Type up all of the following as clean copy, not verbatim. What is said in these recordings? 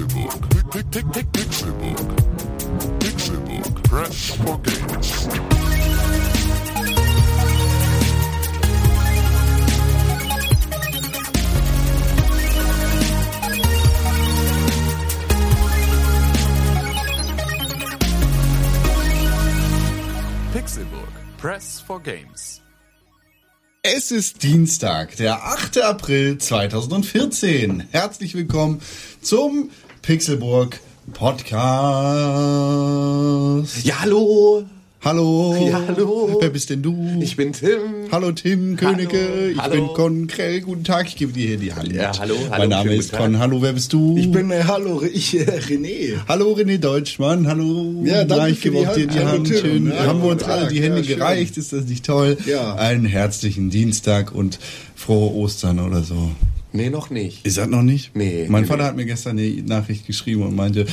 Pixelburg. Pixelburg. Pixelburg. Press for Games. Pixelburg. Press for Games. Es ist Dienstag, der 8. April 2014. Herzlich willkommen zum Pixelburg Podcast. Ja, hallo. Hallo. Ja, hallo. Wer bist denn du? Ich bin Tim. Hallo, Tim Königke. Ich bin Con Krell. Guten Tag. Ich gebe dir hier die Hand. Ja, hallo. Mein Name ist Con. Hallo, wer bist du? Ich bin, René. Hallo, René Deutschmann. Hallo. Ja, danke. Ich gebe auch dir die Hand. Schön. Ja, haben wir uns alle die Hände gereicht. Ist das nicht toll? Ja. Einen herzlichen Dienstag und frohe Ostern oder so. Nee, noch nicht. Ist das noch nicht? Nee. Mein Vater hat mir gestern eine Nachricht geschrieben und meinte...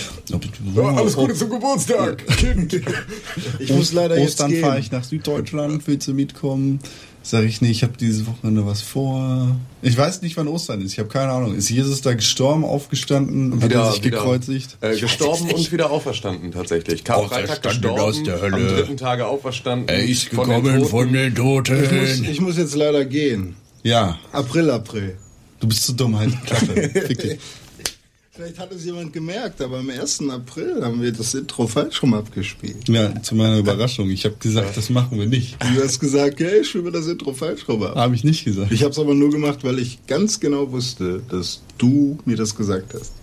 alles Gute zum Geburtstag, Kind. Ich muss leider Ostern jetzt gehen. Ostern fahre ich nach Süddeutschland, willst du mitkommen? Sag ich, nee, ich habe dieses Wochenende was vor. Ich weiß nicht, wann Ostern ist, ich habe keine Ahnung. Ist Jesus da gestorben, aufgestanden und wieder, hat er sich gekreuzigt? Gestorben und wieder auferstanden, tatsächlich. Karfreitag gestorben, aus der Hölle. Am dritten Tage auferstanden. Er ist gekommen von den Toten. Ich muss jetzt leider gehen. Ja. April. Du bist zu dumm, halt. Vielleicht hat es jemand gemerkt, aber am 1. April haben wir das Intro falsch rum abgespielt. Ja, zu meiner Überraschung. Ich habe gesagt, das machen wir nicht. Du hast gesagt, hey, ich spiele das Intro falsch rum ab. Habe ich nicht gesagt. Ich habe es aber nur gemacht, weil ich ganz genau wusste, dass du mir das gesagt hast.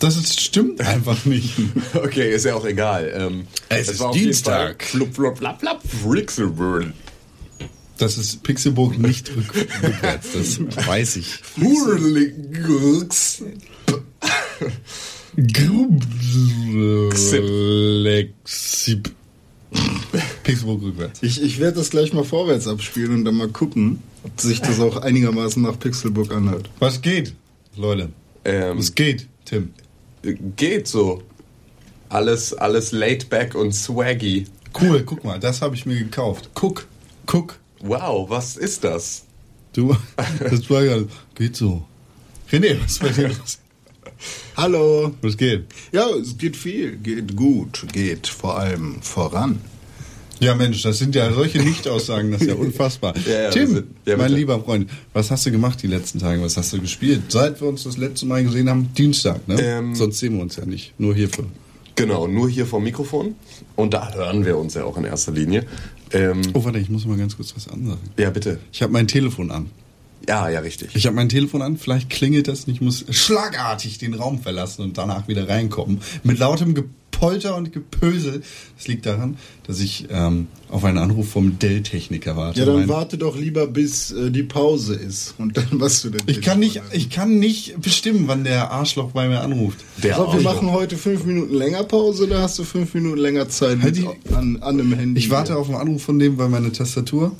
Das stimmt einfach nicht. Okay, ist ja auch egal. Es war Dienstag. Flup, flup, flap, flap, Pixelburg. Das ist Pixelburg nicht rückwärts, das weiß ich. Pixelburg rückwärts. Ich werde das gleich mal vorwärts abspielen und dann mal gucken, ob sich das auch einigermaßen nach Pixelburg anhört. Was geht, Leute? Was geht, Tim? Geht so. Alles laid back und swaggy. Cool, guck mal, das habe ich mir gekauft. Guck. Wow, was ist das? Das war ja... Geht so. René, was ist bei dir los? Hallo. Was geht? Ja, es geht viel. Geht gut. Geht vor allem voran. Ja, Mensch, das sind ja solche Nichtaussagen, das ist ja unfassbar. Ja, Tim, mein lieber Freund, was hast du gemacht die letzten Tage? Was hast du gespielt? Seit wir uns das letzte Mal gesehen haben, Dienstag, ne? Sonst sehen wir uns ja nicht. Nur hierfür. Genau, nur hier vom Mikrofon. Und da hören wir uns ja auch in erster Linie. Warte, ich muss mal ganz kurz was ansagen. Ja, bitte. Ich habe mein Telefon an. Ja, richtig. Ich habe mein Telefon an, vielleicht klingelt das und ich muss schlagartig den Raum verlassen und danach wieder reinkommen. Mit lautem Gepolter und Gepösel. Das liegt daran, dass ich auf einen Anruf vom Dell-Techniker warte. Ja, dann warte doch lieber, bis die Pause ist. Und dann machst du den Telefon. Ich kann nicht bestimmen, wann der Arschloch bei mir anruft. Wir machen heute 5 Minuten länger Pause, da hast du 5 Minuten länger Zeit an dem Handy. Ich warte auf einen Anruf von dem, weil meine Tastatur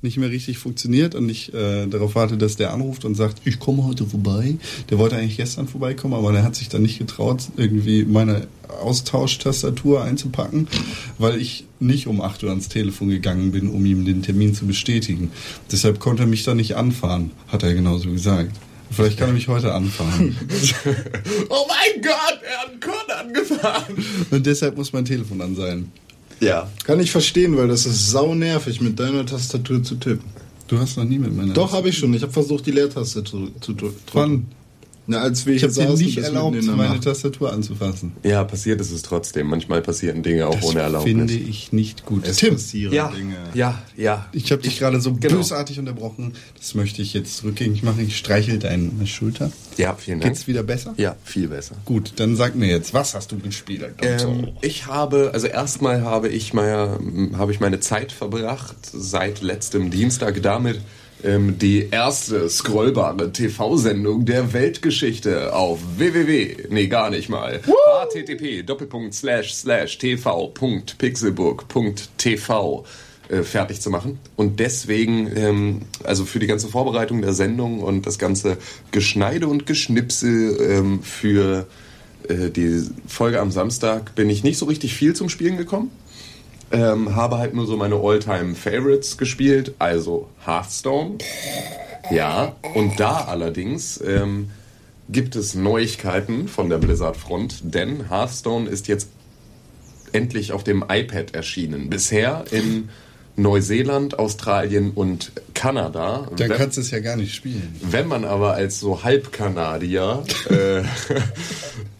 nicht mehr richtig funktioniert und ich darauf warte, dass der anruft und sagt, ich komme heute vorbei. Der wollte eigentlich gestern vorbeikommen, aber der hat sich dann nicht getraut, irgendwie meine Austauschtastatur einzupacken, weil ich nicht um 8 Uhr ans Telefon gegangen bin, um ihm den Termin zu bestätigen. Deshalb konnte er mich da nicht anfahren, hat er genauso gesagt. Vielleicht kann er mich heute anfahren. Oh mein Gott, er hat einen Korn angefahren! Und deshalb muss mein Telefon an sein. Ja. Kann ich verstehen, weil das ist sau nervig, mit deiner Tastatur zu tippen. Du hast noch nie mit meiner... Doch, habe ich schon. Ich habe versucht, die Leertaste zu drücken. Wann? Na, als wir hier saßen, nicht erlaubt, meine Tastatur anzufassen. Ja, passiert ist es trotzdem. Manchmal passieren Dinge auch ohne Erlaubnis. Das finde ich nicht gut. Tim, Dinge. Ja. Ich habe dich gerade so bösartig unterbrochen. Das möchte ich jetzt zurückgehen. Ich streichel deine Schulter. Ja, vielen Dank. Geht's wieder besser? Ja, viel besser. Gut, dann sag mir jetzt, was hast du gespielt? Erstmal habe ich meine Zeit verbracht seit letztem Dienstag damit, die erste scrollbare TV-Sendung der Weltgeschichte auf http://tv.pixelburg.tv fertig zu machen. Und deswegen, also für die ganze Vorbereitung der Sendung und das ganze Geschneide und Geschnipsel für die Folge am Samstag bin ich nicht so richtig viel zum Spielen gekommen. Habe halt nur so meine All-Time-Favorites gespielt, also Hearthstone. Ja, und da allerdings gibt es Neuigkeiten von der Blizzard-Front, denn Hearthstone ist jetzt endlich auf dem iPad erschienen. Bisher in Neuseeland, Australien und Kanada. Dann kannst du es ja gar nicht spielen. Wenn man aber als so Halbkanadier,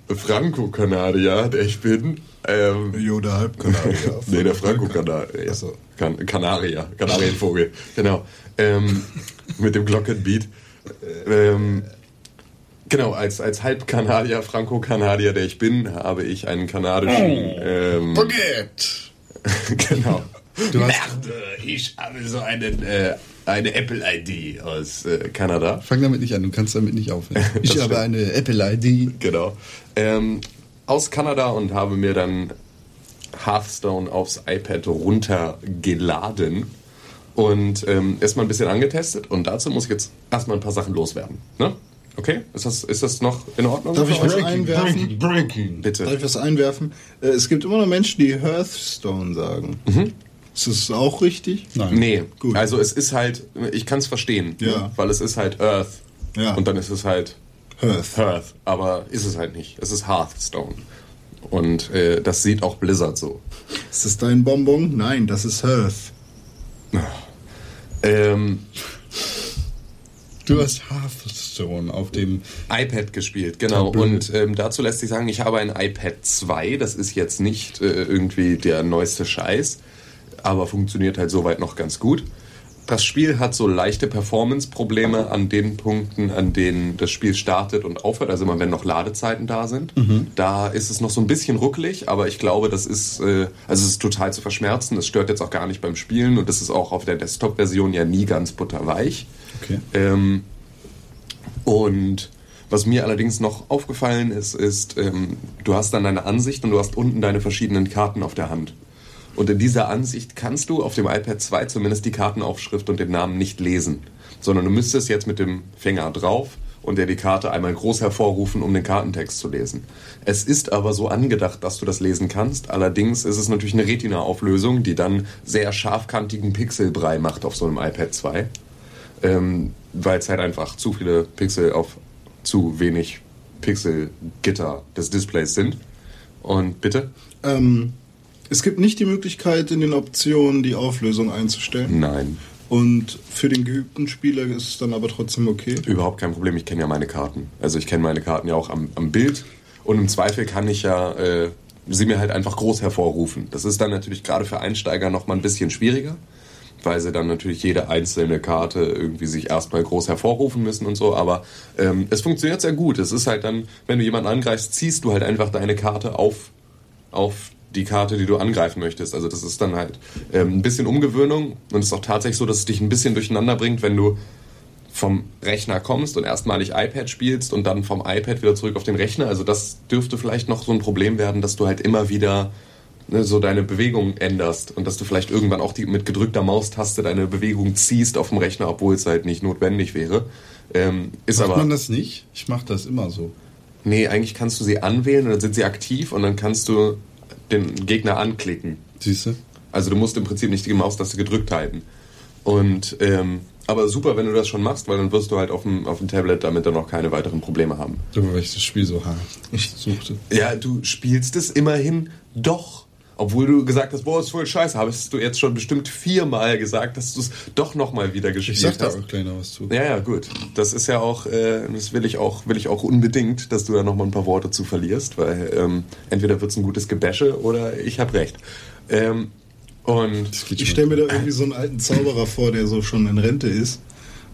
Franco-Kanadier, der ich bin... jo, der Halbkanadier. Nee, der Franco-Kanadier. Achso. Kanarier, Kanarienvogel, genau. Mit dem Glockenbeat. Genau, als Halbkanadier, Franco-Kanadier, der ich bin, habe ich einen kanadischen... Baguette! Genau. Merde, ich habe so eine Apple-ID aus Kanada. Fang damit nicht an, du kannst damit nicht aufhören. Ich habe eine Apple-ID. Genau. Aus Kanada und habe mir dann Hearthstone aufs iPad runtergeladen und erstmal ein bisschen angetestet. Und dazu muss ich jetzt erstmal ein paar Sachen loswerden. Ne? Okay, ist das noch in Ordnung? Darf ich was einwerfen? Breaking. Bitte. Darf ich was einwerfen? Es gibt immer noch Menschen, die Hearthstone sagen. Mhm. Ist das auch richtig? Nein. Nee, gut. Also es ist halt, ich kann es verstehen, ja. Weil es ist halt Earth. Ja. Und dann ist es halt Hearth. Aber ist es halt nicht. Es ist Hearthstone. Und das sieht auch Blizzard so. Ist das dein Bonbon? Nein, das ist Hearth. Du hast Hearthstone auf dem iPad gespielt, genau. Und dazu lässt sich sagen, ich habe ein iPad 2. Das ist jetzt nicht irgendwie der neueste Scheiß, aber funktioniert halt soweit noch ganz gut. Das Spiel hat so leichte Performance-Probleme an den Punkten, an denen das Spiel startet und aufhört. Also immer, wenn noch Ladezeiten da sind. Mhm. Da ist es noch so ein bisschen ruckelig, aber ich glaube, das ist, also es ist total zu verschmerzen. Das stört jetzt auch gar nicht beim Spielen und das ist auch auf der Desktop-Version ja nie ganz butterweich. Okay. Und was mir allerdings noch aufgefallen ist, du hast dann deine Ansicht und du hast unten deine verschiedenen Karten auf der Hand. Und in dieser Ansicht kannst du auf dem iPad 2 zumindest die Kartenaufschrift und den Namen nicht lesen. Sondern du müsstest jetzt mit dem Finger drauf und dir die Karte einmal groß hervorrufen, um den Kartentext zu lesen. Es ist aber so angedacht, dass du das lesen kannst. Allerdings ist es natürlich eine Retina-Auflösung, die dann sehr scharfkantigen Pixelbrei macht auf so einem iPad 2. Weil es halt einfach zu viele Pixel auf zu wenig Pixelgitter des Displays sind. Und bitte? Es gibt nicht die Möglichkeit, in den Optionen die Auflösung einzustellen. Nein. Und für den geübten Spieler ist es dann aber trotzdem okay? Überhaupt kein Problem, ich kenne ja meine Karten. Also ich kenne meine Karten ja auch am Bild. Und im Zweifel kann ich ja sie mir halt einfach groß hervorrufen. Das ist dann natürlich gerade für Einsteiger nochmal ein bisschen schwieriger, weil sie dann natürlich jede einzelne Karte irgendwie sich erstmal groß hervorrufen müssen und so, aber es funktioniert sehr gut. Es ist halt dann, wenn du jemanden angreifst, ziehst du halt einfach deine Karte auf die Karte, die du angreifen möchtest. Also das ist dann halt ein bisschen Umgewöhnung und es ist auch tatsächlich so, dass es dich ein bisschen durcheinander bringt, wenn du vom Rechner kommst und erstmalig iPad spielst und dann vom iPad wieder zurück auf den Rechner. Also das dürfte vielleicht noch so ein Problem werden, dass du halt immer wieder so deine Bewegung änderst und dass du vielleicht irgendwann auch mit gedrückter Maustaste deine Bewegung ziehst auf dem Rechner, obwohl es halt nicht notwendig wäre. Macht man das nicht? Ich mache das immer so. Nee, eigentlich kannst du sie anwählen und dann sind sie aktiv und dann kannst du den Gegner anklicken. Siehst du? Also du musst im Prinzip nicht die Maustaste gedrückt halten. Und aber super, wenn du das schon machst, weil dann wirst du halt auf dem Tablet damit dann auch keine weiteren Probleme haben. Aber weil ich das Spiel so hart suchte. Ja, du spielst es immerhin doch. Obwohl du gesagt hast, boah, ist voll scheiße, hast du jetzt schon bestimmt 4-mal gesagt, dass du es doch nochmal wieder gespielt hast. Ich sag da auch kleiner was zu. Ja, gut. Das ist ja auch, das will ich auch unbedingt, dass du da nochmal ein paar Worte zu verlierst, weil entweder wird's ein gutes Gebäsche oder ich hab recht. Und ich stelle mir da irgendwie so einen alten Zauberer vor, der so schon in Rente ist.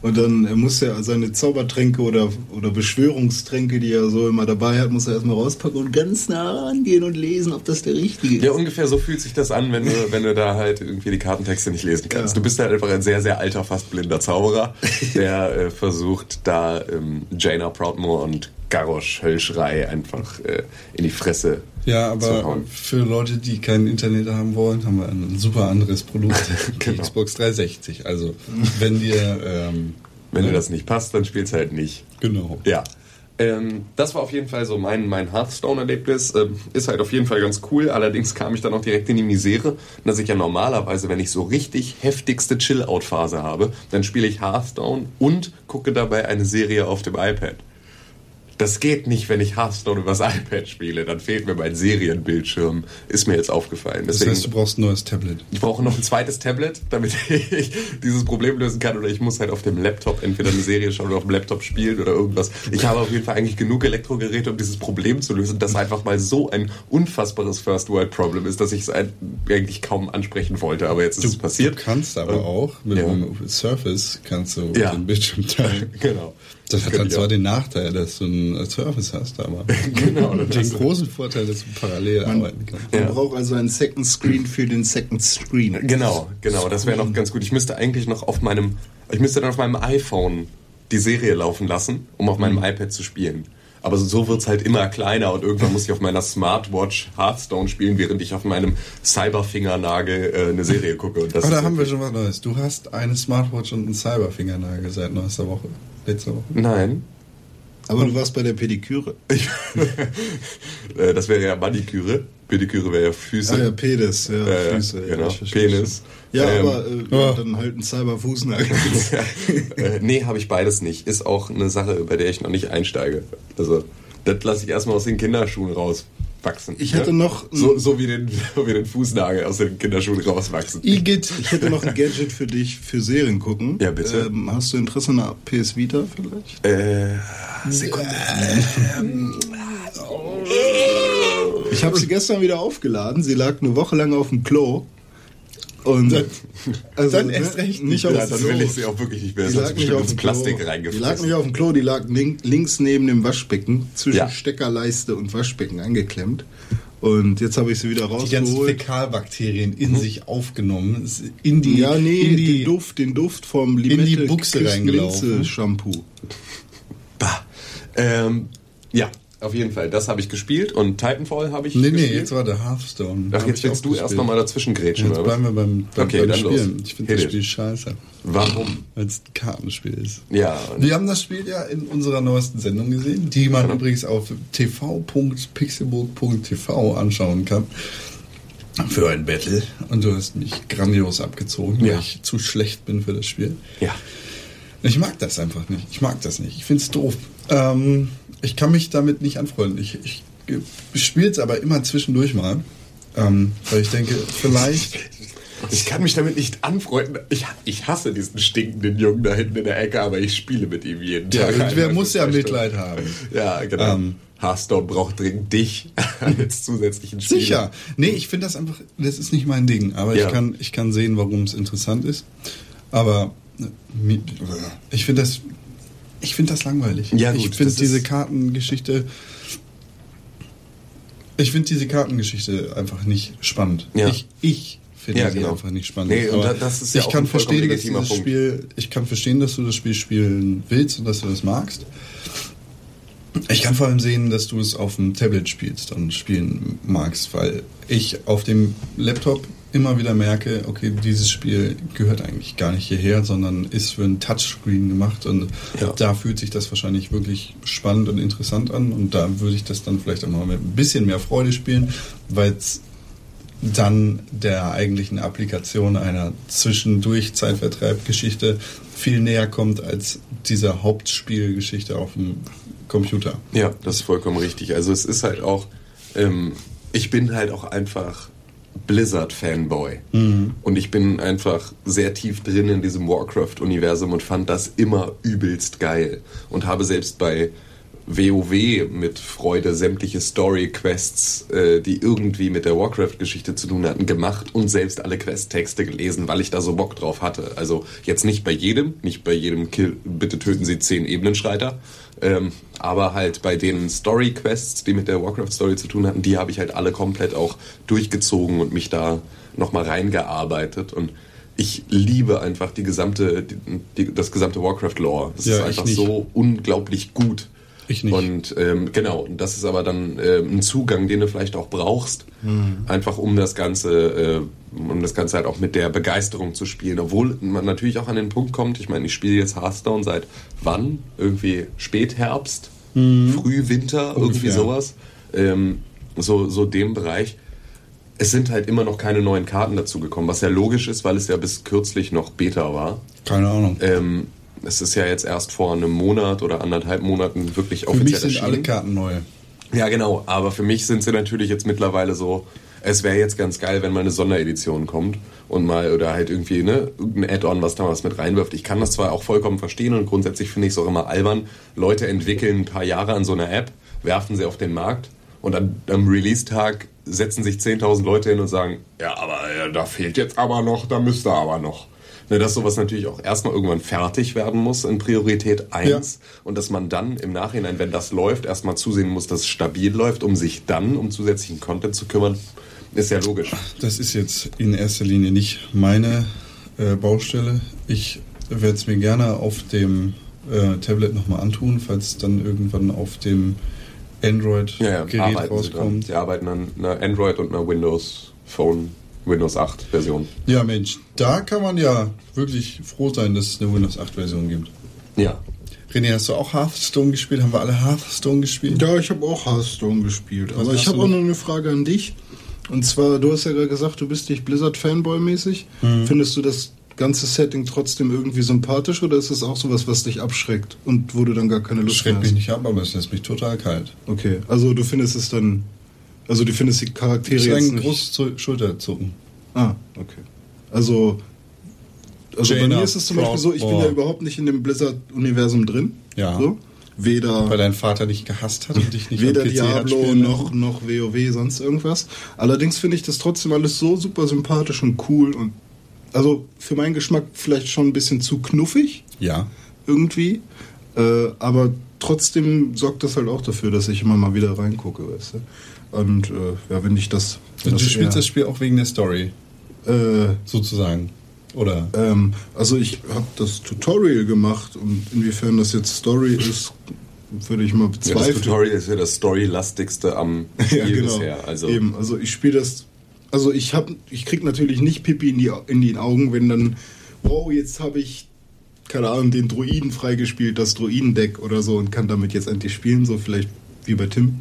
Und dann muss er seine Zaubertränke oder Beschwörungstränke, die er so immer dabei hat, muss er erstmal rauspacken und ganz nah rangehen und lesen, ob das der richtige ist. Ja, ungefähr so fühlt sich das an, wenn du da halt irgendwie die Kartentexte nicht lesen kannst. Ja. Du bist halt einfach ein sehr, sehr alter, fast blinder Zauberer, der versucht, da Jaina Proudmoore und Garrosh Höllschrei einfach in die Fresse zu hauen. Für Leute, die kein Internet haben wollen, haben wir ein super anderes Produkt, genau. Xbox 360. Also, wenn dir wenn dir das nicht passt, dann spielst du halt nicht. Genau. Ja. Das war auf jeden Fall so mein Hearthstone-Erlebnis. Ist halt auf jeden Fall ganz cool. Allerdings kam ich dann auch direkt in die Misere, dass ich ja normalerweise, wenn ich so richtig heftigste Chill-Out-Phase habe, dann spiele ich Hearthstone und gucke dabei eine Serie auf dem iPad. Das geht nicht, wenn ich Hearthstone übers iPad spiele. Dann fehlt mir mein Serienbildschirm. Ist mir jetzt aufgefallen. Deswegen, das heißt, du brauchst ein neues Tablet. Ich brauche noch ein zweites Tablet, damit ich dieses Problem lösen kann. Oder ich muss halt auf dem Laptop entweder eine Serie schauen oder auf dem Laptop spielen oder irgendwas. Ich habe auf jeden Fall eigentlich genug Elektrogeräte, um dieses Problem zu lösen, das einfach mal so ein unfassbares First-World-Problem ist, dass ich es eigentlich kaum ansprechen wollte. Aber jetzt ist es passiert. Du kannst aber auch mit einem Surface kannst du den Bildschirm teilen. Genau. Das hat dann zwar den Nachteil, dass du einen Service hast, aber genau, den großen Vorteil, dass du parallel arbeiten kannst. Man braucht also einen Second Screen für den Second Screen. Genau, das wäre noch ganz gut. Ich müsste eigentlich noch auf meinem iPhone die Serie laufen lassen, um auf meinem iPad zu spielen. Aber so wird's halt immer kleiner und irgendwann muss ich auf meiner Smartwatch Hearthstone spielen, während ich auf meinem Cyberfingernagel eine Serie gucke. Und das haben wir schon was Neues. Du hast eine Smartwatch und einen Cyberfingernagel seit letzter Woche. Nein. Aber du warst bei der Pediküre. Das wäre ja Maniküre. Pediküre wäre ja Füße. Ah ja, Pedis. Ja, Füße. Genau, Penis. Ja, aber dann halt ein Cyberfußnagel. Nee, habe ich beides nicht. Ist auch eine Sache, bei der ich noch nicht einsteige. Also, das lasse ich erstmal aus den Kinderschuhen rauswachsen. Ich hätte noch... So wie den Fußnagel aus den Kinderschuhen rauswachsen. Igitt, ich hätte noch ein Gadget für dich für Serien gucken. Ja, bitte. Hast du Interesse an einer PS Vita vielleicht? Sekunde. Ich habe sie gestern wieder aufgeladen. Sie lag eine Woche lang auf dem Klo. Und dann erst recht nicht auf dem Klo. Dann will ich sie auch wirklich nicht mehr. Die lag nicht auf dem Plastik reingefressen. Die lag nicht auf dem Klo, die lag links neben dem Waschbecken, zwischen Steckerleiste und Waschbecken angeklemmt. Und jetzt habe ich sie wieder rausgeholt. Die ganzen Fäkalbakterien in sich aufgenommen. In die, den Duft vom Limette-Buchse-Linse-Shampoo. Bah. Ja. Auf jeden Fall, das habe ich gespielt und Titanfall habe ich gespielt. Nee, jetzt war der Hearthstone. Ach, jetzt willst du erst nochmal dazwischen grätschen. Jetzt bleiben wir beim Spielen. Los. Ich finde das Spiel scheiße. Warum? Weil es ein Kartenspiel ist. Ja. Wir haben das Spiel ja in unserer neuesten Sendung gesehen, die man übrigens auf tv.pixelburg.tv anschauen kann. Für ein Battle. Und du hast mich grandios abgezogen, weil ich zu schlecht bin für das Spiel. Ja. Ich mag das einfach nicht. Ich mag das nicht. Ich finde es doof. Ich kann mich damit nicht anfreunden. Ich spiele es aber immer zwischendurch mal, weil ich denke, vielleicht... Ich kann mich damit nicht anfreunden. Ich hasse diesen stinkenden Jungen da hinten in der Ecke, aber ich spiele mit ihm jeden Tag. Ja, wer muss ja Mitleid haben. Ja, genau. Hearthstone braucht dringend dich als zusätzlichen Spieler. Sicher. Nee, ich finde das einfach... Das ist nicht mein Ding, aber ich kann sehen, warum es interessant ist. Aber ich finde das... Ich finde das langweilig. Ja, gut, ich finde diese Kartengeschichte. Ich finde diese Kartengeschichte einfach nicht spannend. Ja. Ich finde sie einfach nicht spannend. Nee, und das ist ich kann verstehen, dass du das Spiel spielen willst und dass du das magst. Ich kann vor allem sehen, dass du es auf dem Tablet spielst und spielen magst, weil ich auf dem Laptop immer wieder merke, okay, dieses Spiel gehört eigentlich gar nicht hierher, sondern ist für ein Touchscreen gemacht und da fühlt sich das wahrscheinlich wirklich spannend und interessant an und da würde ich das dann vielleicht auch mal mit ein bisschen mehr Freude spielen, weil es dann der eigentlichen Applikation einer zwischendurch Zeitvertreib-Geschichte viel näher kommt als dieser Hauptspielgeschichte auf dem Computer. Ja, das ist vollkommen richtig. Also es ist halt auch, ich bin halt auch einfach Blizzard-Fanboy. Mhm. Und ich bin einfach sehr tief drin in diesem Warcraft-Universum und fand das immer übelst geil. Und habe selbst bei WoW mit Freude sämtliche Story-Quests, die irgendwie mit der Warcraft-Geschichte zu tun hatten, gemacht und selbst alle Questtexte gelesen, weil ich da so Bock drauf hatte. Also jetzt nicht bei jedem Kill, bitte töten Sie 10 Ebenenschreiter, aber halt bei den Story-Quests, die mit der Warcraft-Story zu tun hatten, die habe ich halt alle komplett auch durchgezogen und mich da nochmal reingearbeitet und ich liebe einfach das gesamte Warcraft-Lore. Das ist einfach so unglaublich gut. Ich nicht. Und das ist aber dann ein Zugang, den du vielleicht auch brauchst, einfach um das Ganze halt auch mit der Begeisterung zu spielen, obwohl man natürlich auch an den Punkt kommt, ich meine, ich spiele jetzt Hearthstone seit wann? Irgendwie Spätherbst, Frühwinter, ungefähr. Irgendwie sowas, so dem Bereich. Es sind halt immer noch keine neuen Karten dazugekommen, was ja logisch ist, weil es ja bis kürzlich noch Beta war. Keine Ahnung. es ist ja jetzt erst vor einem Monat oder anderthalb Monaten wirklich offiziell erschienen. Für mich sind alle Karten neu. Ja, genau. Aber für mich sind sie natürlich jetzt mittlerweile so, es wäre jetzt ganz geil, wenn mal eine Sonderedition kommt und mal oder halt irgendwie irgendein Add-on, was da was mit reinwirft. Ich kann das zwar auch vollkommen verstehen und grundsätzlich finde ich es auch immer albern. Leute entwickeln ein paar Jahre an so einer App, werfen sie auf den Markt und am Release-Tag setzen sich 10.000 Leute hin und sagen, ja, aber da fehlt jetzt aber noch, da müsste aber noch. Ne, dass sowas natürlich auch erstmal irgendwann fertig werden muss in Priorität 1 und dass man dann im Nachhinein, wenn das läuft, erstmal zusehen muss, dass es stabil läuft, um sich dann um zusätzlichen Content zu kümmern, ist ja logisch. Das ist jetzt in erster Linie nicht meine Baustelle. Ich werde es mir gerne auf dem Tablet nochmal antun, falls es dann irgendwann auf dem Android-Gerät rauskommt. Sie arbeiten an einer Android- und einer Windows-Phone. Windows 8 Version. Ja, Mensch, da kann man ja wirklich froh sein, dass es eine Windows 8 Version gibt. Ja. René, hast du auch Hearthstone gespielt? Haben wir alle Hearthstone gespielt? Ja, ich habe auch Hearthstone gespielt. Was aber ich habe auch noch eine Frage an dich. Und zwar, du hast ja gerade gesagt, du bist nicht Blizzard-Fanboy-mäßig. Mhm. Findest du das ganze Setting trotzdem irgendwie sympathisch oder ist es auch sowas, was dich abschreckt und wo du dann gar keine Lust mehr hast? Schreckt mich nicht ab, aber es lässt mich total kalt. Okay, also du findest es dann... Also du findest die Charaktere jetzt nicht... Ich große Schulterzucken. Ah, okay. Also Jaina, bei mir ist es zum Beispiel so, ich bin ja überhaupt nicht in dem Blizzard-Universum drin. Ja. So. Weder... Weil dein Vater dich gehasst hat und dich nicht weder am PC Diablo noch WoW, sonst irgendwas. Allerdings finde ich das trotzdem alles so super sympathisch und cool und... Also für meinen Geschmack vielleicht schon ein bisschen zu knuffig. Ja. Irgendwie. Aber trotzdem sorgt das halt auch dafür, dass ich immer mal wieder reingucke, weißt du. Und wenn ich das... Und du spielst das Spiel auch wegen der Story? Sozusagen, oder? Also ich habe das Tutorial gemacht und inwiefern das jetzt Story ist, würde ich mal bezweifeln. Ja, das Tutorial ist ja das storylastigste am Spiel ja, genau. Bisher. Also eben, also ich spiele das... Also ich krieg natürlich nicht Pipi in die Augen, wenn dann, wow, jetzt habe ich, keine Ahnung, den Druiden freigespielt, das Druidendeck oder so und kann damit jetzt endlich spielen, so vielleicht wie bei Tim.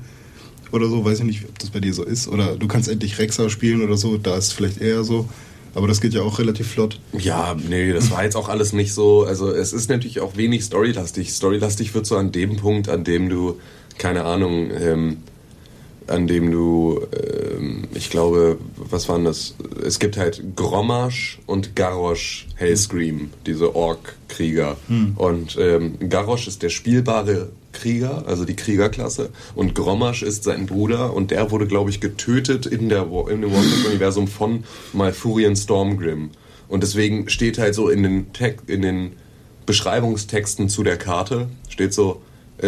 Oder so, weiß ich nicht, ob das bei dir so ist. Oder du kannst endlich Rexha spielen oder so, da ist es vielleicht eher so. Aber das geht ja auch relativ flott. Ja, nee, das war jetzt auch alles nicht so. Also es ist natürlich auch wenig storylastig. Storylastig wird so an dem Punkt, an dem du, keine Ahnung, ich glaube, was waren das? Es gibt halt Grommasch und Garrosh Hellscream, diese Ork-Krieger. Und Garrosh ist der spielbare Krieger, also die Kriegerklasse. Und Grommasch ist sein Bruder und der wurde, glaube ich, getötet in dem Warcraft-Universum von Malfurion Stormgrim. Und deswegen steht halt so in den Beschreibungstexten zu der Karte, steht so,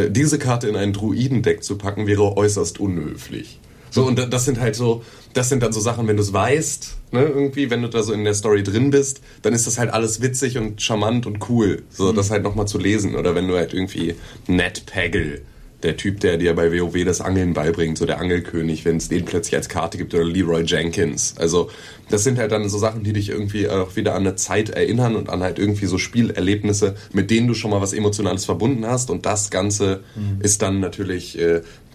diese Karte in ein Druidendeck zu packen, wäre äußerst unhöflich. So, und das sind dann so Sachen, wenn du es weißt, ne, irgendwie, wenn du da so in der Story drin bist, dann ist das halt alles witzig und charmant und cool, so das halt nochmal zu lesen. Oder wenn du halt irgendwie Ned Peggle, der Typ, der dir bei WoW das Angeln beibringt, so der Angelkönig, wenn es den plötzlich als Karte gibt, oder Leroy Jenkins. Also das sind halt dann so Sachen, die dich irgendwie auch wieder an eine Zeit erinnern und an halt irgendwie so Spielerlebnisse, mit denen du schon mal was Emotionales verbunden hast. Und das Ganze ist dann natürlich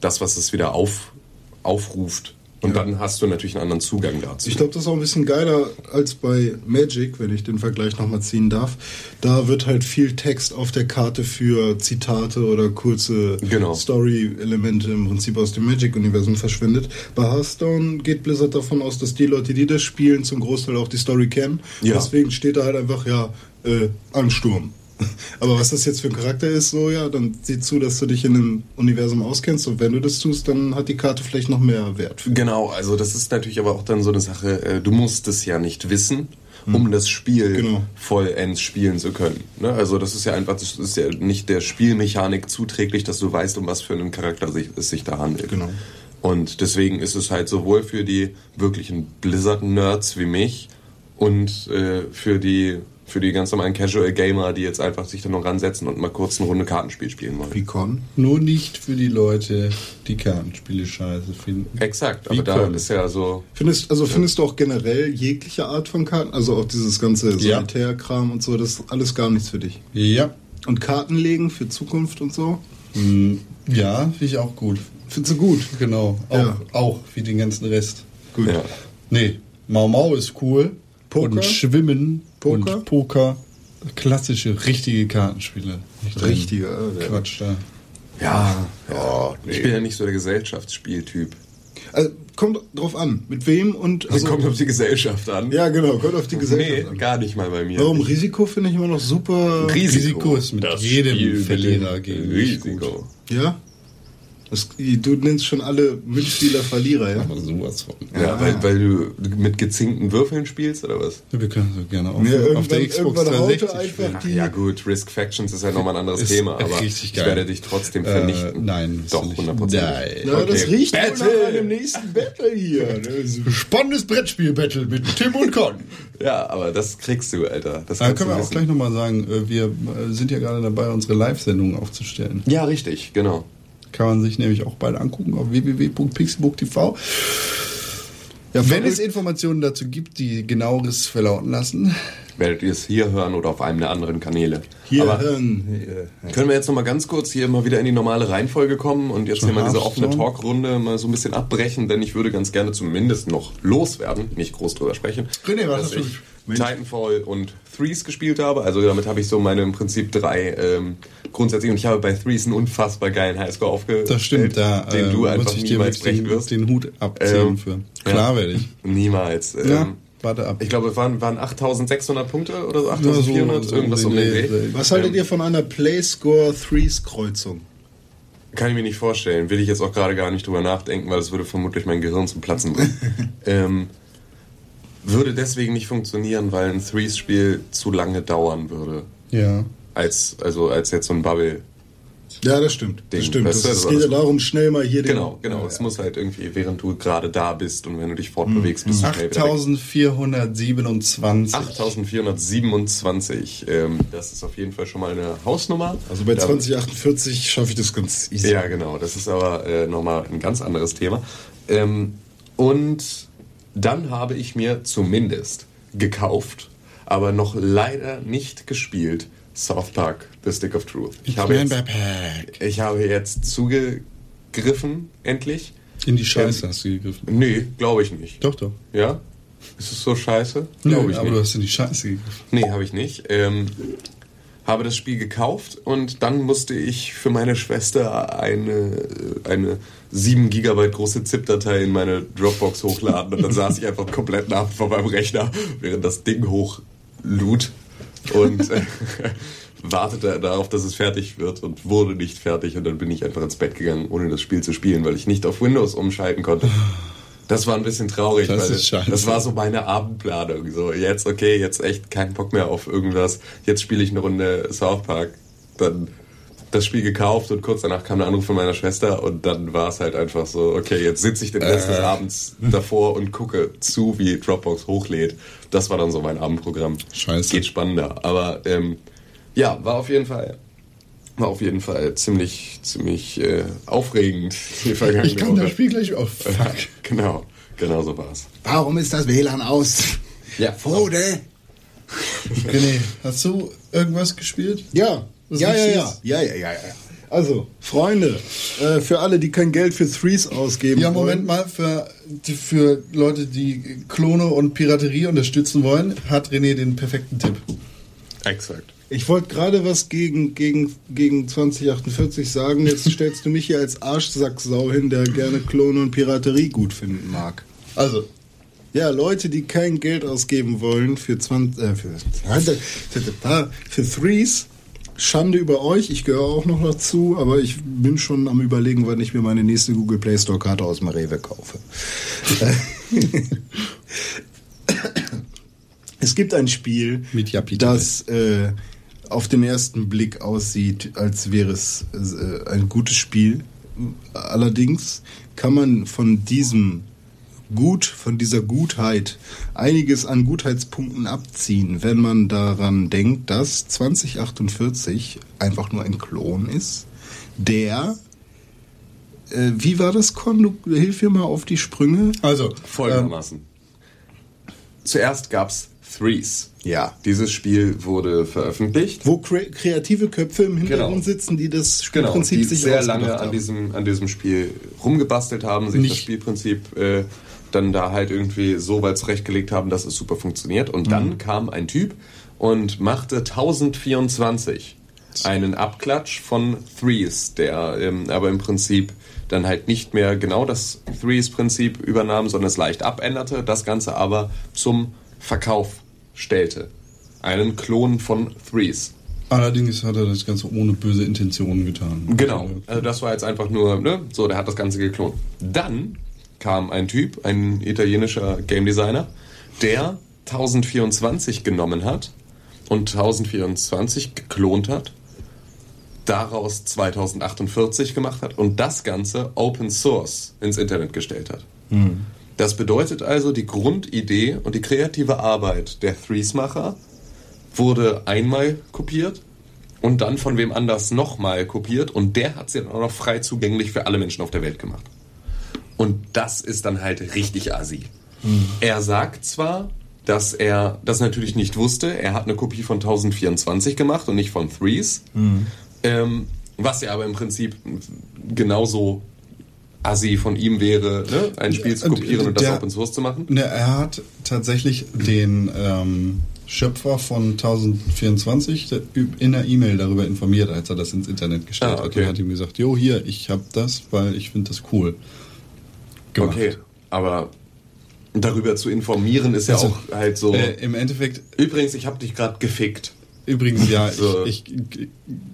das, was es wieder aufruft. Und dann hast du natürlich einen anderen Zugang dazu. Ich glaube, das ist auch ein bisschen geiler als bei Magic, wenn ich den Vergleich nochmal ziehen darf. Da wird halt viel Text auf der Karte für Zitate oder kurze Story-Elemente im Prinzip aus dem Magic-Universum verschwindet. Bei Hearthstone geht Blizzard davon aus, dass die Leute, die das spielen, zum Großteil auch die Story kennen. Ja. Deswegen steht da halt einfach, Ansturm. Aber was das jetzt für ein Charakter ist, dann sieh zu, dass du dich in dem Universum auskennst und wenn du das tust, dann hat die Karte vielleicht noch mehr Wert. Genau, also das ist natürlich aber auch dann so eine Sache, du musst es ja nicht wissen, um das Spiel vollends spielen zu können. Ne? Also das ist ja einfach, das ist ja nicht der Spielmechanik zuträglich, dass du weißt, um was für einen Charakter es sich da handelt. Genau. Und deswegen ist es halt sowohl für die wirklichen Blizzard-Nerds wie mich und für die ganz normalen Casual-Gamer, die jetzt einfach sich da noch ransetzen und mal kurz eine Runde Kartenspiel spielen wollen. Wie Con? Nur nicht für die Leute, die Kartenspiele scheiße finden. Exakt, aber da ist ja so... Findest du auch generell jegliche Art von Karten? Also auch dieses ganze Solitärkram und so, das ist alles gar nichts für dich? Ja. Und Kartenlegen für Zukunft und so? Ja, finde ich auch gut. Findest du gut? Genau, auch wie den ganzen Rest. Gut. Ja. Nee, Mau Mau ist cool. Poker? Und Schwimmen Poker? Und Poker klassische, richtige Kartenspiele. Nicht richtige Quatsch da. Ja, ja. Nee. Ich bin ja nicht so der Gesellschaftsspieltyp. Also, kommt drauf an, mit wem und... Also, kommt auf die Gesellschaft an. Ja, genau, kommt auf die Gesellschaft an. Gar nicht mal bei mir. Warum? Risiko finde ich immer noch super... Risiko ist mit das jedem Spiel Verlierer gegen Risiko. Ja? Du nennst schon alle Mitspieler Verlierer, ja? Aber sowas von. Ja, ah. weil du mit gezinkten Würfeln spielst, oder was? Ja, wir können so gerne auch auf der Xbox 360 spielen. Ja gut, Risk Factions ist ja nochmal ein anderes Thema, aber ich werde dich trotzdem vernichten. Nein, doch, 100%. Nein. Na, okay. Das riecht nach einem nächsten Battle hier. Spannendes Brettspiel-Battle mit Tim und Con. Ja, aber das kriegst du, Alter. Das da können wir auch gleich nochmal sagen, wir sind ja gerade dabei, unsere Live-Sendungen aufzustellen. Ja, richtig, genau. Kann man sich nämlich auch bald angucken auf www.pixelburg.tv. Ja, wenn es Informationen dazu gibt, die genaueres verlauten lassen, werdet ihr es hier hören oder auf einem der anderen Kanäle. Hier aber hören. Können wir jetzt noch mal ganz kurz hier mal wieder in die normale Reihenfolge kommen und jetzt hier mal diese offene Talkrunde mal so ein bisschen abbrechen, denn ich würde ganz gerne zumindest noch loswerden, nicht groß drüber sprechen. René, was dass ich Titanfall und Threes gespielt habe. Also damit habe ich so meine im Prinzip drei grundsätzlich, und ich habe bei Threes einen unfassbar geilen Highscore aufgestellt. Das stimmt, da den du einfach niemals brechen wirst. Den Hut abziehen für. Klar, ja, werde ich. Niemals. Ja, warte ab. Ich glaube, es waren 8.600 Punkte oder so, 8.400, so irgendwas um den Dreh. Was haltet ihr von einer Playscore-Threes-Kreuzung? Kann ich mir nicht vorstellen. Will ich jetzt auch gerade gar nicht drüber nachdenken, weil das würde vermutlich mein Gehirn zum Platzen bringen. Würde deswegen nicht funktionieren, weil ein Threes-Spiel zu lange dauern würde. Ja. Als jetzt so ein Bubble. Ja, das stimmt. Das stimmt. Es geht ja darum, schnell mal hier den... Genau. Es muss halt irgendwie, während du gerade da bist und wenn du dich fortbewegst, bist du schnell 8.427. 8.427. Das ist auf jeden Fall schon mal eine Hausnummer. Also bei 2048 schaffe ich das ganz easy. Ja, genau. Das ist aber nochmal ein ganz anderes Thema. Und dann habe ich mir zumindest gekauft, aber noch leider nicht gespielt, South Park, The Stick of Truth. Ich habe jetzt zugegriffen, endlich. In die Scheiße hast du gegriffen? Nee, glaube ich nicht. Doch. Ja? Ist es so scheiße? Glaube ich aber nicht. Aber du hast in die Scheiße gegriffen. Nee, habe ich nicht. Habe das Spiel gekauft und dann musste ich für meine Schwester eine 7 GB große ZIP-Datei in meine Dropbox hochladen und dann saß ich einfach komplett nach vor meinem Rechner, während das Ding hochlud. Und wartete darauf, dass es fertig wird und wurde nicht fertig. Und dann bin ich einfach ins Bett gegangen, ohne das Spiel zu spielen, weil ich nicht auf Windows umschalten konnte. Das war ein bisschen traurig, weil das war so meine Abendplanung. So, jetzt echt keinen Bock mehr auf irgendwas. Jetzt spiele ich eine Runde South Park. Dann das Spiel gekauft und kurz danach kam der Anruf von meiner Schwester und dann war es halt einfach so, okay, jetzt sitze ich den Rest des Abends davor und gucke zu, wie Dropbox hochlädt. Das war dann so mein Abendprogramm. Scheiße. Geht spannender. Aber war auf jeden Fall ziemlich aufregend. Ich kann das Spiel gleich auf. Fuck. Genau so war es. Warum ist das WLAN aus? Ja. Fode! René, hast du irgendwas gespielt? Ja. Ja. Also, Freunde, für alle, die kein Geld für Threes ausgeben wollen. Ja, Moment mal, für Leute, die Klone und Piraterie unterstützen wollen, hat René den perfekten Tipp. Exakt. Ich wollte gerade was gegen 2048 sagen, jetzt stellst du mich hier als Arschsacksau hin, der gerne Klone und Piraterie gut finden mag. Also... Ja, Leute, die kein Geld ausgeben wollen für Threes, Schande über euch, ich gehöre auch noch dazu, aber ich bin schon am Überlegen, wann ich mir meine nächste Google Play Store Karte aus dem Rewe kaufe. Es gibt ein Spiel, das auf den ersten Blick aussieht, als wäre es ein gutes Spiel. Allerdings kann man von dieser Gutheit einiges an Gutheitspunkten abziehen, wenn man daran denkt, dass 2048 einfach nur ein Klon ist, der... wie war das, Con? Du hilf mir mal auf die Sprünge. Also, folgendermaßen. Zuerst gab's Threes. Ja. Dieses Spiel wurde veröffentlicht. Wo kreative Köpfe im Hintergrund sitzen, die das Spielprinzip die sich sehr lange an diesem Spiel rumgebastelt haben, sich das Spielprinzip... dann da halt irgendwie so weit zurechtgelegt haben, dass es super funktioniert. Und dann kam ein Typ und machte 1024 einen Abklatsch von Threes, der aber im Prinzip dann halt nicht mehr genau das Threes-Prinzip übernahm, sondern es leicht abänderte, das Ganze aber zum Verkauf stellte. Einen Klon von Threes. Allerdings hat er das Ganze ohne böse Intentionen getan. Genau, also das war jetzt einfach nur, ne, so, der hat das Ganze geklont. Dann kam ein Typ, ein italienischer Game Designer, der 1024 genommen hat und 1024 geklont hat, daraus 2048 gemacht hat und das Ganze Open Source ins Internet gestellt hat. Mhm. Das bedeutet also, die Grundidee und die kreative Arbeit der Threes-Macher wurde einmal kopiert und dann von wem anders nochmal kopiert und der hat sie dann auch noch frei zugänglich für alle Menschen auf der Welt gemacht. Und das ist dann halt richtig assi. Mhm. Er sagt zwar, dass er das natürlich nicht wusste, er hat eine Kopie von 1024 gemacht und nicht von Threes, was ja aber im Prinzip genauso assi von ihm wäre, ne? Ein Spiel zu kopieren und das Open Source zu machen. Ne, er hat tatsächlich den Schöpfer von 1024 in einer E-Mail darüber informiert, als er das ins Internet gestellt hat. Er hat ihm gesagt, jo, hier, ich hab das, weil ich finde das cool gemacht. Okay, aber darüber zu informieren ist also, ja auch halt so... Im Endeffekt... Übrigens, ich hab dich gerade gefickt. Übrigens, ja, so. ich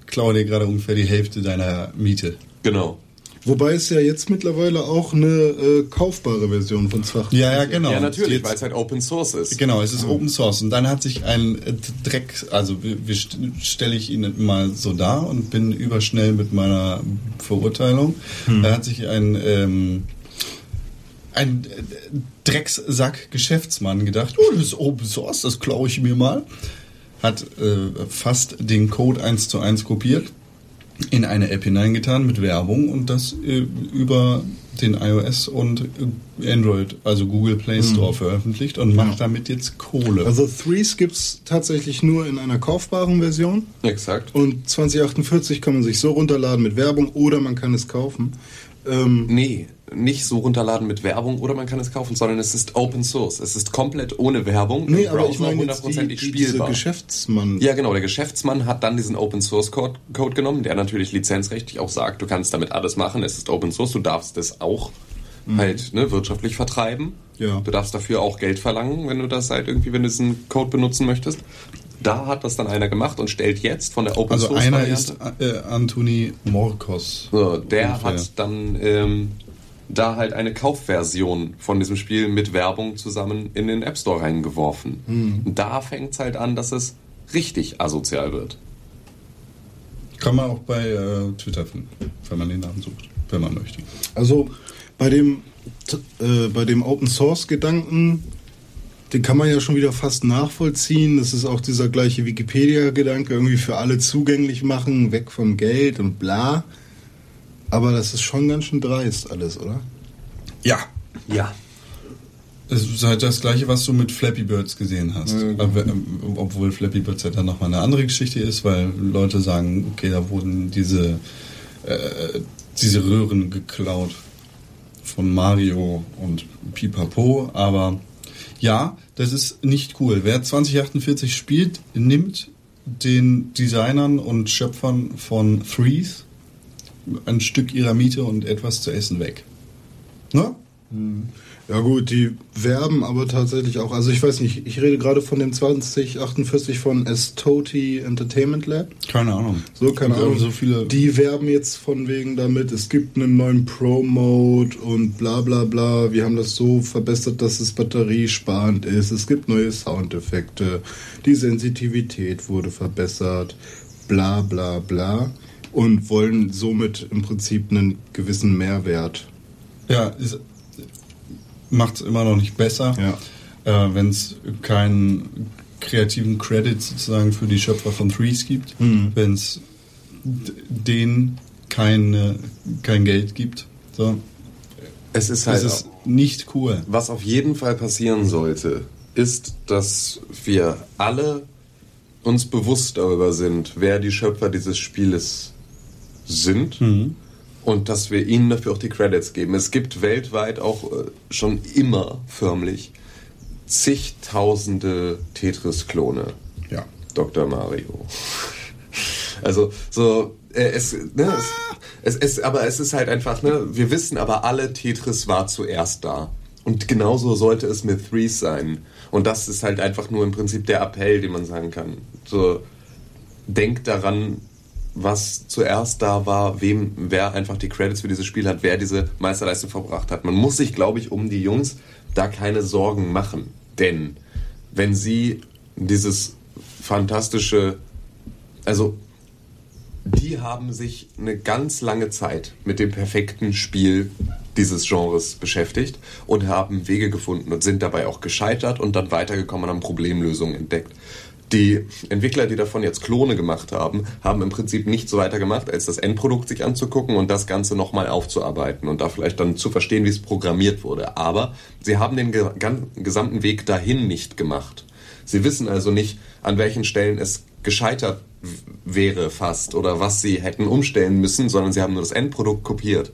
klaue dir gerade ungefähr die Hälfte deiner Miete. Genau. Wobei es ja jetzt mittlerweile auch eine kaufbare Version von 2048 gibt. Ja, genau. Ja, natürlich, weil es halt Open Source ist. Genau, es ist Open Source. Und dann hat sich ein Dreck, also stelle ich Ihnen mal so dar und bin überschnell mit meiner Verurteilung. Da hat sich ein Drecksack-Geschäftsmann gedacht, oh, das ist Open Source, das klaue ich mir mal. Hat fast den Code 1:1 kopiert, in eine App hineingetan mit Werbung und das über den iOS und Android, also Google Play Store, veröffentlicht und macht damit jetzt Kohle. Also Threes gibt's tatsächlich nur in einer kaufbaren Version. Exakt. Und 2048 kann man sich so runterladen mit Werbung oder man kann es kaufen. Nee, nicht so runterladen mit Werbung oder man kann es kaufen, sondern es ist Open Source. Es ist komplett ohne Werbung, im Browser, aber ich meine hundertprozentig spielbar. Geschäftsmann. Ja genau, der Geschäftsmann hat dann diesen Open Source Code genommen, der natürlich lizenzrechtlich auch sagt, du kannst damit alles machen, es ist Open Source, du darfst es auch halt wirtschaftlich vertreiben. Ja. Du darfst dafür auch Geld verlangen, wenn du das halt irgendwie, wenn du diesen Code benutzen möchtest. Da hat das dann einer gemacht und stellt jetzt von der Open Source Variante. Also einer ist Antoni Morkos. So, der ungefähr. Hat dann da halt eine Kaufversion von diesem Spiel mit Werbung zusammen in den App Store reingeworfen. Und da fängt es halt an, dass es richtig asozial wird. Kann man auch bei Twitter finden, wenn man den Namen sucht, wenn man möchte. Also bei dem Open Source Gedanken, den kann man ja schon wieder fast nachvollziehen. Das ist auch dieser gleiche Wikipedia-Gedanke, irgendwie für alle zugänglich machen, weg vom Geld und bla. Aber das ist schon ganz schön dreist alles, oder? Ja. Ja. Es ist halt das Gleiche, was du mit Flappy Birds gesehen hast. Obwohl Flappy Birds ja dann nochmal eine andere Geschichte ist, weil Leute sagen, okay, da wurden diese Röhren geklaut von Mario und Pipapo, aber... Ja, das ist nicht cool. Wer 2048 spielt, nimmt den Designern und Schöpfern von Threes ein Stück ihrer Miete und etwas zu essen weg. Ne? Ja gut, die werben aber tatsächlich auch. Also ich weiß nicht, ich rede gerade von dem 2048 von Estoti Entertainment Lab. Keine Ahnung. So, keine Ahnung. So viele. Die werben jetzt von wegen damit, es gibt einen neuen Pro-Mode und bla bla bla. Wir haben das so verbessert, dass es batteriesparend ist. Es gibt neue Soundeffekte. Die Sensitivität wurde verbessert. Bla bla bla. Und wollen somit im Prinzip einen gewissen Mehrwert. Ja, ist... Macht es immer noch nicht besser, ja. Wenn es keinen kreativen Credit sozusagen für die Schöpfer von Threes gibt, wenn es denen kein Geld gibt. So. Es ist halt es ist nicht cool. Was auf jeden Fall passieren sollte, ist, dass wir alle uns bewusst darüber sind, wer die Schöpfer dieses Spieles sind. Und dass wir ihnen dafür auch die Credits geben. Es gibt weltweit auch schon immer förmlich zigtausende Tetris-Klone. Ja. Dr. Mario. Also so, aber es ist halt einfach, ne, wir wissen aber alle, Tetris war zuerst da. Und genauso sollte es mit Threes sein. Und das ist halt einfach nur im Prinzip der Appell, den man sagen kann. So, denkt daran, was zuerst da war, wer einfach die Credits für dieses Spiel hat, wer diese Meisterleistung verbracht hat. Man muss sich, glaube ich, um die Jungs da keine Sorgen machen. Denn wenn sie dieses fantastische, also die haben sich eine ganz lange Zeit mit dem perfekten Spiel dieses Genres beschäftigt und haben Wege gefunden und sind dabei auch gescheitert und dann weitergekommen und haben Problemlösungen entdeckt. Die Entwickler, die davon jetzt Klone gemacht haben, haben im Prinzip nichts weiter gemacht, als das Endprodukt sich anzugucken und das Ganze nochmal aufzuarbeiten und da vielleicht dann zu verstehen, wie es programmiert wurde. Aber sie haben den gesamten Weg dahin nicht gemacht. Sie wissen also nicht, an welchen Stellen es gescheitert wäre fast oder was sie hätten umstellen müssen, sondern sie haben nur das Endprodukt kopiert.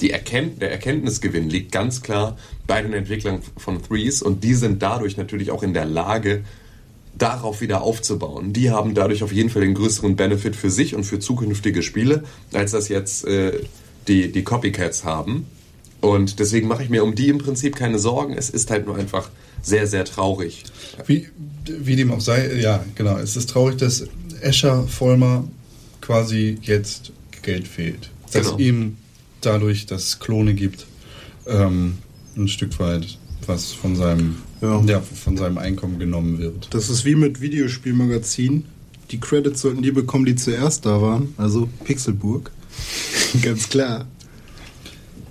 Der Erkenntnisgewinn liegt ganz klar bei den Entwicklern von Threes und die sind dadurch natürlich auch in der Lage, darauf wieder aufzubauen. Die haben dadurch auf jeden Fall den größeren Benefit für sich und für zukünftige Spiele, als das jetzt die Copycats haben. Und deswegen mache ich mir um die im Prinzip keine Sorgen. Es ist halt nur einfach sehr, sehr traurig. Wie dem auch sei, ja, genau. Es ist traurig, dass Escher Vollmer quasi jetzt Geld fehlt. Dass ihm dadurch, dass es Klone gibt, ein Stück weit was von seinem... Ja, von seinem Einkommen genommen wird. Das ist wie mit Videospielmagazinen. Die Credits sollten die bekommen, die zuerst da waren. Also Pixelburg. Ganz klar.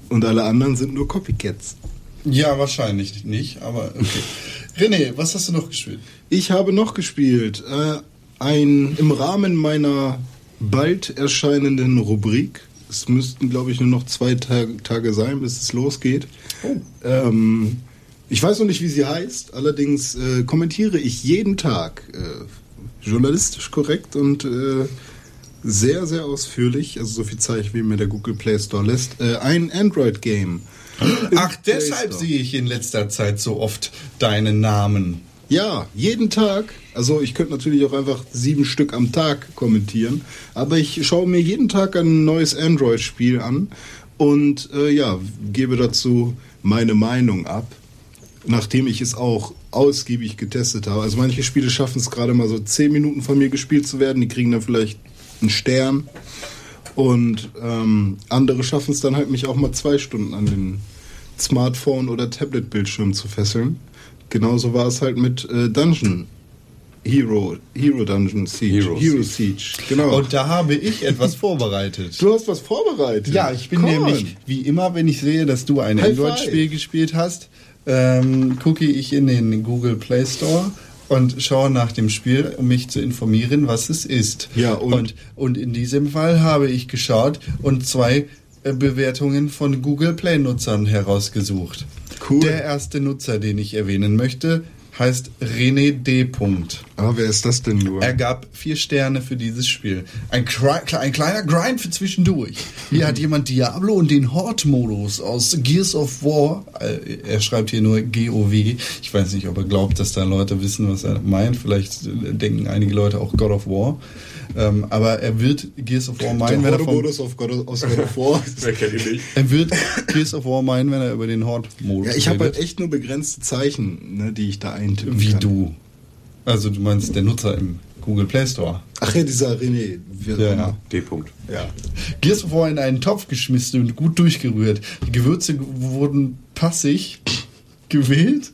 Und alle anderen sind nur Copycats. Ja, wahrscheinlich nicht, aber okay. René, was hast du noch gespielt? Ich habe noch gespielt. Im Rahmen meiner bald erscheinenden Rubrik. Es müssten, glaube ich, nur noch 2 Tage sein, bis es losgeht. Oh. Ich weiß noch nicht, wie sie heißt, allerdings kommentiere ich jeden Tag journalistisch korrekt und sehr, sehr ausführlich, also so viel Zeit, wie mir der Google Play Store lässt, ein Android-Game. Ach, deshalb sehe ich in letzter Zeit so oft deinen Namen. Ja, jeden Tag. Also ich könnte natürlich auch einfach 7 Stück am Tag kommentieren, aber ich schaue mir jeden Tag ein neues Android-Spiel an und gebe dazu meine Meinung ab. Nachdem ich es auch ausgiebig getestet habe. Also manche Spiele schaffen es gerade mal so 10 Minuten von mir gespielt zu werden. Die kriegen dann vielleicht einen Stern. Und andere schaffen es dann halt, mich auch mal 2 Stunden an den Smartphone- oder Tablet-Bildschirm zu fesseln. Genauso war es halt mit Dungeon. Hero Siege. Genau. Und da habe ich etwas vorbereitet. Du hast was vorbereitet? Ja, ich bin nämlich, wie immer, wenn ich sehe, dass du ein Android-Spiel gespielt hast, gucke ich in den Google Play Store und schaue nach dem Spiel, um mich zu informieren, was es ist. Ja, und in diesem Fall habe ich geschaut und 2 Bewertungen von Google Play Nutzern herausgesucht. Cool. Der erste Nutzer, den ich erwähnen möchte, heißt René D. Aber wer ist das denn nur? Er gab 4 Sterne für dieses Spiel. Ein kleiner Grind für zwischendurch. Hier hat jemand Diablo und den Horde-Modus aus Gears of War. Er schreibt hier nur GOW. Ich weiß nicht, ob er glaubt, dass da Leute wissen, was er meint. Vielleicht denken einige Leute auch God of War. Aber er wird Gears of War meinen, wenn er über den Horde-Modus redet. Ich habe halt echt nur begrenzte Zeichen, ne, die ich da eintippen kann. Also du meinst der Nutzer im Google Play Store? Ach ja, dieser René. Ja. D-Punkt. Ja. Gears of War in einen Topf geschmissen und gut durchgerührt. Die Gewürze wurden passig gewählt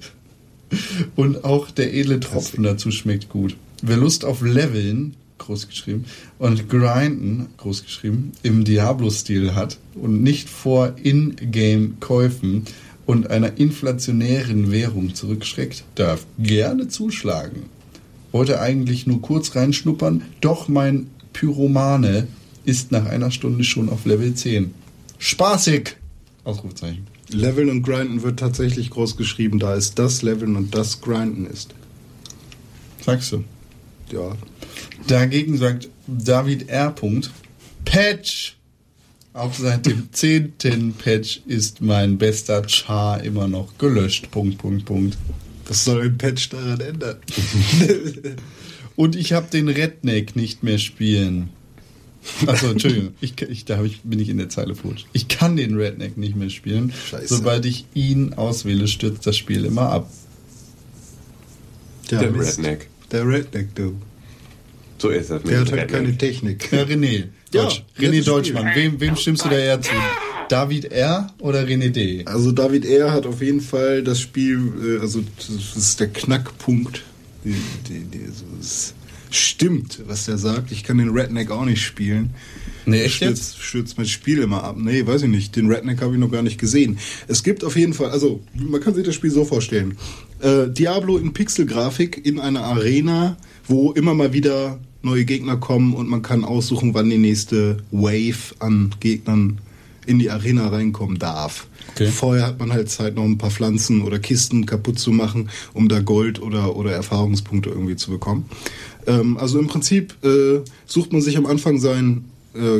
und auch der edle Tropfen dazu schmeckt gut. Wer Lust auf Leveln, großgeschrieben, und Grinden, großgeschrieben, im Diablo-Stil hat und nicht vor In-Game-Käufen und einer inflationären Währung zurückschreckt, darf gerne zuschlagen. Wollte eigentlich nur kurz reinschnuppern, doch mein Pyromane ist nach 1 Stunde schon auf Level 10. Spaßig! Ausrufezeichen. Leveln und Grinden wird tatsächlich groß geschrieben, da es das Leveln und das Grinden ist. Sagst du? Ja. Dagegen sagt David R. Patch! Auch seit dem 10. Patch ist mein bester Char immer noch gelöscht. Was soll ein Patch daran ändern? Und ich habe den Redneck nicht mehr spielen. Achso, Entschuldigung, bin ich in der Zeile falsch. Ich kann den Redneck nicht mehr spielen. Scheiße. Sobald ich ihn auswähle, stürzt das Spiel immer ab. Der Redneck. Der Redneck, du. So ist das. Der hat halt keine Technik. Ja, René. René Deutschmann. Wem stimmst du da eher zu? David R. oder René D.? Also David R. hat auf jeden Fall das Spiel, also das ist der Knackpunkt. Es stimmt, was der sagt. Ich kann den Redneck auch nicht spielen. Nee, echt jetzt? Stürzt mein Spiel immer ab. Nee, weiß ich nicht. Den Redneck habe ich noch gar nicht gesehen. Es gibt auf jeden Fall, also man kann sich das Spiel so vorstellen. Diablo in Pixelgrafik in einer Arena, wo immer mal wieder neue Gegner kommen und man kann aussuchen, wann die nächste Wave an Gegnern in die Arena reinkommen darf. Okay. Vorher hat man halt Zeit, noch ein paar Pflanzen oder Kisten kaputt zu machen, um da Gold oder Erfahrungspunkte irgendwie zu bekommen. Also im Prinzip sucht man sich am Anfang seinen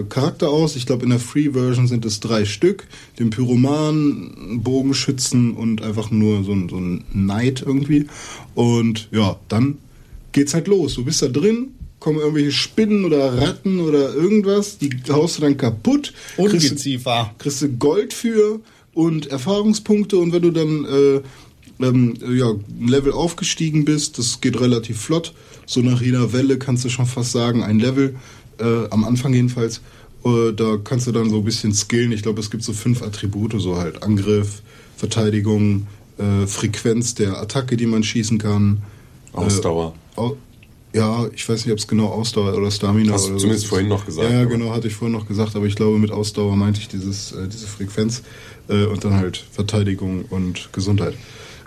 Charakter aus. Ich glaube, in der Free-Version sind es 3 Stück. Den Pyroman, Bogenschützen und einfach nur so ein Knight irgendwie. Und ja, dann geht's halt los. Du bist da drin, kommen irgendwelche Spinnen oder Ratten oder irgendwas, die haust du dann kaputt. Ungeziefer. Kriegst du Gold für und Erfahrungspunkte, und wenn du dann ein Level aufgestiegen bist, das geht relativ flott, so nach jeder Welle kannst du schon fast sagen, ein Level, am Anfang jedenfalls, da kannst du dann so ein bisschen skillen. Ich glaube, es gibt so 5 Attribute, so halt Angriff, Verteidigung, Frequenz der Attacke, die man schießen kann. Ausdauer. Ja, ich weiß nicht, ob es genau Ausdauer oder Stamina hast oder so. Zumindest vorhin noch gesagt. Ja, genau, hatte ich vorhin noch gesagt, aber ich glaube, mit Ausdauer meinte ich diese Frequenz und dann halt Verteidigung und Gesundheit.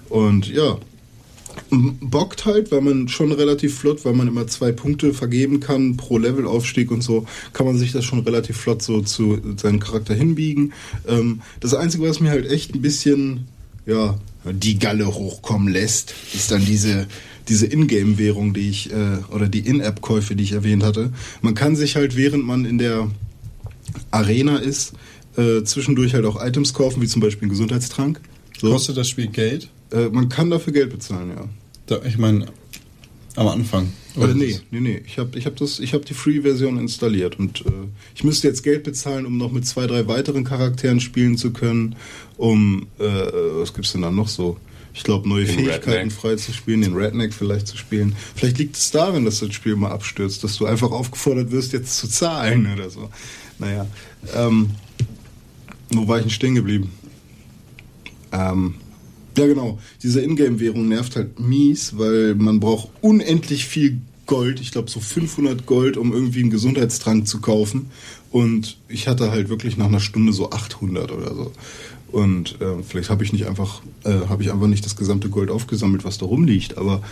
Und ja, bockt halt, weil man schon relativ flott, weil man immer 2 Punkte vergeben kann pro Levelaufstieg und so, kann man sich das schon relativ flott so zu seinem Charakter hinbiegen. Das Einzige, was mir halt echt ein bisschen, ja, die Galle hochkommen lässt, ist dann diese Ingame-Währung, die ich, oder die In-App-Käufe, die ich erwähnt hatte. Man kann sich halt, während man in der Arena ist, zwischendurch halt auch Items kaufen, wie zum Beispiel einen Gesundheitstrank. So. Kostet das Spiel Geld? Man kann dafür Geld bezahlen, ja. Ich meine, am Anfang. Nee. Ich hab die Free-Version installiert und ich müsste jetzt Geld bezahlen, um noch mit 2-3 weiteren Charakteren spielen zu können, um, was gibt's denn da noch so? Ich glaube, neue Fähigkeiten frei zu spielen, den Redneck vielleicht zu spielen. Vielleicht liegt es daran, dass das Spiel mal abstürzt, dass du einfach aufgefordert wirst, jetzt zu zahlen oder so. Naja, wo war ich denn stehen geblieben? Ja genau, diese Ingame-Währung nervt halt mies, weil man braucht unendlich viel Gold, ich glaube so 500 Gold, um irgendwie einen Gesundheitstrank zu kaufen. Und ich hatte halt wirklich nach einer Stunde so 800 oder so. Und vielleicht habe ich einfach nicht das gesamte Gold aufgesammelt, was da rumliegt, aber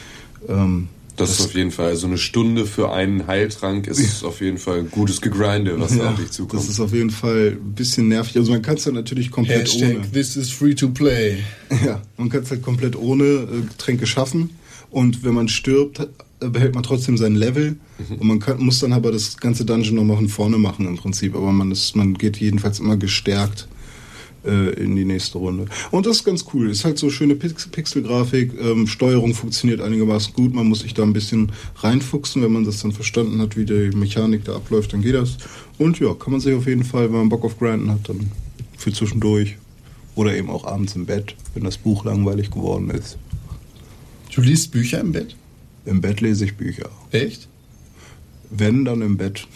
das ist auf jeden Fall, so eine Stunde für einen Heiltrank ist auf jeden Fall ein gutes Gegrinde, was da auf dich zukommt. Das ist auf jeden Fall ein bisschen nervig. Also man kann es dann natürlich komplett ohne. This is free to play. Ja, man kann es halt komplett ohne Getränke schaffen. Und wenn man stirbt, behält man trotzdem sein Level. Mhm. Und man muss dann aber das ganze Dungeon nochmal von vorne machen im Prinzip. Aber man geht jedenfalls immer gestärkt in die nächste Runde. Und das ist ganz cool. Ist halt so schöne Pixelgrafik. Steuerung funktioniert einigermaßen gut. Man muss sich da ein bisschen reinfuchsen. Wenn man das dann verstanden hat, wie die Mechanik da abläuft, dann geht das. Und ja, kann man sich auf jeden Fall, wenn man Bock auf Grinden hat, dann für zwischendurch oder eben auch abends im Bett, wenn das Buch langweilig geworden ist. Du liest Bücher im Bett? Im Bett lese ich Bücher. Echt? Wenn, dann im Bett.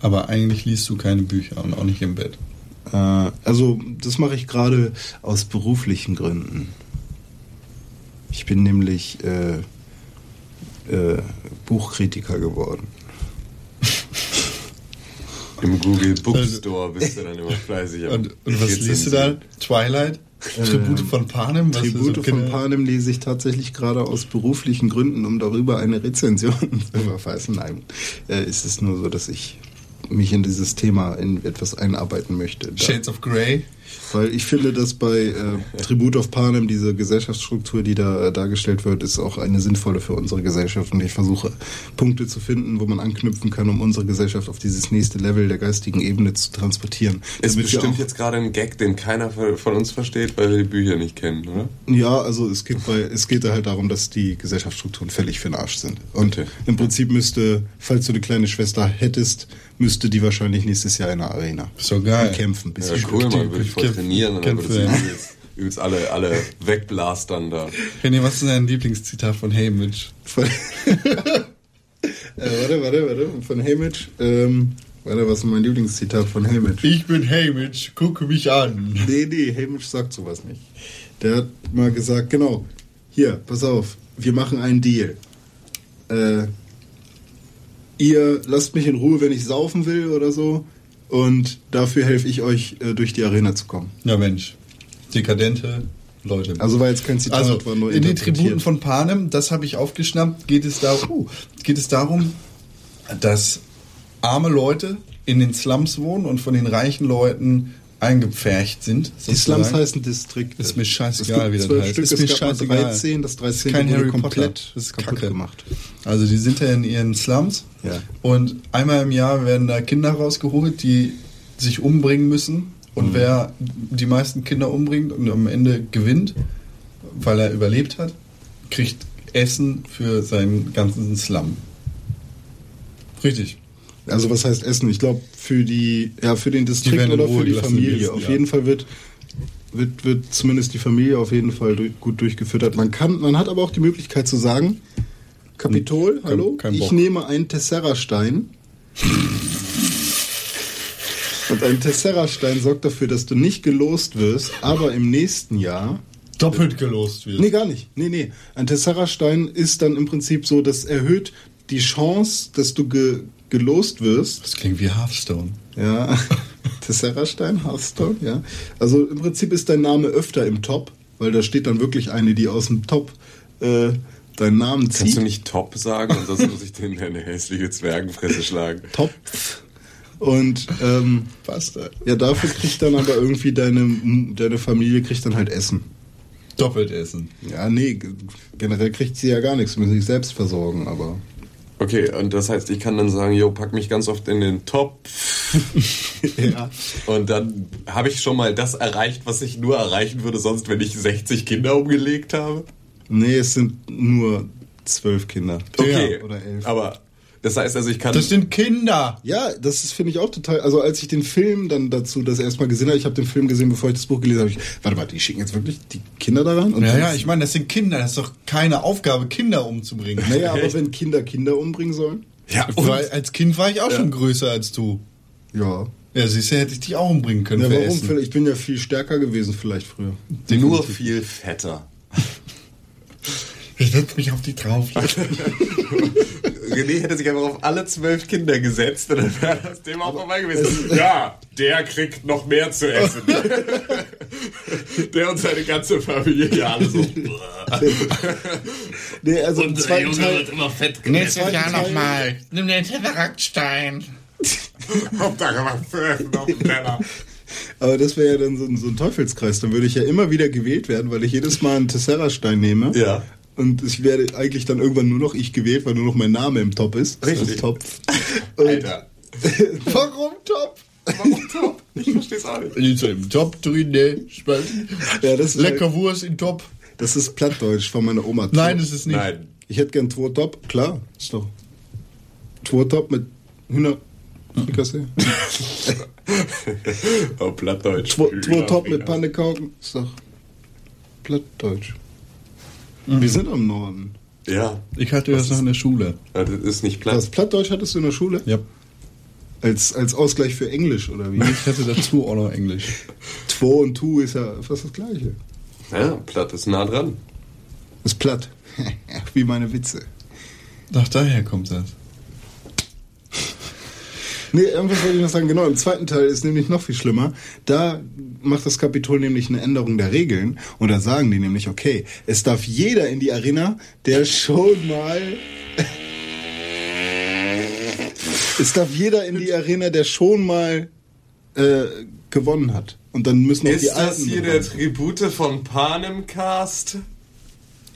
Aber eigentlich liest du keine Bücher und auch nicht im Bett. Also, das mache ich gerade aus beruflichen Gründen. Ich bin nämlich Buchkritiker geworden. Im Google Bookstore bist du dann immer fleißig. Und was liest du da? Twilight? Tribute von Panem? Tribute von Panem lese ich tatsächlich gerade aus beruflichen Gründen, um darüber eine Rezension zu verfassen. Nein, es ist nur so, dass ich mich in dieses Thema in etwas einarbeiten möchte. Shades of Grey? Weil ich finde, dass bei Tribute of Panem diese Gesellschaftsstruktur, die da dargestellt wird, ist auch eine sinnvolle für unsere Gesellschaft. Und ich versuche, Punkte zu finden, wo man anknüpfen kann, um unsere Gesellschaft auf dieses nächste Level der geistigen Ebene zu transportieren. Ist damit bestimmt jetzt gerade ein Gag, den keiner von uns versteht, weil wir die Bücher nicht kennen, oder? Ja, also es geht da halt darum, dass die Gesellschaftsstrukturen völlig für den Arsch sind. Und im Prinzip müsste, falls du eine kleine Schwester hättest, müsste die wahrscheinlich nächstes Jahr in der Arena so geil kämpfen. Ja, cool, man würde ich voll trainieren und dann würde ich übelst alle wegblastern da. René, was ist dein Lieblingszitat von Haymitch? Warte, von Haymitch. Was ist mein Lieblingszitat von Haymitch? Ich bin Haymitch, gucke mich an. Nee, Haymitch sagt sowas nicht. Der hat mal gesagt, genau, hier, pass auf, wir machen einen Deal. Ihr lasst mich in Ruhe, wenn ich saufen will oder so. Und dafür helfe ich euch, durch die Arena zu kommen. Ja, Mensch. Dekadente Leute. Also war jetzt kein Zitat, also, war nur in den Tributen von Panem, das habe ich aufgeschnappt, geht es darum, dass arme Leute in den Slums wohnen und von den reichen Leuten eingepfercht sind. Die Slums heißen Distrikte. Ist mir scheißegal, wie das heißt. Ist mir scheißegal. 13, das 13. Kein Harry Potter. Das ist Kacke gemacht. Also die sind ja in ihren Slums. Ja. Und einmal im Jahr werden da Kinder rausgeholt, die sich umbringen müssen. Und wer die meisten Kinder umbringt und am Ende gewinnt, weil er überlebt hat, kriegt Essen für seinen ganzen Slum. Richtig. Also was heißt Essen? Ich glaube für den Distrikt oder für die Familie. Auf jeden Fall wird zumindest die Familie auf jeden Fall gut durchgefüttert. Man hat aber auch die Möglichkeit zu sagen, Kapitol, hallo, ich nehme einen Tesserastein. Und ein Tesserastein sorgt dafür, dass du nicht gelost wirst, aber im nächsten Jahr doppelt gelost wirst. Nee, gar nicht. Nee. Ein Tesserastein ist dann im Prinzip so, das erhöht die Chance, dass du gelost wirst. Das klingt wie Hearthstone. Ja, Tesserastein, Hearthstone, ja. Also im Prinzip ist dein Name öfter im Top, weil da steht dann wirklich eine, die aus dem Top deinen Namen zieht. Kannst du nicht Top sagen, ansonsten muss ich dir in eine hässliche Zwergenfresse schlagen. Top. Und Bastard. Ja, dafür kriegt dann aber irgendwie deine Familie kriegt dann halt Essen. Doppelt Essen. Ja, nee, generell kriegt sie ja gar nichts, müssen sich selbst versorgen, aber... Okay, und das heißt, ich kann dann sagen, yo, pack mich ganz oft in den Topf. Ja. Und dann habe ich schon mal das erreicht, was ich nur erreichen würde sonst, wenn ich 60 Kinder umgelegt habe? Nee, es sind nur 12 Kinder. Okay, ja, oder 11. Aber das heißt also, ich kann... Das sind Kinder! Ja, das finde ich auch total... Also als ich den Film dann dazu das erstmal gesehen habe, ich habe den Film gesehen, bevor ich das Buch gelesen habe, warte mal, die schicken jetzt wirklich die Kinder da rein? Ja, ich meine, das sind Kinder, das ist doch keine Aufgabe, Kinder umzubringen. Naja, aber wenn Kinder Kinder umbringen sollen? Ja, und? Weil als Kind war ich auch schon größer als du. Ja. Ja, siehst du, hätte ich dich auch umbringen können. Ja, warum? Essen. Ich bin ja viel stärker gewesen vielleicht früher. Nur viel fetter. Ich setze mich auf die drauf. René hätte sich einfach auf alle 12 Kinder gesetzt und dann wäre das Thema auch vorbei gewesen. Ja, der kriegt noch mehr zu essen. Der und seine ganze Familie, ja, alle so. Nee, also und der Junge wird immer fett gegessen. Nächstes Jahr nochmal. Nimm den Tesseraktstein. Hauptsache was zu essen auf dem Teller. Aber das wäre ja dann so ein Teufelskreis. Dann würde ich ja immer wieder gewählt werden, weil ich jedes Mal einen Tesserastein nehme. Ja. Und ich werde eigentlich dann irgendwann nur noch ich gewählt, weil nur noch mein Name im Top ist. Richtig. Top. Alter. Warum Top? Warum Top? Ich versteh's auch nicht. Im Top drin, ne? Ja, lecker Wurst im Top. Das ist Plattdeutsch von meiner Oma. Nein, das ist nicht. Nein. Ich hätte gern 2 Top. Klar, ist doch. 2 Top mit 100. Oh, Plattdeutsch. 2 Top mit Pannekauken. Ist doch Plattdeutsch. Mhm. Wir sind am Norden. Ja. Ich hatte das noch in der Schule. Ja, das ist nicht platt. Das Plattdeutsch hattest du in der Schule? Ja. Als Ausgleich für Englisch, oder wie? Ich hatte dazu auch noch Englisch. Two und Tu ist ja fast das Gleiche. Ja, platt ist nah dran. Ist platt. Wie meine Witze. Doch, daher kommt das. Nee, irgendwas wollte ich noch sagen. Genau, im zweiten Teil ist nämlich noch viel schlimmer. Da macht das Kapitol nämlich eine Änderung der Regeln. Und da sagen die nämlich, okay, es darf jeder in die Arena, der schon mal... Es darf jeder in die Arena, der schon mal gewonnen hat. Und dann müssen auch die Alten. Ist das hier der Tribute von Panemcast?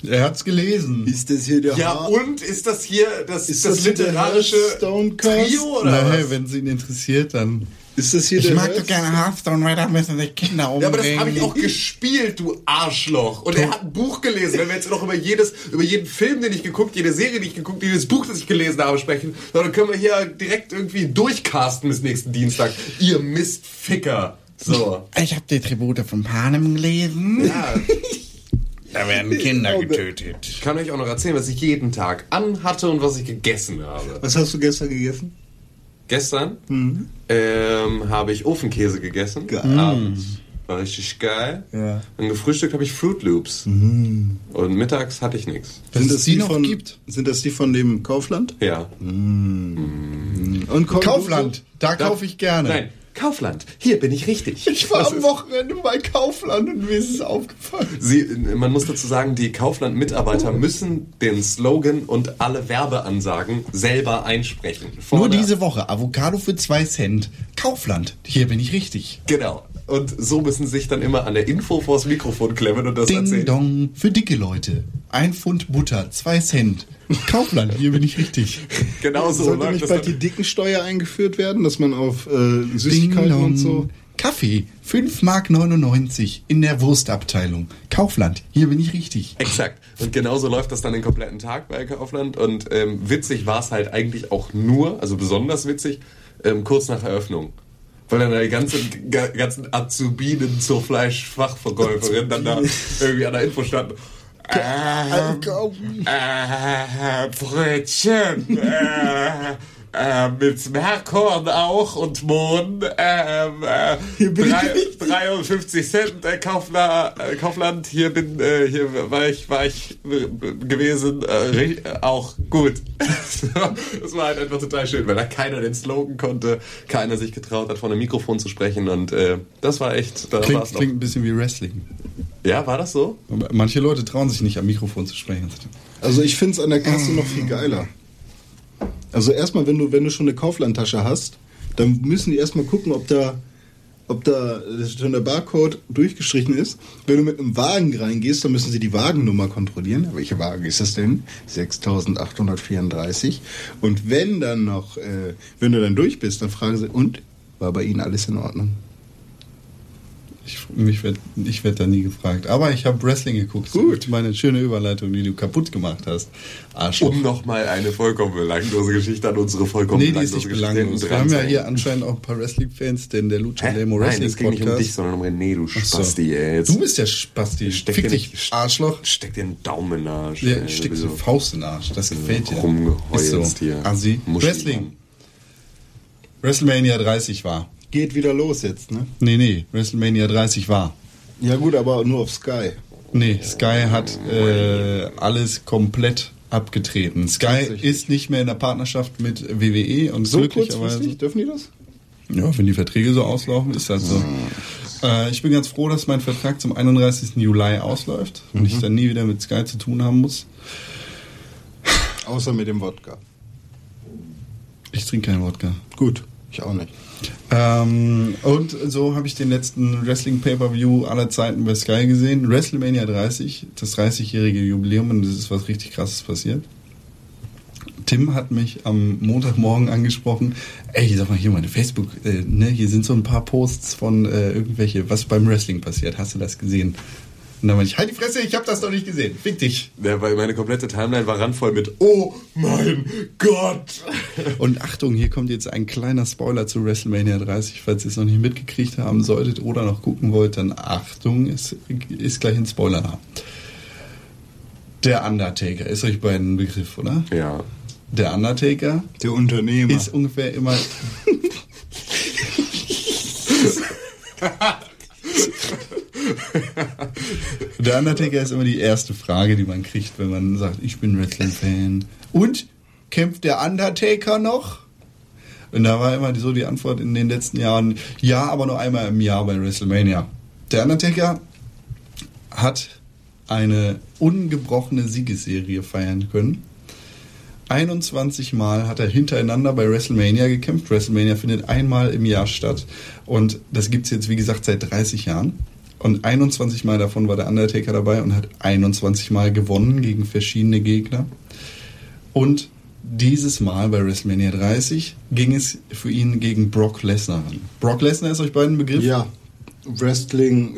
Er hat's gelesen. Ist das hier der und ist das hier das literarische Trio oder was? Wenn es ihn interessiert, dann. Ist das hier ich mag doch gerne Hearthstone, weil da müssen sich Kinder umbringen. Ja, aber das habe ich auch gespielt, du Arschloch. Und er hat ein Buch gelesen. Wenn wir jetzt noch über jeden Film, den ich geguckt, jede Serie, die ich geguckt, jedes Buch, das ich gelesen habe, sprechen, dann können wir hier direkt irgendwie durchcasten bis nächsten Dienstag. Ihr Mistficker. So. Ich habe die Tribute von Panem gelesen. Ja. Da werden Kinder getötet. Ich kann euch auch noch erzählen, was ich jeden Tag anhatte und was ich gegessen habe. Was hast du gestern gegessen? Gestern habe ich Ofenkäse gegessen. Geil. Abends. War richtig geil. Ja. Dann gefrühstückt habe ich Fruit Loops. Mhm. Und mittags hatte ich nichts. Sind das die von dem Kaufland? Ja. Mhm. Und Kaufland, da kaufe ich gerne. Nein. Kaufland, hier bin ich richtig. Ich war am Wochenende bei Kaufland und mir ist es aufgefallen. Man muss dazu sagen, die Kaufland-Mitarbeiter müssen den Slogan und alle Werbeansagen selber einsprechen. Nur diese Woche, Avocado für 2 Cent. Kaufland, hier bin ich richtig. Genau. Und so müssen sich dann immer an der Info vors Mikrofon klemmen und das Ding erzählen. Dong, für dicke Leute. 1 Pfund Butter, 2 Cent. Kaufland, hier bin ich richtig. Genau so. Sollte nicht bald die Dickensteuer eingeführt werden, dass man auf Süßigkeiten Ding und so... Kaffee, 5,99 Mark in der Wurstabteilung. Kaufland, hier bin ich richtig. Exakt. Und genauso läuft das dann den kompletten Tag bei Kaufland. Und witzig war es halt eigentlich auch nur, also besonders witzig, kurz nach Eröffnung. Weil dann die ganzen Azubinen zur Fleischfachverkäuferin dann da irgendwie an der Info standen. Brötchen, mit Merkorn auch und Mohn, 53 Cent, Kaufland, hier war ich gewesen, auch gut. Das war halt einfach total schön, weil da keiner den Slogan konnte, keiner sich getraut hat, vor einem Mikrofon zu sprechen und das war echt... Klingt ein bisschen wie Wrestling. Ja, war das so? Manche Leute trauen sich nicht, am Mikrofon zu sprechen. Also ich finde es an der Kasse noch viel geiler. Also erstmal, wenn du schon eine Kauflandtasche hast, dann müssen die erstmal gucken, ob da schon der Barcode durchgestrichen ist. Wenn du mit einem Wagen reingehst, dann müssen sie die Wagennummer kontrollieren. Welcher Wagen ist das denn? 6.834. Und wenn du dann durch bist, dann fragen sie, und war bei Ihnen alles in Ordnung? Ich werd da nie gefragt. Aber ich habe Wrestling geguckt. Gut. Meine schöne Überleitung, die du kaputt gemacht hast. Arschloch. Um nochmal eine vollkommen belanglose Geschichte an unsere vollkommen belanglose Geschichte. Nee, die ist nicht belanglos. Wir haben ja hier anscheinend auch ein paar Wrestling-Fans, denn der Lucha Lemo Wrestling Podcast... Nein, es ging nicht um dich, sondern um René, du Spasti, so. Ey. Jetzt. Du bist der Spasti. Fick dich, Arschloch. Steck dir einen Daumen in den Arsch. Ja, steck dir eine Faust in den Arsch. Das gefällt dir. Rumgeheulst hier. Assi. Wrestling. WrestleMania 30 war... Geht wieder los jetzt, ne? Nee, WrestleMania 30 war. Ja gut, aber nur auf Sky. Nee, Sky hat alles komplett abgetreten. Sky ist nicht mehr in der Partnerschaft mit WWE und so kurzfristig, dürfen die das? Ja, wenn die Verträge so auslaufen, ist das so. Ich bin ganz froh, dass mein Vertrag zum 31. Juli ausläuft und ich dann nie wieder mit Sky zu tun haben muss. Außer mit dem Wodka. Ich trinke keinen Wodka. Gut, ich auch nicht. Und so habe ich den letzten Wrestling-Pay-Per-View aller Zeiten bei Sky gesehen. WrestleMania 30, das 30-jährige Jubiläum, und es ist was richtig Krasses passiert. Tim hat mich am Montagmorgen angesprochen. Ey, sag mal, hier meine Facebook, hier sind so ein paar Posts von irgendwelche, was beim Wrestling passiert. Hast du das gesehen? Und dann meinte ich, halt die Fresse, ich hab das doch nicht gesehen. Fick dich. Ja, weil meine komplette Timeline war randvoll mit Oh mein Gott. Und Achtung, hier kommt jetzt ein kleiner Spoiler zu WrestleMania 30. Falls ihr es noch nicht mitgekriegt haben solltet oder noch gucken wollt, dann Achtung, ist gleich ein Spoiler da. Der Undertaker ist euch beiden ein Begriff, oder? Ja. Der Undertaker. Der Unternehmer. Ist ungefähr immer... Der Undertaker ist immer die erste Frage, die man kriegt, wenn man sagt, ich bin Wrestling-Fan. Und kämpft der Undertaker noch? Und da war immer so die Antwort in den letzten Jahren, ja, aber nur einmal im Jahr bei WrestleMania. Der Undertaker hat eine ungebrochene Siegesserie feiern können. 21 Mal hat er hintereinander bei WrestleMania gekämpft. WrestleMania findet einmal im Jahr statt. Und das gibt es jetzt, wie gesagt, seit 30 Jahren. Und 21 Mal davon war der Undertaker dabei und hat 21 Mal gewonnen gegen verschiedene Gegner. Und dieses Mal bei WrestleMania 30 ging es für ihn gegen Brock Lesnar an. Brock Lesnar ist euch beiden ein Begriff? Ja. Wrestling,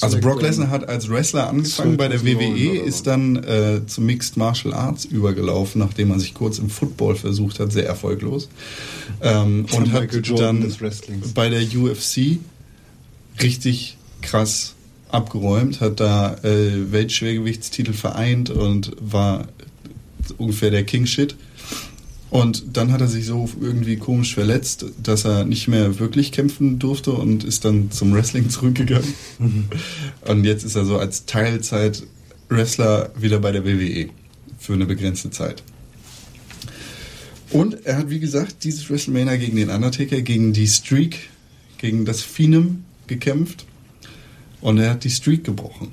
Also Brock Lesnar hat als Wrestler angefangen bei der WWE, ist dann zu Mixed Martial Arts übergelaufen, nachdem er sich kurz im Football versucht hat, sehr erfolglos. Und hat dann bei der UFC richtig krass abgeräumt, hat da Weltschwergewichtstitel vereint und war ungefähr der King Shit. Und dann hat er sich so irgendwie komisch verletzt, dass er nicht mehr wirklich kämpfen durfte und ist dann zum Wrestling zurückgegangen. Und jetzt ist er so als Teilzeit-Wrestler wieder bei der WWE für eine begrenzte Zeit. Und er hat, wie gesagt, dieses WrestleMania gegen den Undertaker, gegen die Streak, gegen das Phenom gekämpft. Und er hat die Streak gebrochen.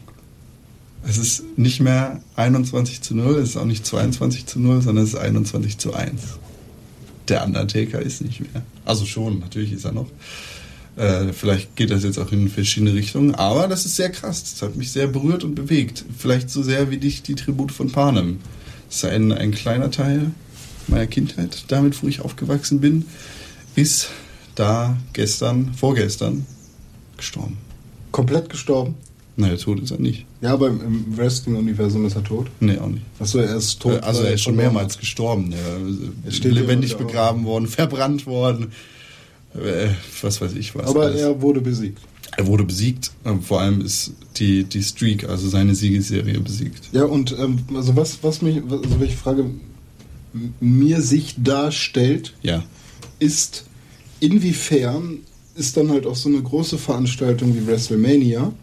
Es ist nicht mehr 21:0, es ist auch nicht 22:0, sondern es ist 21:1. Der Undertaker ist nicht mehr. Also schon, natürlich ist er noch. Vielleicht geht das jetzt auch in verschiedene Richtungen, aber das ist sehr krass. Das hat mich sehr berührt und bewegt. Vielleicht so sehr wie dich die Tribute von Panem. Das ist ein kleiner Teil meiner Kindheit, damit wo ich aufgewachsen bin, ist da vorgestern gestorben. Komplett gestorben? Naja, tot ist er nicht. Ja, aber im Wrestling-Universum ist er tot? Nee, auch nicht. Achso, er ist tot. Also er ist schon mehrmals gestorben. Er ist lebendig begraben worden, verbrannt worden. Was weiß ich was. Aber alles. Er wurde besiegt. Er wurde besiegt. Vor allem ist die Streak, also seine Siegesserie, besiegt. Ja, und also welche Frage mir sich darstellt, ja, ist, inwiefern ist dann halt auch so eine große Veranstaltung wie WrestleMania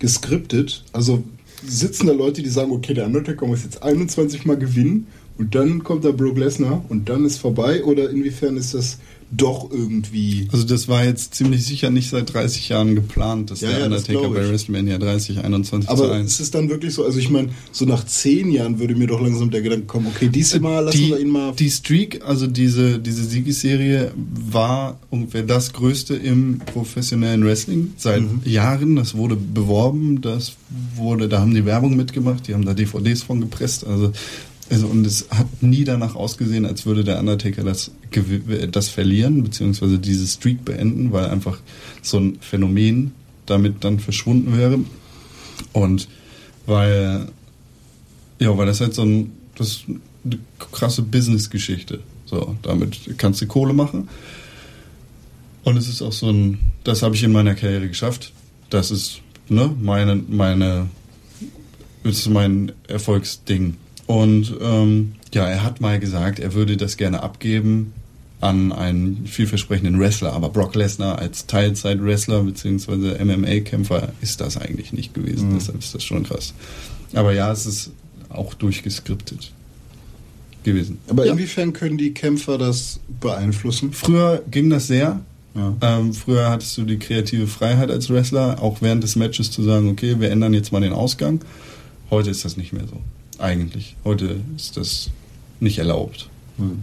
geskriptet, also sitzen da Leute, die sagen, okay, der Undertaker muss jetzt 21 Mal gewinnen und dann kommt da Brock Lesnar und dann ist vorbei, oder inwiefern ist das doch irgendwie... Also das war jetzt ziemlich sicher nicht seit 30 Jahren geplant, dass der Undertaker das bei WrestleMania 30, 21 zu 1... Aber ist es dann wirklich so, also ich meine, so nach 10 Jahren würde mir doch langsam der Gedanke kommen, okay, diesmal lassen wir ihn mal... Die Streak, also diese Siegesserie, war ungefähr das Größte im professionellen Wrestling seit Jahren. Das wurde beworben, da haben die Werbung mitgemacht, die haben da DVDs von gepresst, also und es hat nie danach ausgesehen, als würde der Undertaker das verlieren, beziehungsweise diese Streak beenden, weil einfach so ein Phänomen damit dann verschwunden wäre. Und weil das halt das ist eine krasse Business-Geschichte. So, damit kannst du Kohle machen. Und es ist auch das habe ich in meiner Karriere geschafft. Das ist, das ist mein Erfolgsding. Und er hat mal gesagt, er würde das gerne abgeben an einen vielversprechenden Wrestler. Aber Brock Lesnar als Teilzeit-Wrestler bzw. MMA-Kämpfer ist das eigentlich nicht gewesen. Mhm. Deshalb ist das schon krass. Aber ja, es ist auch durchgeskriptet gewesen. Aber inwiefern können die Kämpfer das beeinflussen? Früher ging das sehr. Ja. Früher hattest du die kreative Freiheit als Wrestler, auch während des Matches zu sagen, okay, wir ändern jetzt mal den Ausgang. Heute ist das nicht mehr so. Eigentlich. Heute ist das nicht erlaubt. Mhm.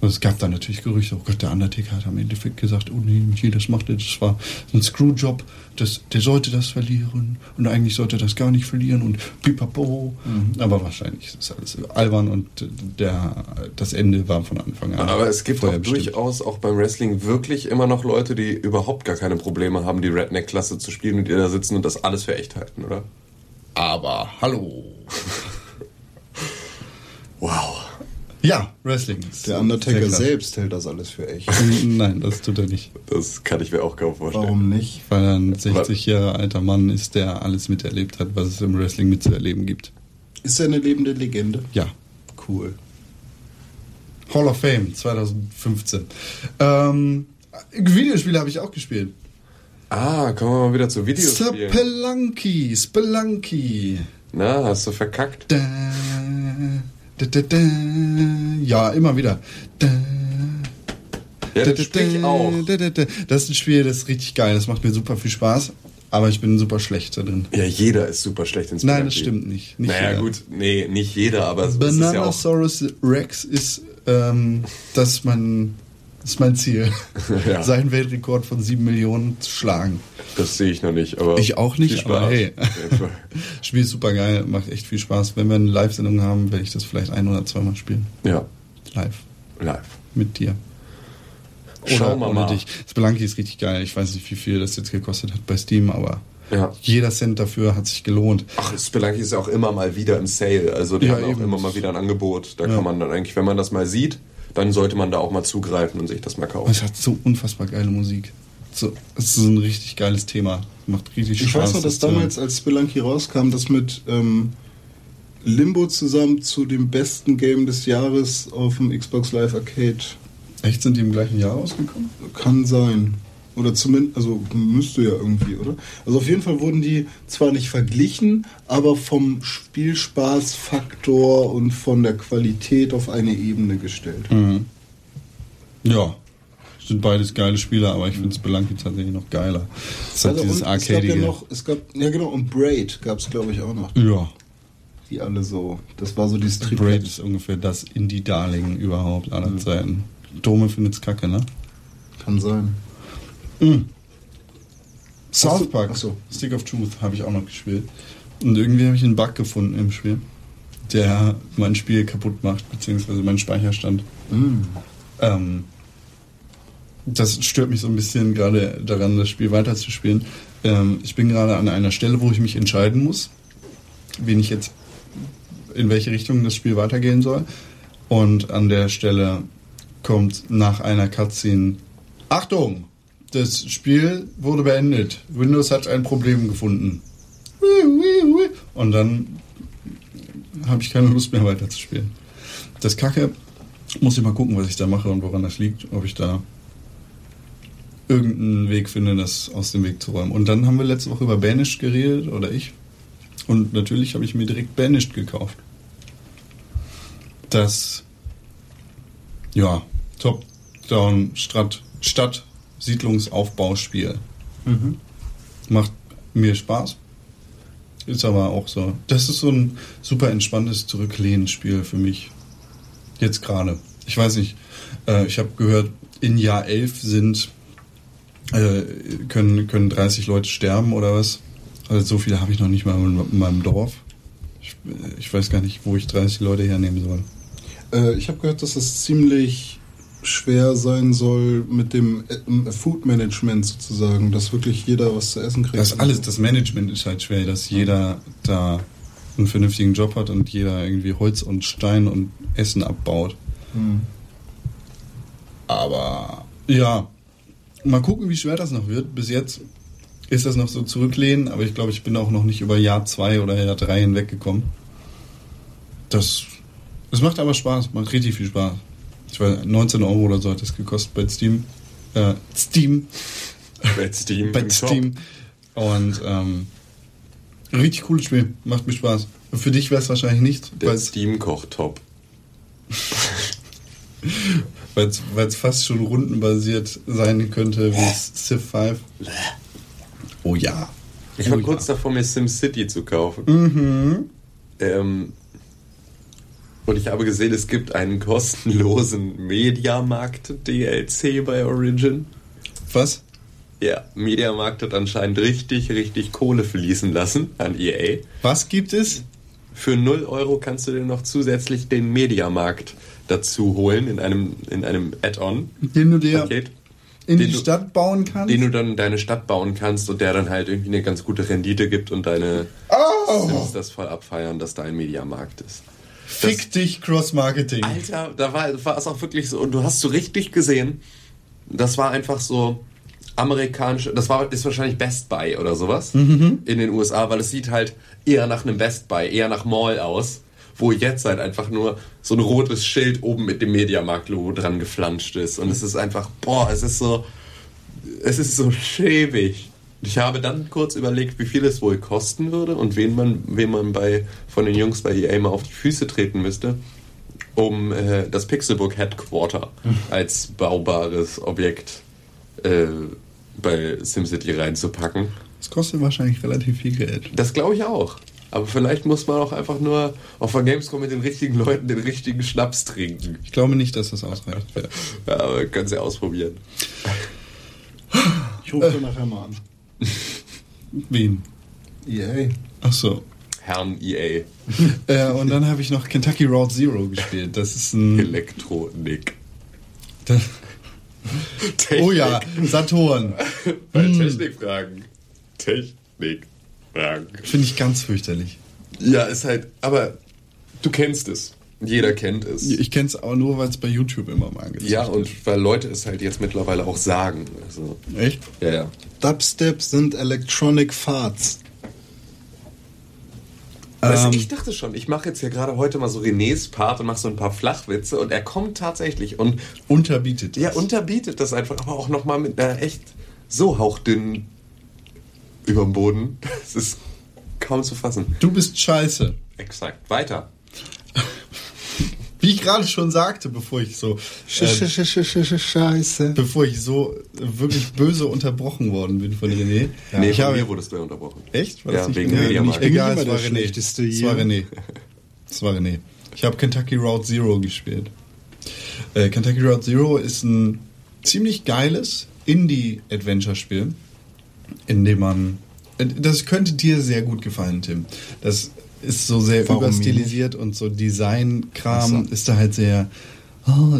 Also es gab dann natürlich Gerüchte, oh Gott, der Undertaker hat am Endeffekt gesagt, oh nee, das macht er, das war ein Screwjob, der sollte das verlieren und eigentlich sollte er das gar nicht verlieren und pipapo. Mhm. Aber wahrscheinlich ist das alles albern und das Ende war von Anfang an. Aber es gibt auch durchaus auch beim Wrestling wirklich immer noch Leute, die überhaupt gar keine Probleme haben, die Redneck-Klasse zu spielen und die da sitzen und das alles für echt halten, oder? Aber hallo! Wow. Ja, Wrestling. Der Undertaker selbst hält das alles für echt. Nein, das tut er nicht. Das kann ich mir auch kaum vorstellen. Warum nicht? Weil er ein 60 Jahre alter Mann ist, der alles miterlebt hat, was es im Wrestling mitzuerleben gibt. Ist er eine lebende Legende? Ja. Cool. Hall of Fame 2015. Videospiele habe ich auch gespielt. Ah, kommen wir mal wieder zu Videospielen. Spelunky. Na, hast du verkackt? Ja, immer wieder. Das ist ein Spiel, das ist richtig geil. Das macht mir super viel Spaß. Aber ich bin super schlecht da drin. Ja, jeder ist super schlecht in Spelunky. Nein, das stimmt nicht. Nicht jeder, aber es ist ja auch... Bananasaurus Rex ist das ist mein Ziel. Ja. Seinen Weltrekord von 7 Millionen zu schlagen. Das sehe ich noch nicht, aber... Ich auch nicht, aber hey. Spiel ist super geil, macht echt viel Spaß. Wenn wir eine Live-Sendung haben, werde ich das vielleicht 1 oder 2 Mal spielen. Ja. Live. Mit dir. Schau mal ohne dich. Spelunky ist richtig geil. Ich weiß nicht, wie viel das jetzt gekostet hat bei Steam, aber jeder Cent dafür hat sich gelohnt. Ach, Spelunky ist auch immer mal wieder im Sale. Also die haben auch immer mal wieder ein Angebot. Da kann man dann eigentlich, wenn man das mal sieht, dann sollte man da auch mal zugreifen und sich das mal kaufen. Es hat so unfassbar geile Musik. So, es ist ein richtig geiles Thema. Macht richtig Spaß. Ich weiß noch, dass damals, als Spelunky rauskam, das mit Limbo zusammen zu dem besten Game des Jahres auf dem Xbox Live Arcade. Echt, sind die im gleichen Jahr rausgekommen? Kann sein. Oder zumindest, also müsste ja irgendwie, oder? Also auf jeden Fall wurden die zwar nicht verglichen, aber vom Spielspaßfaktor und von der Qualität auf eine Ebene gestellt. Mhm. Ja, sind beides geile Spiele, aber ich finde Spelunky tatsächlich noch geiler. Es hat dieses Arcade. Und Braid gab es, glaube ich, auch noch. Ja. Die alle so, das war so dieses Trick. Braid ist ungefähr das Indie-Darling überhaupt aller Zeiten. Dome findet's kacke, ne? Kann sein. South Park, Stick of Truth habe ich auch noch gespielt. Und irgendwie habe ich einen Bug gefunden im Spiel, der mein Spiel kaputt macht, beziehungsweise meinen Speicherstand. Das stört mich so ein bisschen gerade daran, das Spiel weiterzuspielen. Ich bin gerade an einer Stelle, wo ich mich entscheiden muss, in welche Richtung das Spiel weitergehen soll. Und an der Stelle kommt nach einer Cutscene: Achtung! Das Spiel wurde beendet. Windows hat ein Problem gefunden. Und dann habe ich keine Lust mehr weiterzuspielen. Das Kacke, muss ich mal gucken, was ich da mache und woran das liegt, ob ich da irgendeinen Weg finde, das aus dem Weg zu räumen. Und dann haben wir letzte Woche über Banished geredet, oder ich. Und natürlich habe ich mir direkt Banished gekauft. Das Top-Down-Stadt Siedlungsaufbauspiel. Macht mir Spaß. Ist aber auch so. Das ist so ein super entspanntes Zurücklehnen-Spiel für mich. Jetzt gerade. Ich weiß nicht. Ich habe gehört, in Jahr 11 können 30 Leute sterben oder was. Also so viele habe ich noch nicht mal in meinem Dorf. Ich weiß gar nicht, wo ich 30 Leute hernehmen soll. Ich habe gehört, dass das ziemlich schwer sein soll mit dem Food-Management sozusagen, dass wirklich jeder was zu essen kriegt. Das Management ist halt schwer, dass jeder da einen vernünftigen Job hat und jeder irgendwie Holz und Stein und Essen abbaut. Aber ja, mal gucken, wie schwer das noch wird. Bis jetzt ist das noch so zurücklehnen, aber ich glaube, ich bin auch noch nicht über Jahr 2 oder Jahr 3 hinweggekommen. Das macht aber Spaß, macht richtig viel Spaß. Ich weiß, 19 Euro oder so hat das gekostet bei Steam. Bei Steam. Und richtig cooles Spiel. Macht mir Spaß. Für dich wäre es wahrscheinlich nicht. Der Steam-Koch top. Weil es fast schon rundenbasiert sein könnte wie Civ 5. Oh ja. Ich war kurz davor, mir SimCity zu kaufen. Und ich habe gesehen, es gibt einen kostenlosen Mediamarkt-DLC bei Origin. Was? Ja, Mediamarkt hat anscheinend richtig, richtig Kohle fließen lassen an EA. Was gibt es? Für 0 Euro kannst du dir noch zusätzlich den Mediamarkt dazu holen in einem Add-on. Den du dir Stadt bauen kannst? Den du dann in deine Stadt bauen kannst und der dann halt irgendwie eine ganz gute Rendite gibt und deine Sims das voll abfeiern, dass da ein Mediamarkt ist. Fick dich, Cross-Marketing. Alter, da war es auch wirklich so. Und du hast so richtig gesehen, das war einfach so amerikanisch. Ist wahrscheinlich Best Buy oder sowas in den USA, weil es sieht halt eher nach einem Best Buy, eher nach Mall aus, wo jetzt halt einfach nur so ein rotes Schild oben mit dem Mediamarkt-Logo dran geflanscht ist. Und es ist einfach, es ist so schäbig. Ich habe dann kurz überlegt, wie viel es wohl kosten würde und wen man von den Jungs bei EA mal auf die Füße treten müsste, um das Pixelburg Headquarter als baubares Objekt bei SimCity reinzupacken. Das kostet wahrscheinlich relativ viel Geld. Das glaube ich auch. Aber vielleicht muss man auch einfach nur auf der Gamescom mit den richtigen Leuten den richtigen Schnaps trinken. Ich glaube nicht, dass das ausreicht. Ja, aber können Sie ausprobieren. Ich rufe nachher mal an. Wen? EA. Ach so. Herrn EA. Und dann habe ich noch Kentucky Route Zero gespielt. Das ist ein... Elektronik. Technik. Oh ja, Saturn. Bei Technikfragen. Technikfragen. Finde ich ganz fürchterlich. Ja, ist halt... Aber du kennst es. Jeder kennt es. Ich kenne es auch nur, weil es bei YouTube immer mal angezeigt wird. Ja, und weil Leute es halt jetzt mittlerweile auch sagen. Also, echt? Ja, ja. Dubstep sind Electronic Farts. Also ich dachte schon, ich mache jetzt ja gerade heute mal so Renés Part und mache so ein paar Flachwitze und er kommt tatsächlich und... Unterbietet das. Ja, unterbietet das einfach, aber auch nochmal mit einer echt so hauchdünnen überm Boden. Das ist kaum zu fassen. Du bist scheiße. Exakt. Weiter. Wie ich gerade schon sagte, bevor ich so... Scheiße. Bevor ich so wirklich böse unterbrochen worden bin von René. Ja, nee, von mir wurdest du ja unterbrochen. Echt? War ja, das wegen Mediamarkt. Egal, es war René. Es war René. Ich habe Kentucky Route Zero gespielt. Kentucky Route Zero ist ein ziemlich geiles Indie-Adventure-Spiel, in dem man... Das könnte dir sehr gut gefallen, Tim. Das ist so sehr überstilisiert und so Designkram ist da halt sehr,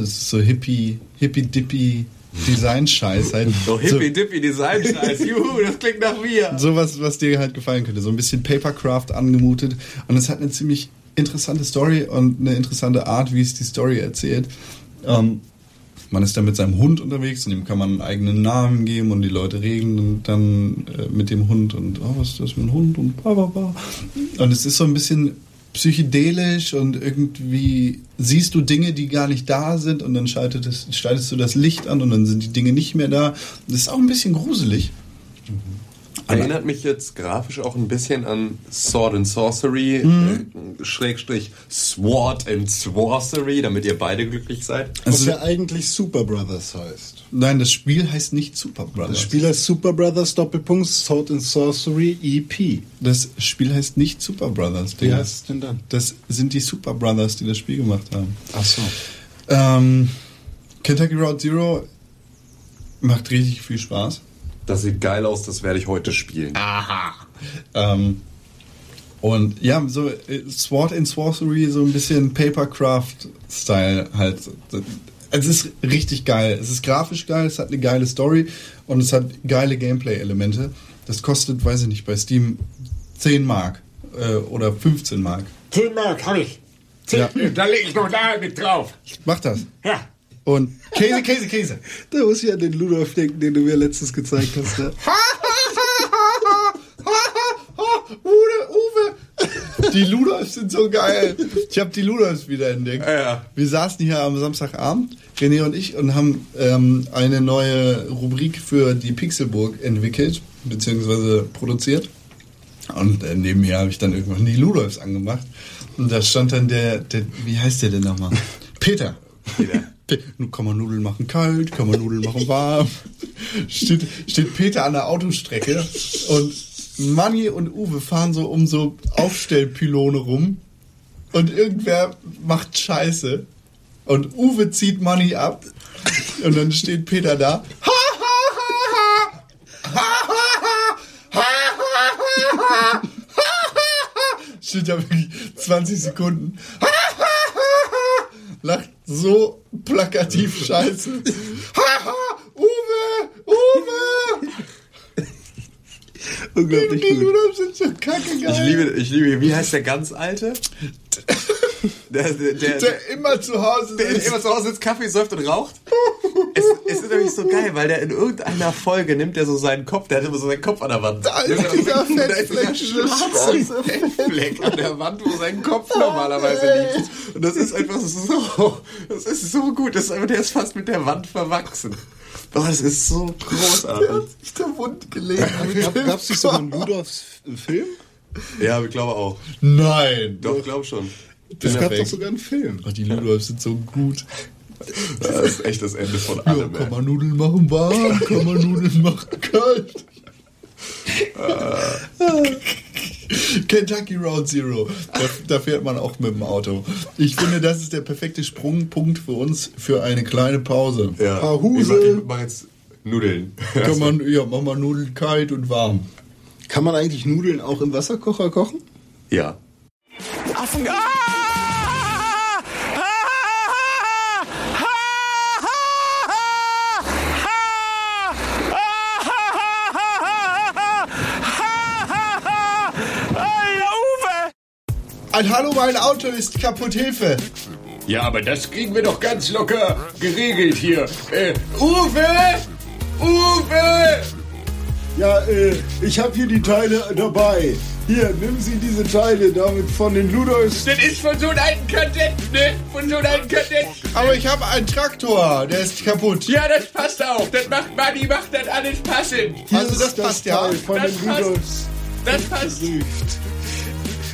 es ist so hippie-dippy Design-Scheiß. Halt. So hippie-dippy Design-Scheiß, juhu, das klingt nach mir. Sowas, was dir halt gefallen könnte, so ein bisschen Papercraft angemutet und es hat eine ziemlich interessante Story und eine interessante Art, wie es die Story erzählt. Man ist dann mit seinem Hund unterwegs und dem kann man einen eigenen Namen geben und die Leute reden dann mit dem Hund und oh, was ist das für ein Hund und bla bla bla. Und es ist so ein bisschen psychedelisch und irgendwie siehst du Dinge, die gar nicht da sind und dann schaltest du das Licht an und dann sind die Dinge nicht mehr da. Das ist auch ein bisschen gruselig. Erinnert mich jetzt grafisch auch ein bisschen an Sword and Sorcery, Schrägstrich Sword and Sorcery, damit ihr beide glücklich seid. Was also, ja eigentlich Super Brothers heißt. Nein, das Spiel heißt nicht Super Brothers. Das Spiel heißt Super Brothers Doppelpunkt Sword and Sorcery EP. Das Spiel heißt nicht Super Brothers. Wie heißt es denn dann? Das sind die Super Brothers, die das Spiel gemacht haben. Ach so. Kentucky Route Zero macht richtig viel Spaß. Das sieht geil aus, das werde ich heute spielen. Aha. Und ja, so Sword and Sorcery, so ein bisschen Papercraft-Style halt. Es ist richtig geil. Es ist grafisch geil, es hat eine geile Story und es hat geile Gameplay-Elemente. Das kostet, weiß ich nicht, bei Steam 10 Mark oder 15 Mark. 10 Mark habe ich. 10, ja. Da lege ich noch da mit drauf. Mach das. Ja. Und Käse. Da muss ich an den Ludolf denken, den du mir letztens gezeigt hast. Ne? Uwe. Die Ludolfs sind so geil. Ich habe die Ludolfs wieder entdeckt. Ja. Wir saßen hier am Samstagabend, René und ich, und haben eine neue Rubrik für die Pixelburg entwickelt, beziehungsweise produziert. Und nebenher habe ich dann irgendwann die Ludolfs angemacht. Und da stand dann der wie heißt der denn nochmal? Peter. Kann man Nudeln machen kalt, kann man Nudeln machen warm. Steht Peter an der Autostrecke und Manni und Uwe fahren so um so Aufstellpylone rum und irgendwer macht Scheiße und Uwe zieht Manni ab und dann steht Peter da. Steht da wirklich 20 Sekunden. Lacht so plakativ Scheiße. Haha, Uwe! Unglaublich gut. Die Ludolfs sind so kacke geil. Ich liebe, wie heißt der ganz Alte? Der immer zu Hause sitzt. Der immer zu Hause sitzt, Kaffee säuft und raucht. Es ist nämlich so geil, weil der in irgendeiner Folge nimmt der so seinen Kopf, der hat immer so seinen Kopf an der Wand. Da ist dieser Fettfleck an der Wand, wo sein Kopf normalerweise liegt. Und das ist einfach so, das ist so gut, der ist fast mit der Wand verwachsen. Oh, das ist so großartig. Der hat sich der Wund gelegt. Gab es nicht so einen Ludolfs-Film? Ja, ich glaube auch. Nein. Doch, ich glaube schon. Es gab doch sogar einen Film. Ach, die Ludolfs sind so gut. Das ist echt das Ende von allem. Ja, kann man Nudeln machen warm, kann man Nudeln machen kalt. Kentucky Route Zero. Da fährt man auch mit dem Auto. Ich finde, das ist der perfekte Sprungpunkt für uns für eine kleine Pause. Ja. Huse. Ich mach jetzt Nudeln. Kann man, ja, mach mal Nudeln kalt und warm. Kann man eigentlich Nudeln auch im Wasserkocher kochen? Ja. Affen. Ein Hallo, mein Auto ist kaputt, Hilfe! Ja, aber das kriegen wir doch ganz locker geregelt hier. Uwe! Uwe! Ja, ich habe hier die Teile dabei. Hier, nimm sie diese Teile damit von den Ludolfs. Das ist von so einem alten Kadett, ne? Von so einem alten Kadett. Aber ich habe einen Traktor, der ist kaputt. Ja, das passt auch. Das macht Manni, macht das alles passend. Hier also das passt ja. Teil von den Ludolfs. Das passt.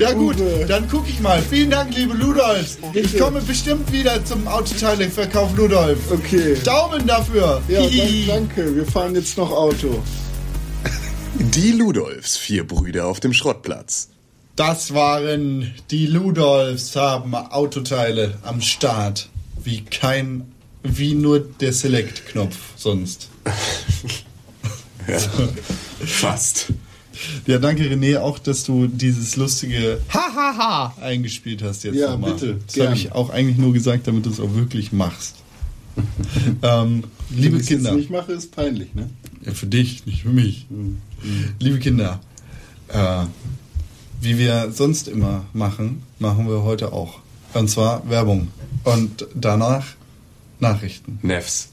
Ja gut, Uwe. Dann gucke ich mal. Vielen Dank, liebe Ludolfs. Ich komme bestimmt wieder zum Autoteileverkauf Ludolf. Okay. Daumen dafür. Ja, danke. Wir fahren jetzt noch Auto. Die Ludolfs, 4 Brüder auf dem Schrottplatz. Das waren die Ludolfs, haben Autoteile am Start. Wie nur der Select-Knopf sonst. Ja, fast. Ja, danke René, auch dass du dieses lustige Hahaha eingespielt hast jetzt nochmal. Ja, bitte. Das habe ich auch eigentlich nur gesagt, damit du es auch wirklich machst. Liebe Kinder. Wenn ich das nicht mache, ist peinlich, ne? Ja, für dich, nicht für mich. Mhm. Liebe Kinder, wie wir sonst immer machen wir heute auch. Und zwar Werbung. Und danach Nachrichten. Nevs.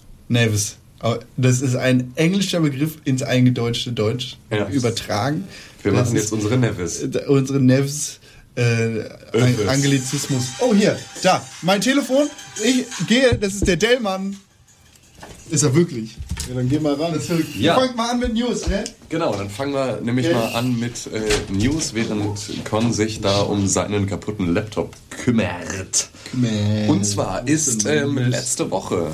Das ist ein englischer Begriff ins eingedeutschte Deutsch übertragen. Wir machen jetzt unsere Nevs. Unsere Nevs. Anglizismus. Oh, hier, da, mein Telefon. Ich gehe, das ist der Dellmann. Ist er wirklich? Ja, dann geh mal ran. Fangt mal an mit News, ne? Genau, dann fangen wir nämlich mal an mit News, während Con sich da um seinen kaputten Laptop kümmert. Und zwar ist letzte Woche...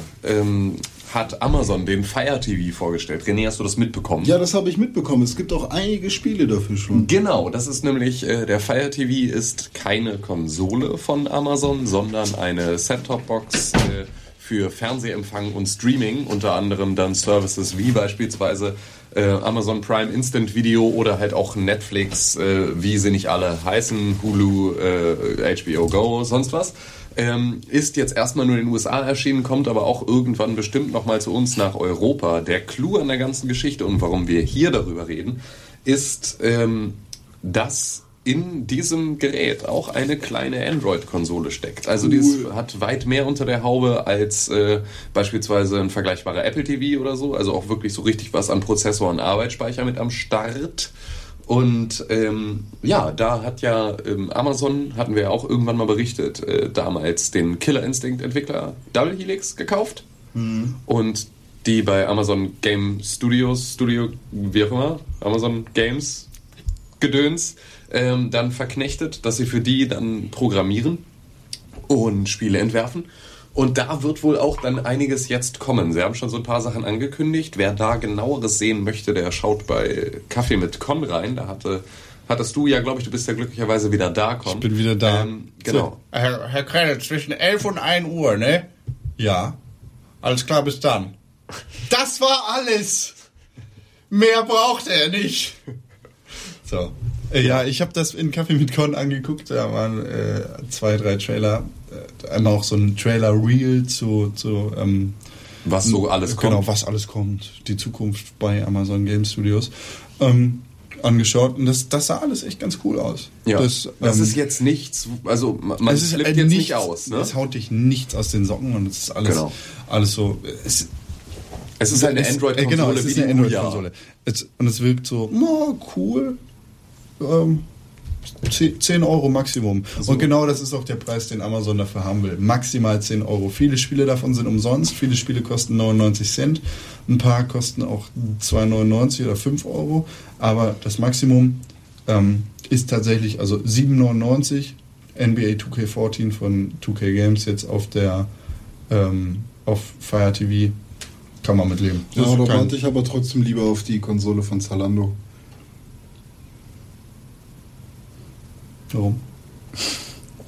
hat Amazon den Fire TV vorgestellt. René, hast du das mitbekommen? Ja, das habe ich mitbekommen. Es gibt auch einige Spiele dafür schon. Genau, das ist nämlich, der Fire TV ist keine Konsole von Amazon, sondern eine Set-Top-Box für Fernsehempfang und Streaming, unter anderem dann Services wie beispielsweise Amazon Prime Instant Video oder halt auch Netflix, wie sie nicht alle heißen, Hulu, HBO Go, sonst was. Ist jetzt erstmal nur in den USA erschienen, kommt aber auch irgendwann bestimmt nochmal zu uns nach Europa. Der Clou an der ganzen Geschichte und warum wir hier darüber reden, ist, dass in diesem Gerät auch eine kleine Android-Konsole steckt. Also die hat weit mehr unter der Haube als beispielsweise ein vergleichbarer Apple TV oder so. Also auch wirklich so richtig was an Prozessor und Arbeitsspeicher mit am Start. Und Amazon, hatten wir ja auch irgendwann mal berichtet, damals den Killer Instinct-Entwickler Double Helix gekauft. Mhm. Und die bei Amazon Game Studios, wie auch immer, Amazon Games Gedöns, dann verknechtet, dass sie für die dann programmieren und Spiele entwerfen. Und da wird wohl auch dann einiges jetzt kommen. Sie haben schon so ein paar Sachen angekündigt. Wer da genaueres sehen möchte, der schaut bei Kaffee mit Con rein. Da hattest du ja, glaube ich, du bist ja glücklicherweise wieder da, Con. Ich bin wieder da. Genau. So, Herr Krell, zwischen 11 und 1 Uhr, ne? Ja. Alles klar, bis dann. Das war alles. Mehr braucht er nicht. So. Ja, ich habe das in Kaffee mit Con angeguckt. Da waren 2, 3 Trailer. Einmal auch so ein Trailer-Reel zu was so alles kommt. Genau, was alles kommt. Die Zukunft bei Amazon Game Studios. Angeschaut. Und das sah alles echt ganz cool aus. Ja, das ist jetzt nichts, also man flippt jetzt nicht aus. Ne? Es haut dich nichts aus den Socken und es ist alles, alles so... Es ist halt eine Android-Konsole. Genau, es ist eine Android-Konsole. Und es wirkt so, cool... 10 Euro Maximum. So. Und genau das ist auch der Preis, den Amazon dafür haben will. Maximal 10 Euro. Viele Spiele davon sind umsonst. Viele Spiele kosten 99 Cent. Ein paar kosten auch 2,99 oder 5 Euro. Aber das Maximum ist tatsächlich, also 7,99 NBA 2K14 von 2K Games jetzt auf Fire TV. Kann man mitleben. Ja, da warte ich aber trotzdem lieber auf die Konsole von Zalando. Warum?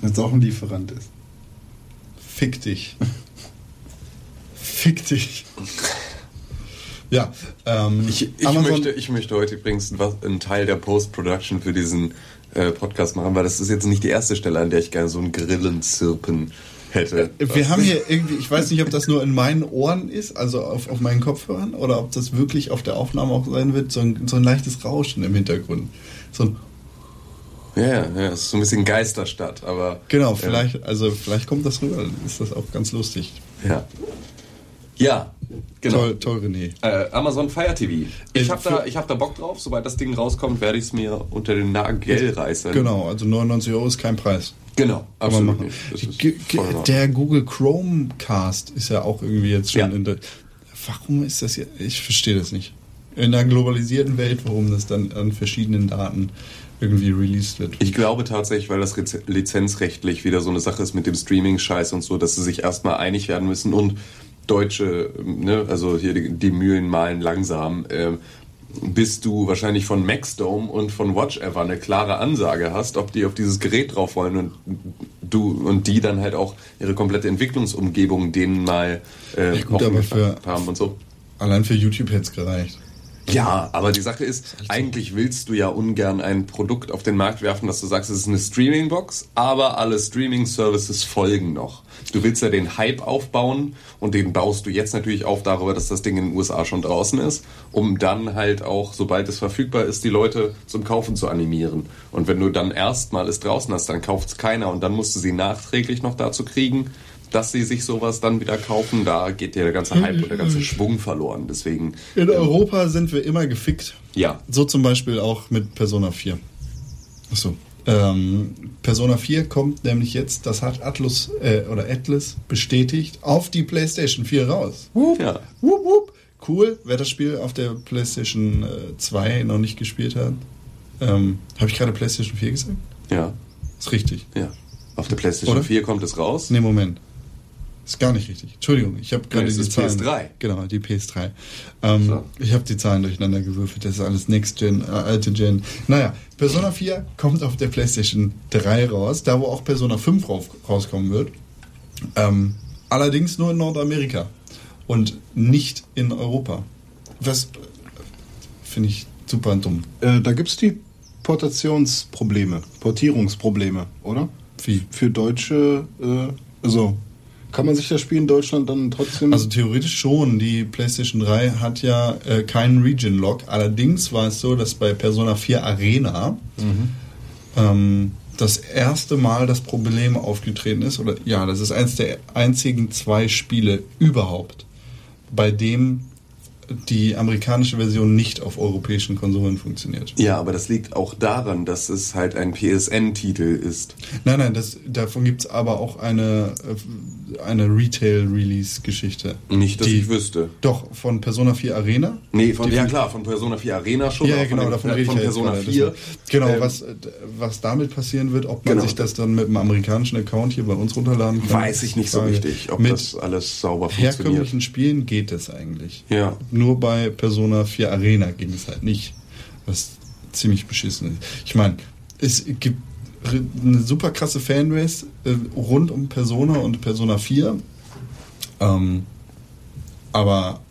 Weil es auch ein Lieferant ist. Fick dich. Fick dich. Ja, ich möchte heute übrigens einen Teil der Post-Production für diesen Podcast machen, weil das ist jetzt nicht die erste Stelle, an der ich gerne so ein Grillenzirpen hätte. Wir haben hier irgendwie, ich weiß nicht, ob das nur in meinen Ohren ist, also auf meinen Kopfhörern, oder ob das wirklich auf der Aufnahme auch sein wird, so ein leichtes Rauschen im Hintergrund. Ja, das ist so ein bisschen Geisterstadt, aber... Genau, vielleicht, ja. Also vielleicht kommt das rüber, dann ist das auch ganz lustig. Ja, genau. Toll, René. Amazon Fire TV. Ich hab da Bock drauf. Sobald das Ding rauskommt, werde ich es mir unter den Nagel reißen. Genau, also 99 € ist kein Preis. Genau, absolut nicht. Das ist der Google Chromecast ist ja auch irgendwie jetzt schon in der... Warum ist das hier? Ich verstehe das nicht. In einer globalisierten Welt, warum das dann an verschiedenen Daten irgendwie released wird. Ich glaube tatsächlich, weil das lizenzrechtlich wieder so eine Sache ist mit dem Streaming-Scheiß und so, dass sie sich erstmal einig werden müssen und Deutsche, ne, also hier die Mühlen malen langsam, bis du wahrscheinlich von Maxdome und von Watchever eine klare Ansage hast, ob die auf dieses Gerät drauf wollen und die dann halt auch ihre komplette Entwicklungsumgebung denen mal haben und so. Allein für YouTube hätte es gereicht. Ja, aber die Sache ist, eigentlich willst du ja ungern ein Produkt auf den Markt werfen, dass du sagst, es ist eine Streaming-Box, aber alle Streaming-Services folgen noch. Du willst ja den Hype aufbauen und den baust du jetzt natürlich auf darüber, dass das Ding in den USA schon draußen ist, um dann halt auch, sobald es verfügbar ist, die Leute zum Kaufen zu animieren. Und wenn du dann erstmal es draußen hast, dann kauft es keiner und dann musst du sie nachträglich noch dazu kriegen, dass sie sich sowas dann wieder kaufen, da geht dir der ganze Hype und der ganze Schwung verloren. Deswegen. In Europa sind wir immer gefickt. Ja. So zum Beispiel auch mit Persona 4. Achso. Persona 4 kommt nämlich jetzt, das hat Atlas bestätigt, auf die PlayStation 4 raus. Wupp, ja. Wupp, wupp. Cool, wer das Spiel auf der PlayStation 2 noch nicht gespielt hat. Habe ich gerade PlayStation 4 gesagt? Ja. Ist richtig. Ja. Auf der PlayStation 4 kommt es raus? Nee, Moment. Ist gar nicht richtig. Entschuldigung, ich habe gerade die Zahlen... PS3. Genau, die PS3. Ich habe die Zahlen durcheinander gewürfelt. Das ist alles Next Gen, alte Gen. Naja, Persona 4 kommt auf der PlayStation 3 raus, da wo auch Persona 5 rauskommen wird. Allerdings nur in Nordamerika und nicht in Europa. Das finde ich super dumm. Da gibt es die Portierungsprobleme, oder? Wie? Für Deutsche... Kann man sich das Spiel in Deutschland dann trotzdem... Also theoretisch schon. Die PlayStation 3 hat ja keinen Region-Lock. Allerdings war es so, dass bei Persona 4 Arena das erste Mal das Problem aufgetreten ist. Oder ja, das ist eines der einzigen zwei Spiele überhaupt, bei dem die amerikanische Version nicht auf europäischen Konsolen funktioniert. Ja, aber das liegt auch daran, dass es halt ein PSN-Titel ist. Nein, davon gibt es aber auch eine Retail-Release-Geschichte. Nicht, dass ich wüsste. Doch, von Persona 4 Arena? Nee, von Persona 4 Arena schon. Ja, genau, davon rede ich von Persona 4. Genau, was damit passieren wird, ob man sich das dann mit einem amerikanischen Account hier bei uns runterladen kann. Weiß ich nicht so richtig, ob das alles sauber funktioniert. Mit herkömmlichen Spielen geht das eigentlich. Ja. Nur bei Persona 4 Arena ging es halt nicht. Was ziemlich beschissen ist. Ich meine, es gibt eine super krasse Fanbase rund um Persona und Persona 4. Aber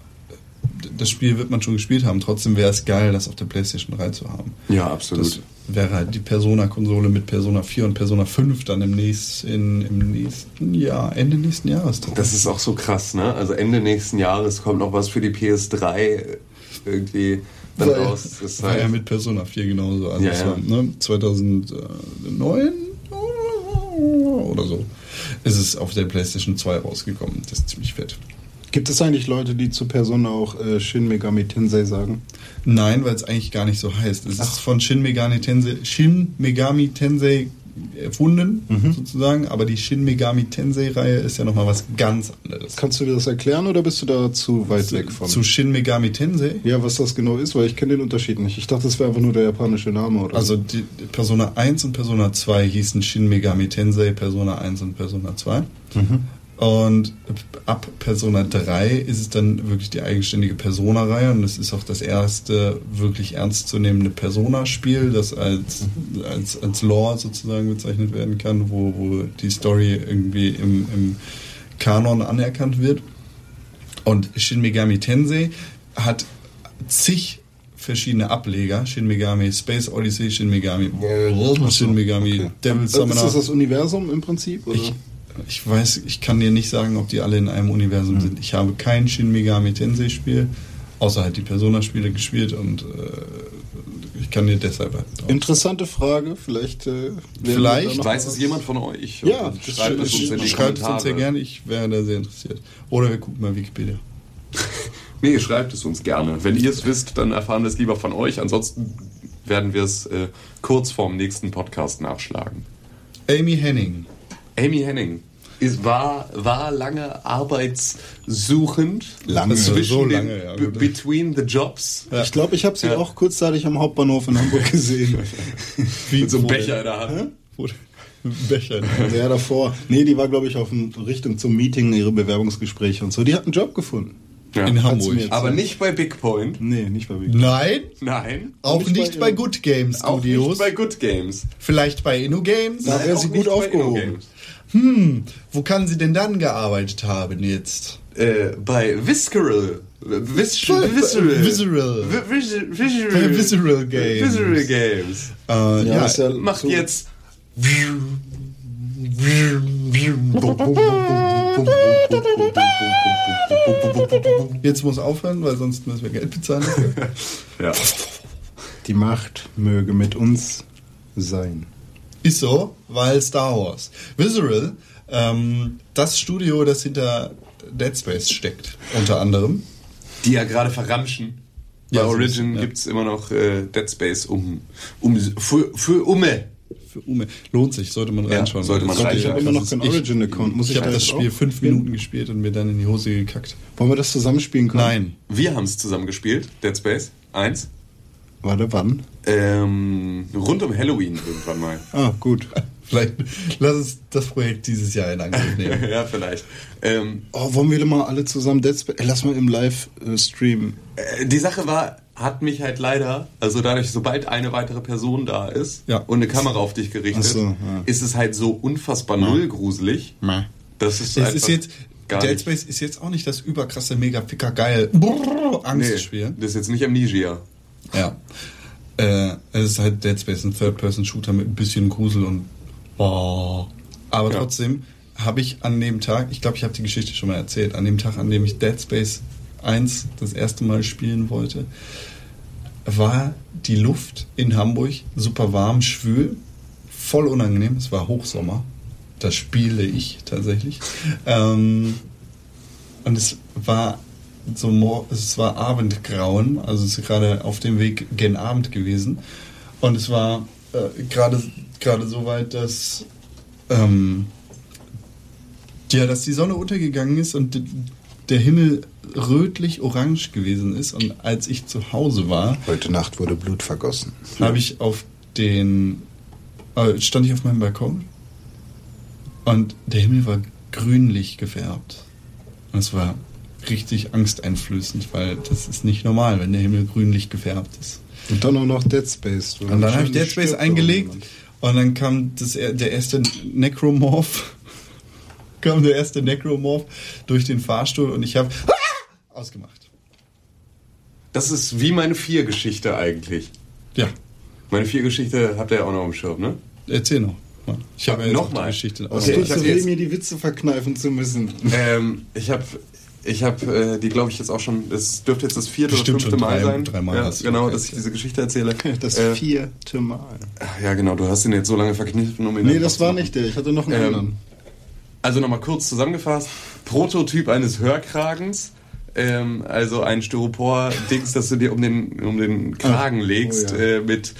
das Spiel wird man schon gespielt haben. Trotzdem wäre es geil, das auf der PlayStation 3 zu haben. Ja, absolut. Das wäre halt die Persona-Konsole mit Persona 4 und Persona 5 dann Ende nächsten Jahres. Das ist auch so krass, ne? Also Ende nächsten Jahres kommt noch was für die PS3 irgendwie dann raus. Das war ja mit Persona 4 genauso. Also ja. War, ne? 2009 oder so ist es auf der PlayStation 2 rausgekommen. Das ist ziemlich fett. Gibt es eigentlich Leute, die zu Persona auch Shin Megami Tensei sagen? Nein, weil es eigentlich gar nicht so heißt. Es ist von Shin Megami Tensei erfunden, sozusagen, aber die Shin Megami Tensei-Reihe ist ja nochmal was ganz anderes. Kannst du dir das erklären oder bist du da zu weit weg von? Zu Shin Megami Tensei? Ja, was das genau ist, weil ich kenne den Unterschied nicht. Ich dachte, das wäre einfach nur der japanische Name, oder? Also die Persona 1 und Persona 2 hießen Shin Megami Tensei, Persona 1 und Persona 2. Und ab Persona 3 ist es dann wirklich die eigenständige Persona-Reihe und es ist auch das erste wirklich ernstzunehmende Persona-Spiel, das als Lore sozusagen bezeichnet werden kann, wo die Story irgendwie im Kanon anerkannt wird. Und Shin Megami Tensei hat zig verschiedene Ableger. Shin Megami Space Odyssey, Shin Megami... Shin Megami okay. Devil Summoner. Ist das Universum im Prinzip? Oder? Ich weiß, ich kann dir nicht sagen, ob die alle in einem Universum sind. Ich habe kein Shin Megami Tensei Spiel, außer halt die Persona-Spiele gespielt und ich kann dir deshalb... Interessante Frage, vielleicht weiß es jemand von euch. Ja, schreibt es uns in die Kommentare. Schreibt es uns sehr gerne, ich wäre da sehr interessiert. Oder wir gucken mal Wikipedia. Nee, schreibt es uns gerne. Wenn ihr es wisst, dann erfahren wir es lieber von euch. Ansonsten werden wir es kurz vorm nächsten Podcast nachschlagen. Amy Hennig war lange arbeitssuchend. Between the Jobs. Ja. Ich glaube, ich habe sie auch kurzzeitig am Hauptbahnhof in Hamburg gesehen. Mit so einem Becher in der Hand. Becher. Ja, davor. Nee, die war, glaube ich, auf Richtung zum Meeting, ihre Bewerbungsgespräche und so. Die hat einen Job gefunden. Ja. In Hamburg. Aber nicht bei Big Point. Nee, nicht bei Big Point. Nein. Auch nicht bei Good Games Studios. Auch nicht bei Good Games. Vielleicht bei Inno Games. Da wäre sie gut aufgehoben. Wo kann sie denn dann gearbeitet haben jetzt? Bei Visceral. Visceral Games. Visceral Games. Ja, macht so jetzt... Jetzt muss aufhören, weil sonst müssen wir Geld bezahlen. Ja. Die Macht möge mit uns sein. Ist so, weil Star Wars. Visceral, das Studio, das hinter Dead Space steckt, unter anderem. Die ja gerade verramschen. Bei Origin gibt es immer noch Dead Space für Umme. Lohnt sich, sollte man reinschauen. Ich habe immer noch keinen Origin-Account. Ich habe das Spiel 5 Minuten gespielt und mir dann in die Hose gekackt. Wollen wir das zusammenspielen können? Nein. Wir haben es zusammengespielt, Dead Space 1. Warte, wann? Rund um Halloween irgendwann mal. Ah, gut. Vielleicht lass uns das Projekt dieses Jahr in Angriff nehmen. Ja, vielleicht. Wollen wir mal alle zusammen Dead Space... Lass mal im Livestream. Die Sache war... hat mich halt leider, also dadurch, sobald eine weitere Person da ist und eine Kamera auf dich gerichtet, ist es halt so unfassbar nullgruselig. Das ist jetzt Dead Space ist jetzt auch nicht das überkrasse mega-ficker-geil Angstspiel. Das ist jetzt nicht Amnesia. Ja. Es ist halt Dead Space, ein Third-Person-Shooter mit ein bisschen Grusel und aber trotzdem habe ich an dem Tag, ich glaube, ich habe die Geschichte schon mal erzählt, an dem Tag, an dem ich Dead Space 1 das erste Mal spielen wollte, war die Luft in Hamburg super warm, schwül, voll unangenehm. Es war Hochsommer. Da spiele ich tatsächlich. Und es war Abendgrauen, also es ist gerade auf dem Weg gen Abend gewesen. Und es war gerade so weit, dass dass die Sonne untergegangen ist und der Himmel rötlich-orange gewesen ist. Und als ich zu Hause war... Heute Nacht wurde Blut vergossen. Habe ich stand ich auf meinem Balkon und der Himmel war grünlich gefärbt. Und es war richtig angsteinflößend, weil das ist nicht normal, wenn der Himmel grünlich gefärbt ist. Und dann auch noch Dead Space. Und dann habe ich Dead Space eingelegt und dann kam der erste Necromorph durch den Fahrstuhl und ich habe ausgemacht. Das ist wie meine 4-Geschichte eigentlich. Ja. Meine 4-Geschichte habt ihr ja auch noch im Schirm, ne? Erzähl noch. Ich habe ja jetzt noch mal. Geschichte. Okay, ich will mir die Witze verkneifen zu müssen. Ich habe die, glaube ich, jetzt auch schon, das dürfte jetzt das 4. oder 5. Mal sein. Dreimal dass ich diese Geschichte erzähle. Das 4. Mal. Ja, genau, du hast ihn jetzt so lange verkniffen, um ihn... Nee, das war nicht der, ich hatte noch einen anderen. Also nochmal kurz zusammengefasst, Prototyp eines Hörkragens, also ein Styropor-Dings, das du dir um den Kragen legst, mit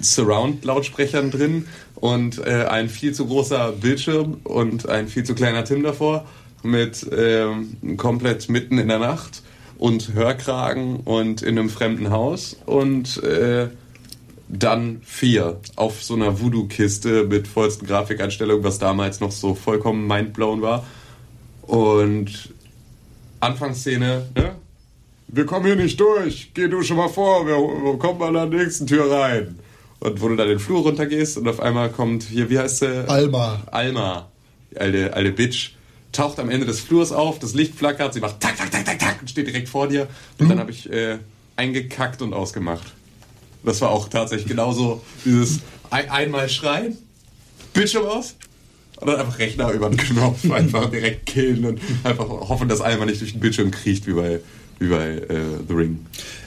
Surround-Lautsprechern drin und ein viel zu großer Bildschirm und ein viel zu kleiner Tim davor, mit komplett mitten in der Nacht und Hörkragen und in einem fremden Haus und... dann 4 auf so einer Voodoo-Kiste mit vollsten Grafikeinstellungen, was damals noch so vollkommen mindblown war. Und Anfangsszene, ne? Wir kommen hier nicht durch, geh du schon mal vor, wir kommen an der nächsten Tür rein. Und wo du dann den Flur runtergehst und auf einmal kommt hier, wie heißt sie? Alma. Alte Bitch. Taucht am Ende des Flurs auf, das Licht flackert, sie macht tak, tak, tak, tak, tak und steht direkt vor dir. Und dann habe ich eingekackt und ausgemacht. Das war auch tatsächlich genauso dieses einmal schreien, Bildschirm aus und dann einfach Rechner über den Knopf einfach direkt killen und einfach hoffen, dass Alma nicht durch den Bildschirm kriecht, wie bei The Ring.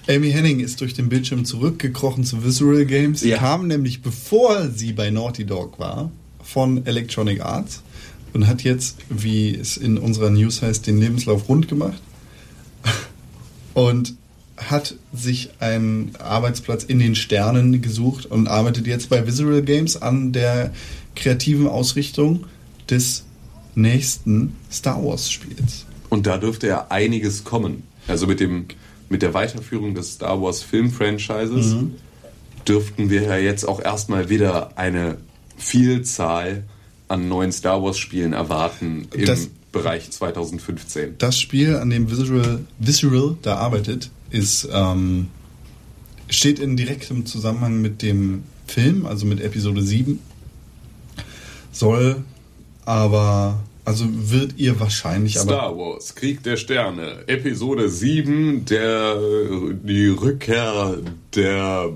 Amy Hennig ist durch den Bildschirm zurückgekrochen zu Visceral Games. Sie kam nämlich, bevor sie bei Naughty Dog war, von Electronic Arts und hat jetzt, wie es in unserer News heißt, den Lebenslauf rund gemacht und hat sich einen Arbeitsplatz in den Sternen gesucht und arbeitet jetzt bei Visceral Games an der kreativen Ausrichtung des nächsten Star Wars Spiels. Und da dürfte ja einiges kommen. Also mit der Weiterführung des Star Wars Film-Franchises dürften wir ja jetzt auch erstmal wieder eine Vielzahl an neuen Star Wars Spielen erwarten im Bereich 2015. Das Spiel, an dem Visceral da arbeitet, steht in direktem Zusammenhang mit dem Film, also mit Episode 7, wird ihr wahrscheinlich Star Wars, Krieg der Sterne, Episode 7, die Rückkehr der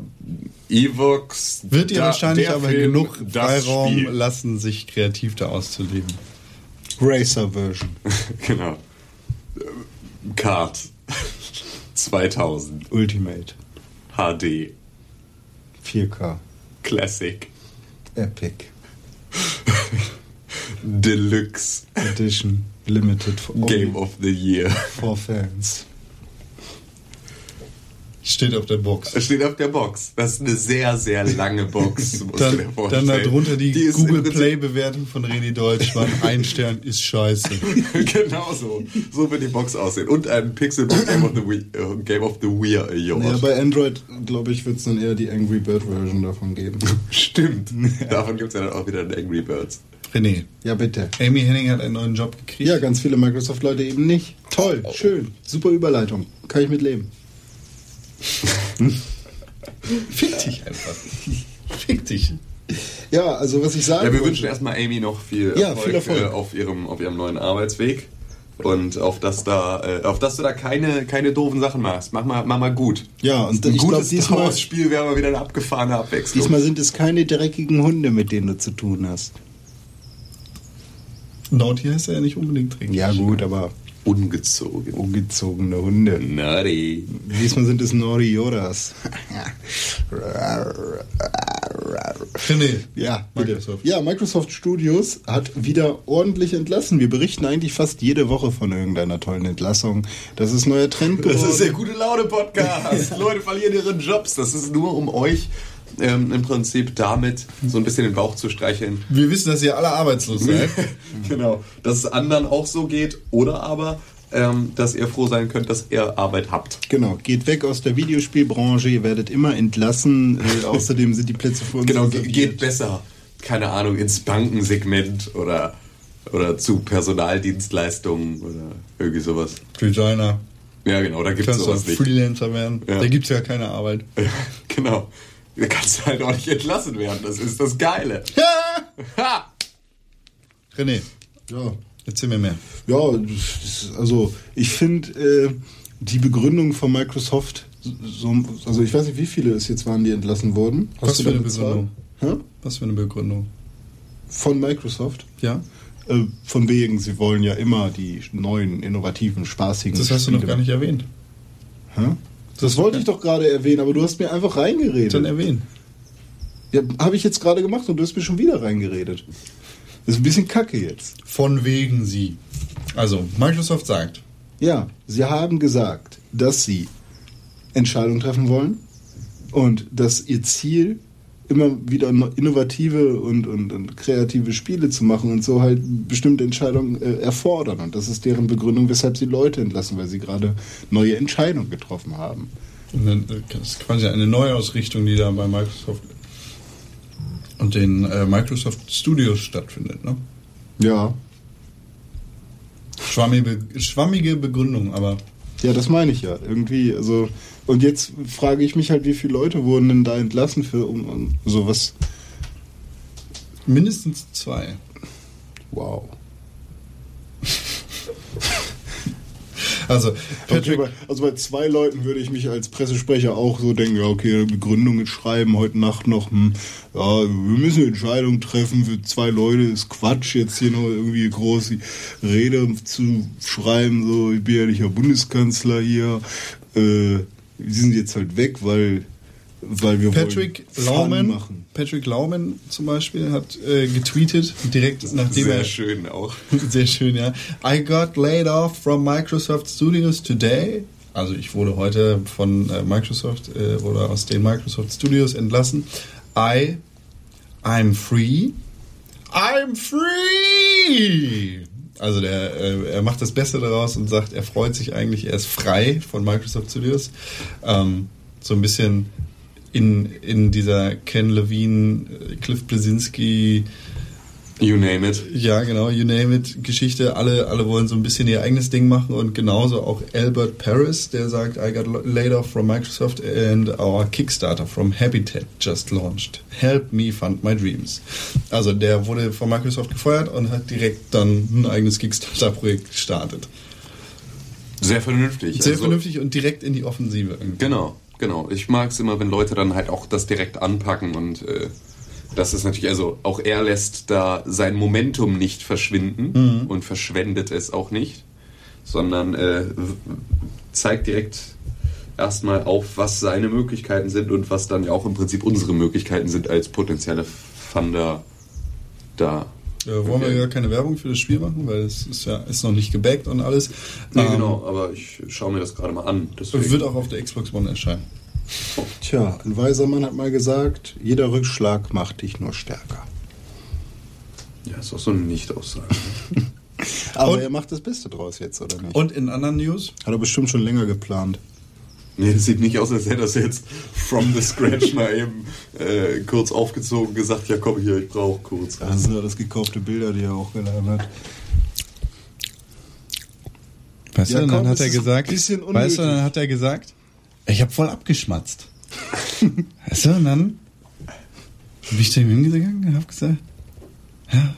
Ewoks. Wird ihr wahrscheinlich aber Film, genug Freiraum lassen, sich kreativ da auszuleben. Racer-Version. Genau. Kart. 2000. Ultimate. HD. 4K. Classic. Epic. Deluxe. Edition. Limited. Game of the Year. For Fans. Steht auf der Box. Das ist eine sehr, sehr lange Box. Dann darunter die Google Play-Bewertung von René Deutschmann. 1 Stern ist scheiße. Genau so. So wird die Box aussehen. Und ein Pixelburg Game of the Year. Ja, bei Android, glaube ich, wird es dann eher die Angry Bird-Version davon geben. Stimmt. Ja. Davon gibt es ja dann auch wieder einen Angry Birds. René. Ja, bitte. Amy Hennig hat einen neuen Job gekriegt. Ja, ganz viele Microsoft-Leute eben nicht. Toll, schön. Super Überleitung. Kann ich mitleben. Fick dich einfach. Fick dich. Ja, also was ich sage. Ja, wir wünschen erstmal Amy noch viel Erfolg. Auf ihrem neuen Arbeitsweg und auf dass du da keine doofen Sachen machst. Mach mal gut. Ja, und ein gutes Star-Wars-Spiel wäre mal wieder eine abgefahrene Abwechslung. Diesmal sind es keine dreckigen Hunde, mit denen du zu tun hast. Naughty heißt ja nicht unbedingt dreckig. Ja gut, aber... Ungezogene Hunde. Naughty. Diesmal sind es Norioras. Ja, Microsoft. Ja, Microsoft Studios hat wieder ordentlich entlassen. Wir berichten eigentlich fast jede Woche von irgendeiner tollen Entlassung. Das ist neuer Trend geworden. Das ist der Gute-Laune-Podcast. Leute verlieren ihre Jobs. Das ist nur um euch... im Prinzip damit so ein bisschen den Bauch zu streicheln. Wir wissen, dass ihr alle arbeitslos seid. Genau. Dass es anderen auch so geht oder aber, dass ihr froh sein könnt, dass ihr Arbeit habt. Genau. Geht weg aus der Videospielbranche, ihr werdet immer entlassen. Außerdem sind die Plätze für uns geht besser. Keine Ahnung, ins Bankensegment oder zu Personaldienstleistungen oder irgendwie sowas. Designer. Ja, genau. Da gibt es sowas nicht. Freelancer werden. Ja. Da gibt es ja keine Arbeit. Ja, genau. Da kannst du halt auch nicht entlassen werden. Das ist das Geile. Ja. René, ja. Erzähl mir mehr. Ja, also ich finde die Begründung von Microsoft, also ich weiß nicht, wie viele es jetzt waren, die entlassen wurden. Was für eine Begründung? Von Microsoft? Ja. Von wegen, sie wollen ja immer die neuen, innovativen, spaßigen... Das hast du noch gar nicht erwähnt. Hä? Das wollte ich doch gerade erwähnen, aber du hast mir einfach reingeredet. Dann erwähnen. Ja, habe ich jetzt gerade gemacht und du hast mir schon wieder reingeredet. Das ist ein bisschen kacke jetzt. Von wegen sie. Also, Microsoft sagt. Ja, sie haben gesagt, dass sie Entscheidungen treffen wollen und dass ihr Ziel, immer wieder innovative und kreative Spiele zu machen und so halt bestimmte Entscheidungen erfordern. Und das ist deren Begründung, weshalb sie Leute entlassen, weil sie gerade neue Entscheidungen getroffen haben. Das ist quasi eine Neuausrichtung, die da bei Microsoft und den Microsoft Studios stattfindet, ne? Ja. schwammige Begründung, aber... Ja, das meine ich ja. Irgendwie, also... Und jetzt frage ich mich halt, wie viele Leute wurden denn da entlassen für um sowas? Mindestens 2. Wow. Also bei 2 Leuten würde ich mich als Pressesprecher auch so denken, ja okay, Begründungen schreiben heute Nacht noch, ja, wir müssen Entscheidungen treffen, für 2 Leute ist Quatsch, jetzt hier noch irgendwie große Rede zu schreiben, so, ich bin ja nicht der Bundeskanzler hier, sie sind jetzt halt weg, weil wir wollen Fun machen. Patrick Laumann zum Beispiel hat getweetet, direkt nachdem er... Sehr schön auch. Sehr schön, ja. I got laid off from Microsoft Studios today. Also ich wurde heute von Microsoft oder aus den Microsoft Studios entlassen. I'm free. I'm free! Also er macht das Beste daraus und sagt, er freut sich eigentlich, er ist frei von Microsoft Studios. So ein bisschen in dieser Ken Levine, Cliff Bleszinski, you name it. Ja, genau, you name it Geschichte. Alle wollen so ein bisschen ihr eigenes Ding machen und genauso auch Albert Paris, der sagt, I got laid off from Microsoft and our Kickstarter from Habitat just launched. Help me fund my dreams. Also der wurde von Microsoft gefeuert und hat direkt dann ein eigenes Kickstarter-Projekt gestartet. Sehr vernünftig. Sehr vernünftig und direkt in die Offensive. Genau, ich mag es immer, wenn Leute dann halt auch das direkt anpacken und das ist natürlich, also auch er lässt da sein Momentum nicht verschwinden und verschwendet es auch nicht, sondern zeigt direkt erstmal auf, was seine Möglichkeiten sind und was dann ja auch im Prinzip unsere Möglichkeiten sind als potenzielle Funder da. Wollen wir ja keine Werbung für das Spiel machen, weil es ist noch nicht gebackt und alles. Nee, genau, aber ich schaue mir das gerade mal an. Deswegen. Wird auch auf der Xbox One erscheinen. Oh. Tja, ein weiser Mann hat mal gesagt, jeder Rückschlag macht dich nur stärker. Ja, ist auch so eine Nicht-Aussage. Aber er macht das Beste draus jetzt, oder nicht? Und in anderen News? Hat er bestimmt schon länger geplant. Nee, das sieht nicht aus, als hätte er das jetzt from the scratch mal eben kurz aufgezogen und gesagt, ja komm hier, ich brauche kurz. Das sind alles gekaufte Bilder, die er auch geladen hat. Weißt du, ja, dann hat er gesagt, ich habe voll abgeschmatzt. Weißt du, und dann bin ich zu ihm hingegangen und habe gesagt, ja,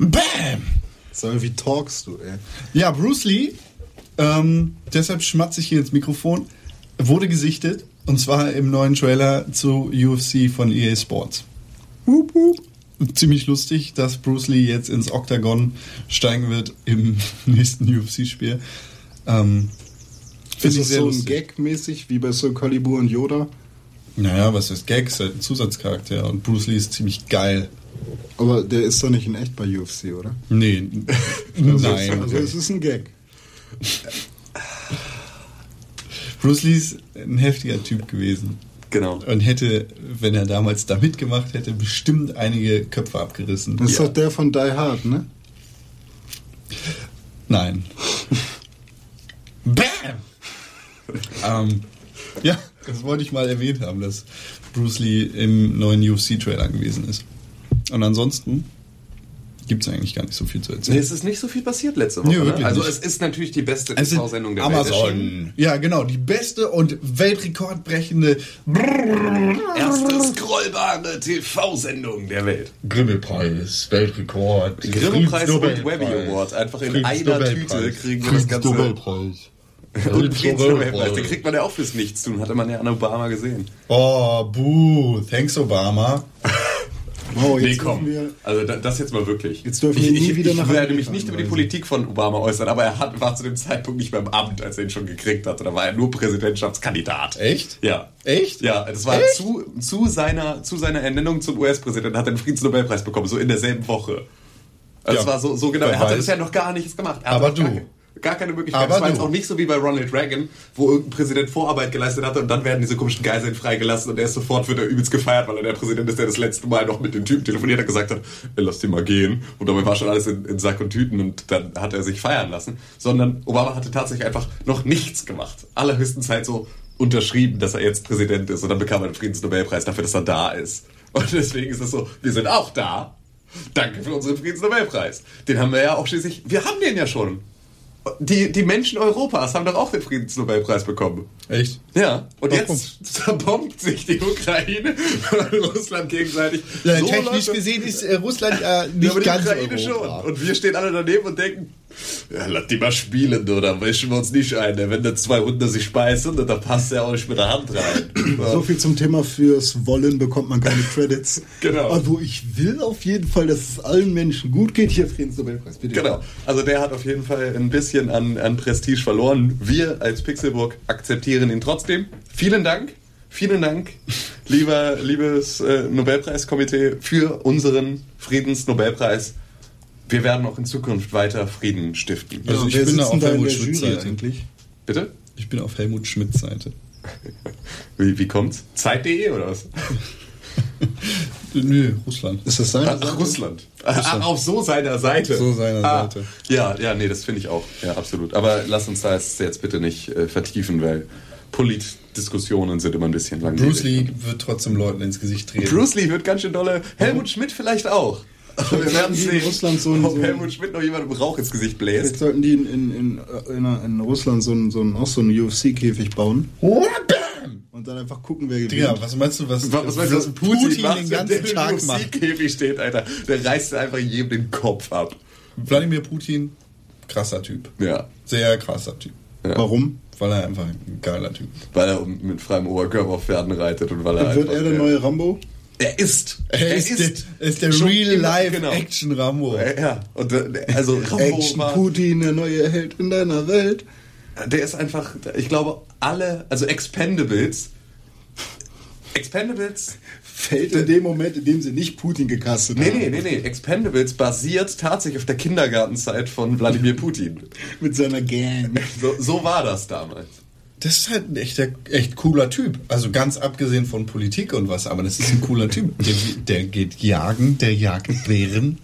bam! So, wie talkst du, ey? Ja, Bruce Lee... deshalb schmatze ich hier ins Mikrofon. Wurde gesichtet, und zwar im neuen Trailer zu UFC von EA Sports. Wup, wup. Ziemlich lustig, dass Bruce Lee jetzt ins Octagon steigen wird im nächsten UFC-Spiel. Ist das so lustig. Ein Gag-mäßig wie bei Soul Calibur und Yoda? Naja, was ist Gag? Ist halt ein Zusatzcharakter und Bruce Lee ist ziemlich geil. Aber der ist doch nicht in echt bei UFC, oder? Nee. Nein. Also es ist ein Gag. Bruce Lee ist ein heftiger Typ gewesen. Genau. Und hätte, wenn er damals da mitgemacht hätte, bestimmt einige Köpfe abgerissen. Das ist doch der von Die Hard, ne? Nein. Bam! Ja, das wollte ich mal erwähnt haben, dass Bruce Lee im neuen UFC-Trailer gewesen ist. Und ansonsten... gibt es eigentlich gar nicht so viel zu erzählen. Nee, es ist nicht so viel passiert letzte Woche. Nee, also es ist natürlich die beste TV-Sendung der Amazon. Welt. Ja, genau. Die beste und weltrekordbrechende erste scrollbare TV-Sendung der Welt. Grimme-Preis, Weltrekord. Grimme-Preis und Webby Award. Einfach in einer Tüte kriegen wir das ganze... Nobelpreis. Und Friedensnobelpreis. Den kriegt man ja auch fürs Nichtstun. Hatte man ja an Obama gesehen. Oh, buh. Thanks, Obama. Wow, jetzt das jetzt mal wirklich. Jetzt dürfen wir nie wieder nach Amerika. Ich werde mich nicht über die Politik von Obama äußern, aber er war zu dem Zeitpunkt nicht mehr im Amt, als er ihn schon gekriegt hat. Da war er nur Präsidentschaftskandidat. Echt? Ja. Echt? Ja, das war zu seiner Ernennung zum US-Präsidenten hat er den Friedensnobelpreis bekommen, so in derselben Woche. Das war so genau. Er hatte bisher noch gar nichts gemacht. Aber du... Gar keine Möglichkeit. Aber das war jetzt auch nicht so wie bei Ronald Reagan, wo irgendein Präsident Vorarbeit geleistet hatte und dann werden diese komischen Geiseln freigelassen und wird er übelst gefeiert, weil er der Präsident ist, der das letzte Mal noch mit dem Typen telefoniert hat und gesagt hat, lass den mal gehen. Und dabei war schon alles in Sack und Tüten und dann hat er sich feiern lassen. Sondern Obama hatte tatsächlich einfach noch nichts gemacht. Allerhöchstens halt so unterschrieben, dass er jetzt Präsident ist und dann bekam er den Friedensnobelpreis dafür, dass er da ist. Und deswegen ist es so, wir sind auch da. Danke für unseren Friedensnobelpreis. Den haben wir ja auch schließlich... Wir haben den ja schon. Die Menschen Europas haben doch auch den Friedensnobelpreis bekommen. Echt? Ja. Und jetzt zerbombt sich die Ukraine und Russland gegenseitig. Ja, so technisch gesehen ist Russland nicht aber ganz Europa. Schon. Und wir stehen alle daneben und denken, ja, lass die mal spielen, oder mischen wir uns nicht ein. Wenn da zwei Hunde sich speisen, dann passt er auch nicht mit der Hand rein. Ja. So viel zum Thema, fürs Wollen bekommt man keine Credits. Genau. Also ich will auf jeden Fall, dass es allen Menschen gut geht. Hier Friedensnobelpreis, bitte. Genau. Also der hat auf jeden Fall ein bisschen an Prestige verloren. Wir als Pixelburg akzeptieren ihn trotzdem. Vielen Dank. Vielen Dank, liebes Nobelpreiskomitee, für unseren Friedensnobelpreis. Wir werden auch in Zukunft weiter Frieden stiften. Also ich bin auf Helmut Schmidts Seite. Eigentlich? Bitte? Ich bin auf Helmut Schmidts Seite. Wie kommt's? Zeit.de oder was? Nö, Russland. Ist das seine Seite? Russland. Ach, auf so seiner Seite. So seiner Seite. Ja, nee, das finde ich auch. Ja, absolut. Aber lass uns das jetzt bitte nicht vertiefen, weil Politdiskussionen sind immer ein bisschen langweilig. Bruce Lee wird trotzdem Leuten ins Gesicht treten. Bruce Lee wird ganz schön dolle. Helmut Schmidt vielleicht auch. Aber wir werden sehen, Russland ob Helmut Schmidt noch jemandem Rauch ins Gesicht bläst. Jetzt sollten die in Russland so einen UFC-Käfig bauen. Und dann einfach gucken, wer gewinnt. Ja, was meinst du, was Putin macht, den ganzen Tag macht? Wenn der im UFC-Käfig steht, Alter, der reißt einfach jedem den Kopf ab. Wladimir Putin, krasser Typ. Ja. Sehr krasser Typ. Ja. Warum? Weil er einfach ein geiler Typ ist. Weil er mit freiem Oberkörper auf Pferden reitet und weil er. Und wird er der neue Rambo? Er ist der Real-Life-Action-Rambo. Genau. Ja, und also Action-Putin, der neue Held in deiner Welt. Der ist einfach, ich glaube, alle, also Expendables fällt in dem Moment, in dem sie nicht Putin gecastet haben. Nee. Expendables basiert tatsächlich auf der Kindergartenzeit von Wladimir Putin. Mit seiner Gang. So war das damals. Das ist halt ein echt cooler Typ. Also ganz abgesehen von Politik und was, aber das ist ein cooler Typ. Der geht jagen, der jagt Bären,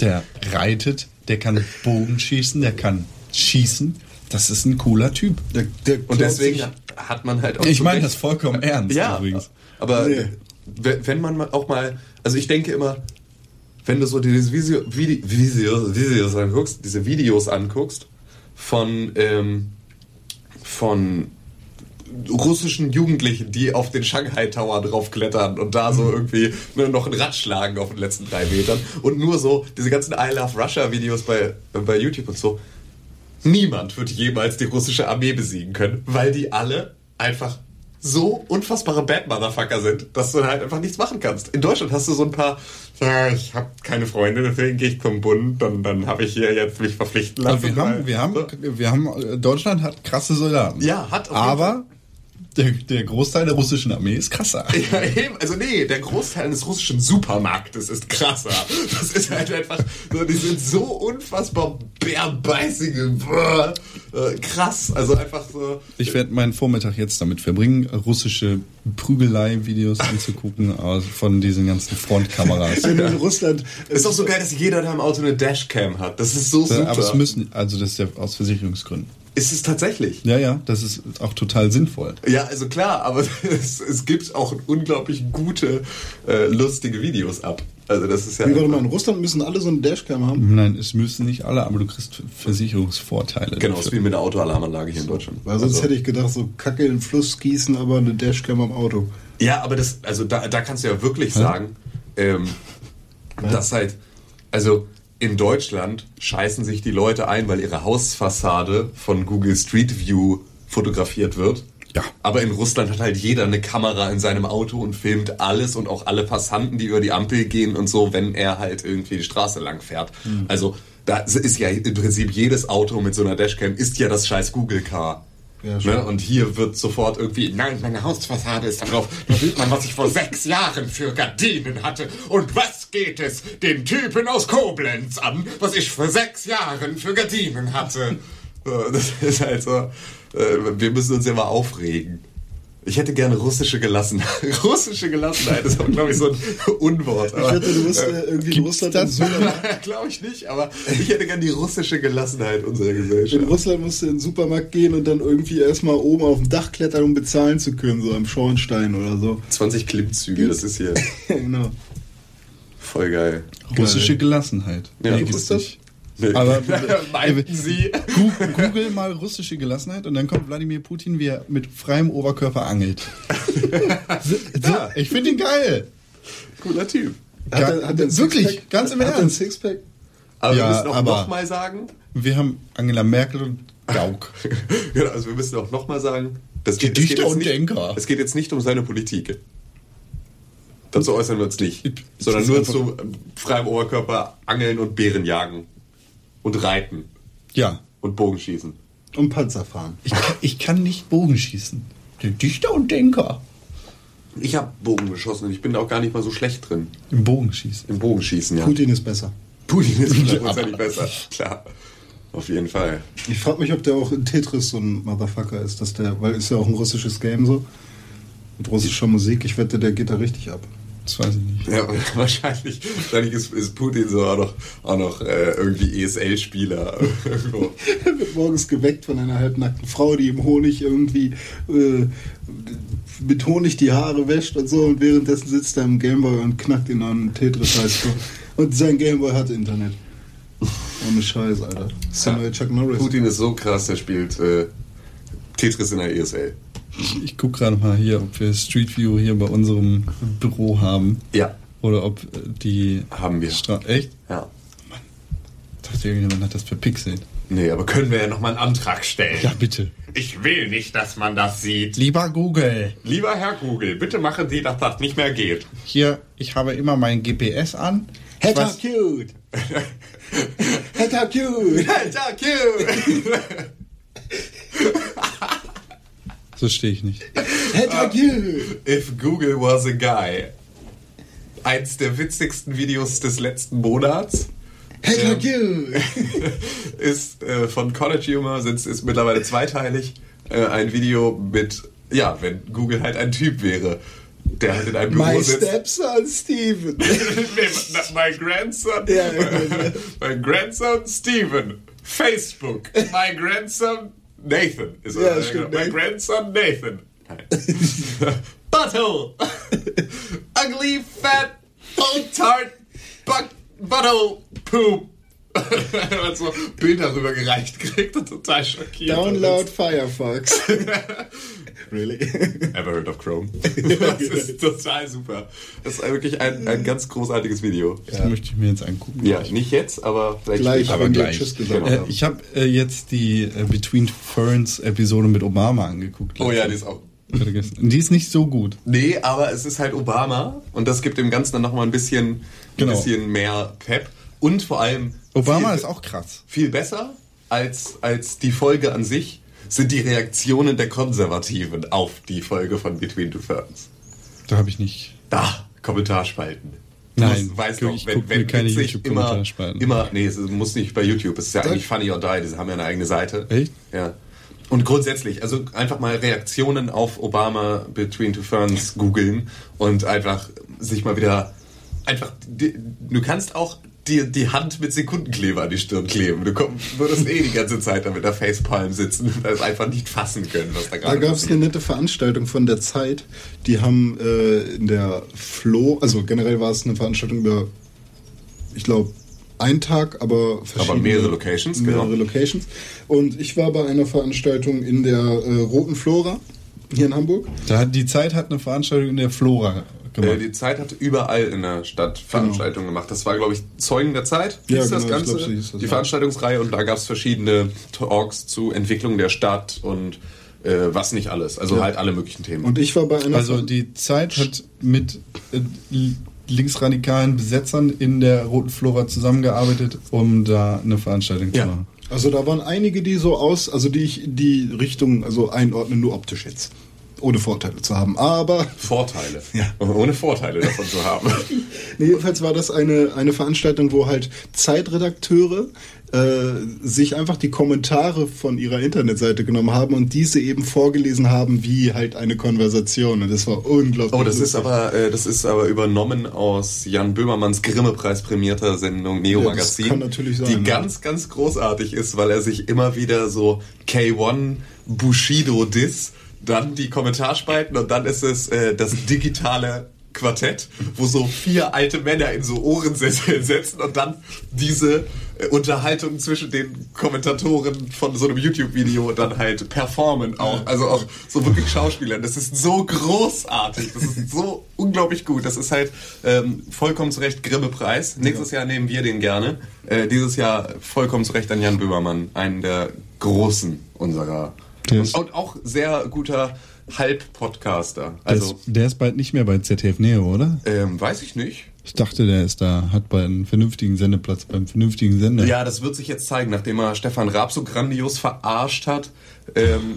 der reitet, der kann Bogen schießen, der kann schießen. Das ist ein cooler Typ. Und deswegen hat man halt auch... Ich meine das vollkommen ernst übrigens. Aber wenn man auch mal... Also ich denke immer, wenn du so diese Videos anguckst von russischen Jugendlichen, die auf den Shanghai Tower draufklettern und da so irgendwie noch ein Rad schlagen auf den letzten 3 Metern und nur so diese ganzen I Love Russia Videos bei YouTube und so. Niemand wird jemals die russische Armee besiegen können, weil die alle einfach so unfassbare Bad-Motherfucker sind, dass du halt einfach nichts machen kannst. In Deutschland hast du so ein paar, ja, ich habe keine Freunde, deswegen gehe ich zum Bund, dann habe ich hier jetzt mich verpflichten lassen. Also Deutschland hat krasse Soldaten. Ja, hat auch. Aber der Großteil der russischen Armee ist krasser. Ja, eben. Also der Großteil des russischen Supermarktes ist krasser. Das ist halt einfach so, die sind so unfassbar bärbeißige, krass. Also einfach so. Ich werde meinen Vormittag jetzt damit verbringen, russische Prügelei-Videos anzugucken von diesen ganzen Frontkameras. Wenn du in Russland... Ist doch so geil, dass jeder da im Auto eine Dashcam hat. Das ist so super. Aber es müssen... Also das ist ja aus Versicherungsgründen. Ist es tatsächlich? Ja, das ist auch total sinnvoll. Ja, also klar, aber es gibt auch unglaublich gute, lustige Videos ab. Also das ist ja... Warte mal, in Russland müssen alle so eine Dashcam haben? Nein, es müssen nicht alle, aber du kriegst Versicherungsvorteile. Genau, es ist wie mit einer Autoalarmanlage hier in Deutschland. Weil sonst hätte ich gedacht, so Kacke in den Fluss gießen, aber eine Dashcam am Auto. Ja, aber das, also da kannst du ja wirklich sagen, dass halt, also... In Deutschland scheißen sich die Leute ein, weil ihre Hausfassade von Google Street View fotografiert wird. Ja. Aber in Russland hat halt jeder eine Kamera in seinem Auto und filmt alles und auch alle Passanten, die über die Ampel gehen und so, wenn er halt irgendwie die Straße lang fährt. Mhm. Also da ist ja im Prinzip jedes Auto mit so einer Dashcam ist ja das scheiß Google Car. Ja, ne? Und hier wird sofort irgendwie, nein, meine Hausfassade ist da drauf. Da sieht man, was ich vor 6 Jahren für Gardinen hatte. Und was geht es den Typen aus Koblenz an, was ich vor 6 Jahren für Gardinen hatte? Das ist halt so, wir müssen uns ja mal aufregen. Ich hätte gerne russische Gelassenheit. Russische Gelassenheit ist aber, glaube ich, so ein Unwort. Ich hätte irgendwie in Russland in Supermarkt... glaube ich nicht, aber ich hätte gerne die russische Gelassenheit unserer Gesellschaft. In Russland musst du in den Supermarkt gehen und dann irgendwie erstmal oben auf dem Dach klettern, um bezahlen zu können, so am Schornstein oder so. 20 Klimmzüge, das ist hier. Genau. Voll geil. Russische Gelassenheit. Ja, nee, gibt's nicht. Nee. Aber Sie. Google mal russische Gelassenheit und dann kommt Wladimir Putin, wie er mit freiem Oberkörper angelt. Ja. Ich finde ihn geil. Cooler Typ. Hat er wirklich, ganz im Ernst. Hat er ein Sixpack? Aber ja, wir müssen auch nochmal sagen... Wir haben Angela Merkel und Gauck. Genau, also wir müssen auch nochmal sagen... Dichter und Denker. Es geht jetzt nicht um seine Politik. Dazu äußern wir uns nicht. Sondern nur zu freiem Oberkörper angeln und Bären jagen. Und reiten. Ja. Und Bogenschießen. Und Panzer fahren. Ich kann nicht Bogenschießen. Dichter und Denker. Ich habe Bogen geschossen und ich bin da auch gar nicht mal so schlecht drin. Im Bogenschießen? Im Bogenschießen, ja. Putin ist besser. Putin ist hundertprozentig besser, klar. Auf jeden Fall. Ich frage mich, ob der auch in Tetris so ein Motherfucker ist, weil ist ja auch ein russisches Game so. Mit russischer Musik, ich wette, der geht da richtig ab. Das weiß ich nicht. Ja, wahrscheinlich ist Putin so auch noch irgendwie ESL-Spieler. Er wird morgens geweckt von einer halbnackten Frau, die ihm Honig irgendwie mit Honig die Haare wäscht und so, und währenddessen sitzt er im Gameboy und knackt ihn an Tetris, heißt so. Und sein Gameboy hat Internet. Ohne Scheiß, Alter. Samuel Chuck Norris. Putin ist so krass, der spielt Tetris in der ESL. Ich gucke gerade mal hier, ob wir Street View hier bei unserem Büro haben. Ja. Oder ob die... Haben wir. Echt? Ja. Mann. Ich dachte, irgendjemand hat das verpixelt. Nee, aber können wir ja nochmal einen Antrag stellen. Ja, bitte. Ich will nicht, dass man das sieht. Lieber Google. Lieber Herr Google, bitte machen Sie, dass das nicht mehr geht. Hier, ich habe immer mein GPS an. Header cute. Header cute. Header cute. So stehe ich nicht. Header cute. If Google was a guy. Eins der witzigsten Videos des letzten Monats. Header cute. Ist von College Humor, ist mittlerweile zweiteilig. Ein Video mit, ja, wenn Google halt ein Typ wäre. Der halt in einem Büro sitzt. My stepson Steven. My grandson. Ja, my grandson Steven. Facebook. My grandson Nathan. Ist ja, stimmt. My grandson Nathan. Butthole. Ugly, fat, old tart, butthole, poop. Er hat so Bilder rübergereicht gekriegt und total schockiert. Download Firefox. Really? Ever heard of Chrome? Das ist total super. Das ist wirklich ein ganz großartiges Video. Das möchte ich mir jetzt angucken. Ja, nicht jetzt, aber vielleicht. Aber gleich. Ich habe jetzt die Between Ferns Episode mit Obama angeguckt. Oh ja, die ist auch... Die ist nicht so gut. Nee, aber es ist halt Obama und das gibt dem Ganzen dann nochmal ein bisschen mehr Pep. Und vor allem... Obama ist auch krass. Viel besser als die Folge an sich sind die Reaktionen der Konservativen auf die Folge von Between Two Ferns. Da habe ich nicht... Da, Kommentarspalten. Nein, ich gucke keine YouTube-Kommentarspalten. Nee, es muss nicht bei YouTube. Es ist ja eigentlich Funny or Die. Die haben ja eine eigene Seite. Echt? Ja. Und grundsätzlich, also einfach mal Reaktionen auf Obama, Between Two Ferns googeln und einfach sich mal wieder... Du kannst auch... Die Hand mit Sekundenkleber an die Stirn kleben. Du würdest die ganze Zeit da mit der Facepalm sitzen und das einfach nicht fassen können, was da gerade passiert. Da gab es eine nette Veranstaltung von der Zeit. Die haben in der Flo, also generell war es eine Veranstaltung über, ich glaube, einen Tag, aber mehrere Locations. Locations. Und ich war bei einer Veranstaltung in der Roten Flora hier in Hamburg. Die Zeit hat eine Veranstaltung in der Flora gemacht. Die Zeit hat überall in der Stadt Veranstaltungen gemacht. Das war, glaube ich, Zeugen der Zeit, die Veranstaltungsreihe. Und da gab es verschiedene Talks zu Entwicklung der Stadt und was nicht alles. Also halt alle möglichen Themen. Und ich war bei einer... Also die Zeit hat mit linksradikalen Besetzern in der Roten Flora zusammengearbeitet, um da eine Veranstaltung zu machen. Also da waren einige, die so die ich die Richtung einordne, nur optisch jetzt. Ohne Vorteile zu haben, aber... Vorteile? Ja. Ohne Vorteile davon zu haben. Nee, jedenfalls war das eine Veranstaltung, wo halt Zeitredakteure sich einfach die Kommentare von ihrer Internetseite genommen haben und diese eben vorgelesen haben, wie halt eine Konversation. Und das war unglaublich. Oh, das ist aber übernommen aus Jan Böhmermanns Grimme-Preis-prämierter Sendung Neo-Magazin. Ja, das kann natürlich sein. Die ganz, ganz großartig ist, weil er sich immer wieder so K1 Bushido-Diss... Dann die Kommentarspalten und dann ist es das digitale Quartett, wo so vier alte Männer in so Ohrensessel sitzen und dann diese Unterhaltung zwischen den Kommentatoren von so einem YouTube-Video dann halt performen auch. Also auch so wirklich Schauspielern. Das ist so großartig. Das ist so unglaublich gut. Das ist halt vollkommen zu Recht Grimme-Preis. Nächstes Jahr nehmen wir den gerne. Dieses Jahr vollkommen zu Recht an Jan Böhmermann, einen der Großen unserer... Yes. Und auch sehr guter Halb-Podcaster. Also, der ist bald nicht mehr bei ZDF Neo, oder? Weiß ich nicht. Ich dachte, der ist da, hat bei einem vernünftigen Sendeplatz, beim vernünftigen Sender. Ja, das wird sich jetzt zeigen. Nachdem er Stefan Raab so grandios verarscht hat,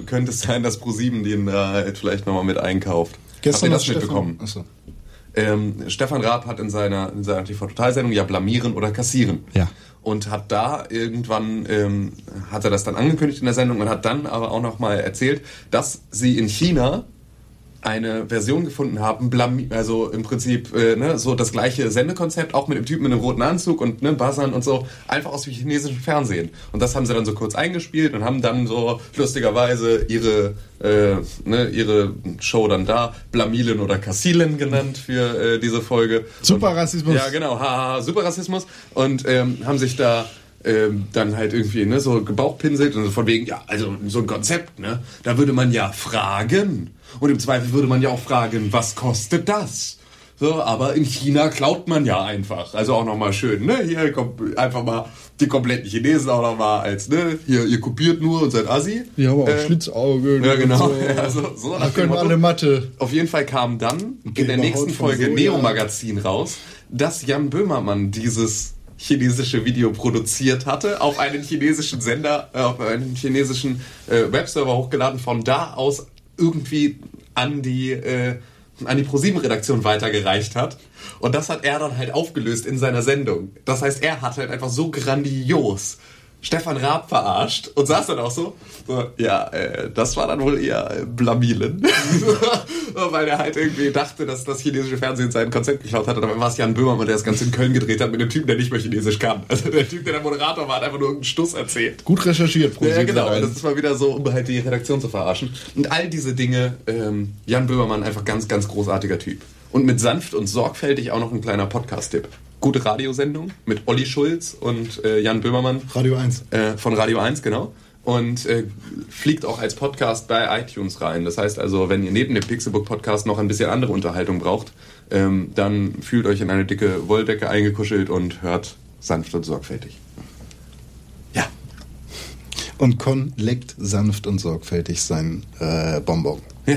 könnte es sein, dass ProSieben den da vielleicht nochmal mit einkauft. Gestern habt ihr das mitbekommen? Achso. Stefan Raab hat in seiner TV-Total-Sendung ja blamieren oder kassieren. Ja. Und hat da irgendwann, hat er das dann angekündigt in der Sendung und hat dann aber auch nochmal erzählt, dass sie in China eine Version gefunden haben, also im Prinzip so das gleiche Sendekonzept, auch mit dem Typen mit einem roten Anzug und Buzzern und so, einfach aus dem chinesischen Fernsehen. Und das haben sie dann so kurz eingespielt und haben dann so lustigerweise ihre Show dann da Blamilen oder Kassilen genannt für diese Folge. Superrassismus. Ja, genau, haha, Superrassismus. Und haben sich da dann halt irgendwie so gebauchpinselt und so von wegen, ja, also so ein Konzept, da würde man ja fragen. Und im Zweifel würde man ja auch fragen, was kostet das? So, aber in China klaut man ja einfach. Also auch nochmal schön, hier kommt einfach mal die kompletten Chinesen auch nochmal als, hier, ihr kopiert nur und seid Assi. Ja, aber auch Schlitzauge. Ja, genau. Da können wir alle Mathe. Auf jeden Fall kam dann in der nächsten Folge Neo-Magazin raus, dass Jan Böhmermann dieses chinesische Video produziert hatte, auf einen chinesischen Sender, auf einen chinesischen Webserver hochgeladen, von da aus irgendwie an die ProSieben-Redaktion weitergereicht hat. Und das hat er dann halt aufgelöst in seiner Sendung. Das heißt, er hat halt einfach so grandios Stefan Raab verarscht und saß dann auch so ja, das war dann wohl eher Blamilen. Weil er halt irgendwie dachte, dass das chinesische Fernsehen sein Konzept geklaut hat. Und dann war es Jan Böhmermann, der das Ganze in Köln gedreht hat mit einem Typen, der nicht mehr Chinesisch kann. Also der Typ, der Moderator war, hat einfach nur irgendeinen Stuss erzählt. Gut recherchiert, ProSieben. Ja, genau. Das ist mal wieder so, um halt die Redaktion zu verarschen. Und all diese Dinge, Jan Böhmermann, einfach ganz, ganz großartiger Typ. Und mit sanft und sorgfältig auch noch ein kleiner Podcast-Tipp. Gute Radiosendung mit Olli Schulz und Jan Böhmermann. Radio 1. Von Radio 1, genau. Und fliegt auch als Podcast bei iTunes rein. Das heißt also, wenn ihr neben dem Pixelburg-Podcast noch ein bisschen andere Unterhaltung braucht, dann fühlt euch in eine dicke Wolldecke eingekuschelt und hört sanft und sorgfältig. Ja. Und Con leckt sanft und sorgfältig sein Bonbon. Ja.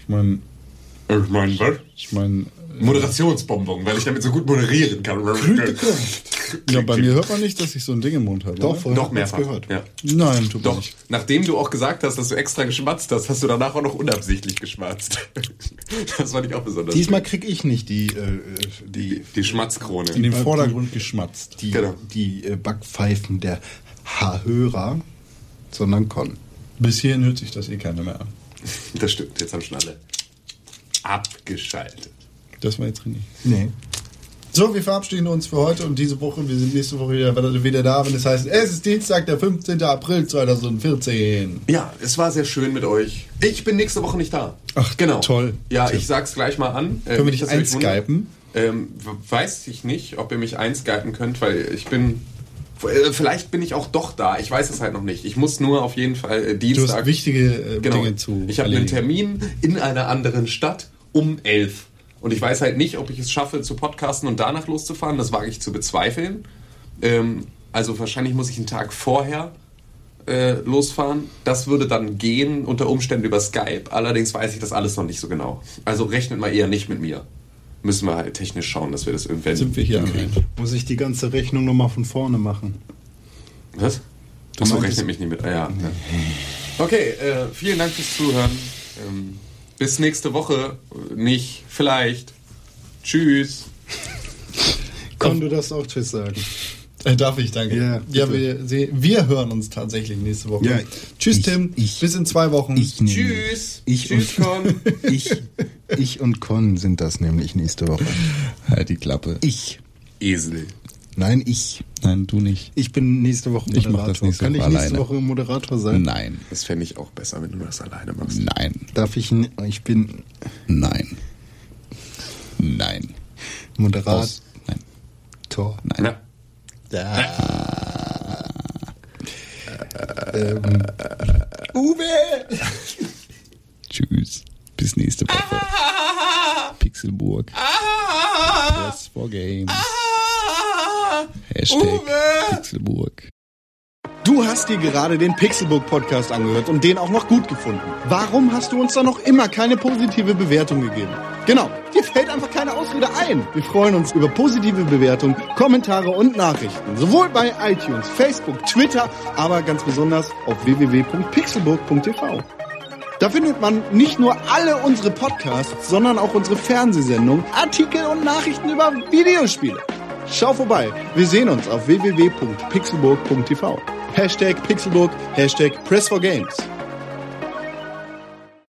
Ich meine, was? Ich meine... Moderationsbonbon, weil ich damit so gut moderieren kann. Ja, bei mir hört man nicht, dass ich so ein Ding im Mund habe. Doch mehrfach. Gehört. Ja. Nein, tut mir nicht. Nachdem du auch gesagt hast, dass du extra geschmatzt hast, hast du danach auch noch unabsichtlich geschmatzt. Das fand ich auch besonders. Diesmal kriege ich nicht die Schmatzkrone. In den Vordergrund geschmatzt. Die Backpfeifen der Hörer, sondern Con. Bis hierhin hört sich das keiner mehr an. Das stimmt, jetzt haben schon alle abgeschaltet. Das war jetzt nicht. Nee. So, wir verabschieden uns für heute und diese Woche. Wir sind nächste Woche wieder da, wenn es heißt, es ist Dienstag, der 15. April 2014. Ja, es war sehr schön mit euch. Ich bin nächste Woche nicht da. Ach, genau. Toll. Ja, ich sag's gleich mal an. Können wir dich einskypen? Weiß ich nicht, ob ihr mich einskypen könnt, weil ich bin... Vielleicht bin ich auch doch da. Ich weiß es halt noch nicht. Ich muss nur auf jeden Fall Dienstag... Du hast wichtige Dinge zu Ich habe einen Termin in einer anderen Stadt um 11 Uhr. Und ich weiß halt nicht, ob ich es schaffe, zu podcasten und danach loszufahren. Das wage ich zu bezweifeln. Also wahrscheinlich muss ich einen Tag vorher losfahren. Das würde dann gehen, unter Umständen über Skype. Allerdings weiß ich das alles noch nicht so genau. Also rechnet mal eher nicht mit mir. Müssen wir halt technisch schauen, dass wir das irgendwann... Sind wir hier kriegen. Muss ich die ganze Rechnung nochmal von vorne machen? Was? Achso, rechnet mich nicht mit. Ah, ja. Nee. Okay, vielen Dank fürs Zuhören. Bis nächste Woche. Nicht vielleicht. Tschüss. Komm, du darfst auch Tschüss sagen. Darf ich, danke. Yeah, ja, wir hören uns tatsächlich nächste Woche. Yeah. Tschüss, Tim. Bis in 2 Wochen. Tschüss. Con. Ich und Con sind das nämlich nächste Woche. Halt die Klappe. Ich. Esel. Nein, ich. Nein, du nicht. Ich bin nächste Woche Moderator. Ich mach das nächste Woche. Kann ich nächste Woche Moderator sein? Nein. Das fände ich auch besser, wenn du das alleine machst. Nein. Darf ich... Ich bin... Nein. Nein. Moderator? Nein. Tor? Nein. Uwe! Tschüss. Bis nächste Woche. Pixelburg. Press for Games. Hashtag Uwe. Pixelburg. Du hast dir gerade den Pixelburg-Podcast angehört und den auch noch gut gefunden. Warum hast du uns da noch immer keine positive Bewertung gegeben? Genau, dir fällt einfach keine Ausrede ein. Wir freuen uns über positive Bewertungen, Kommentare und Nachrichten. Sowohl bei iTunes, Facebook, Twitter, aber ganz besonders auf www.pixelburg.tv. Da findet man nicht nur alle unsere Podcasts, sondern auch unsere Fernsehsendungen, Artikel und Nachrichten über Videospiele. Schau vorbei. Wir sehen uns auf www.pixelburg.tv. #Pixelburg, #Press4Games.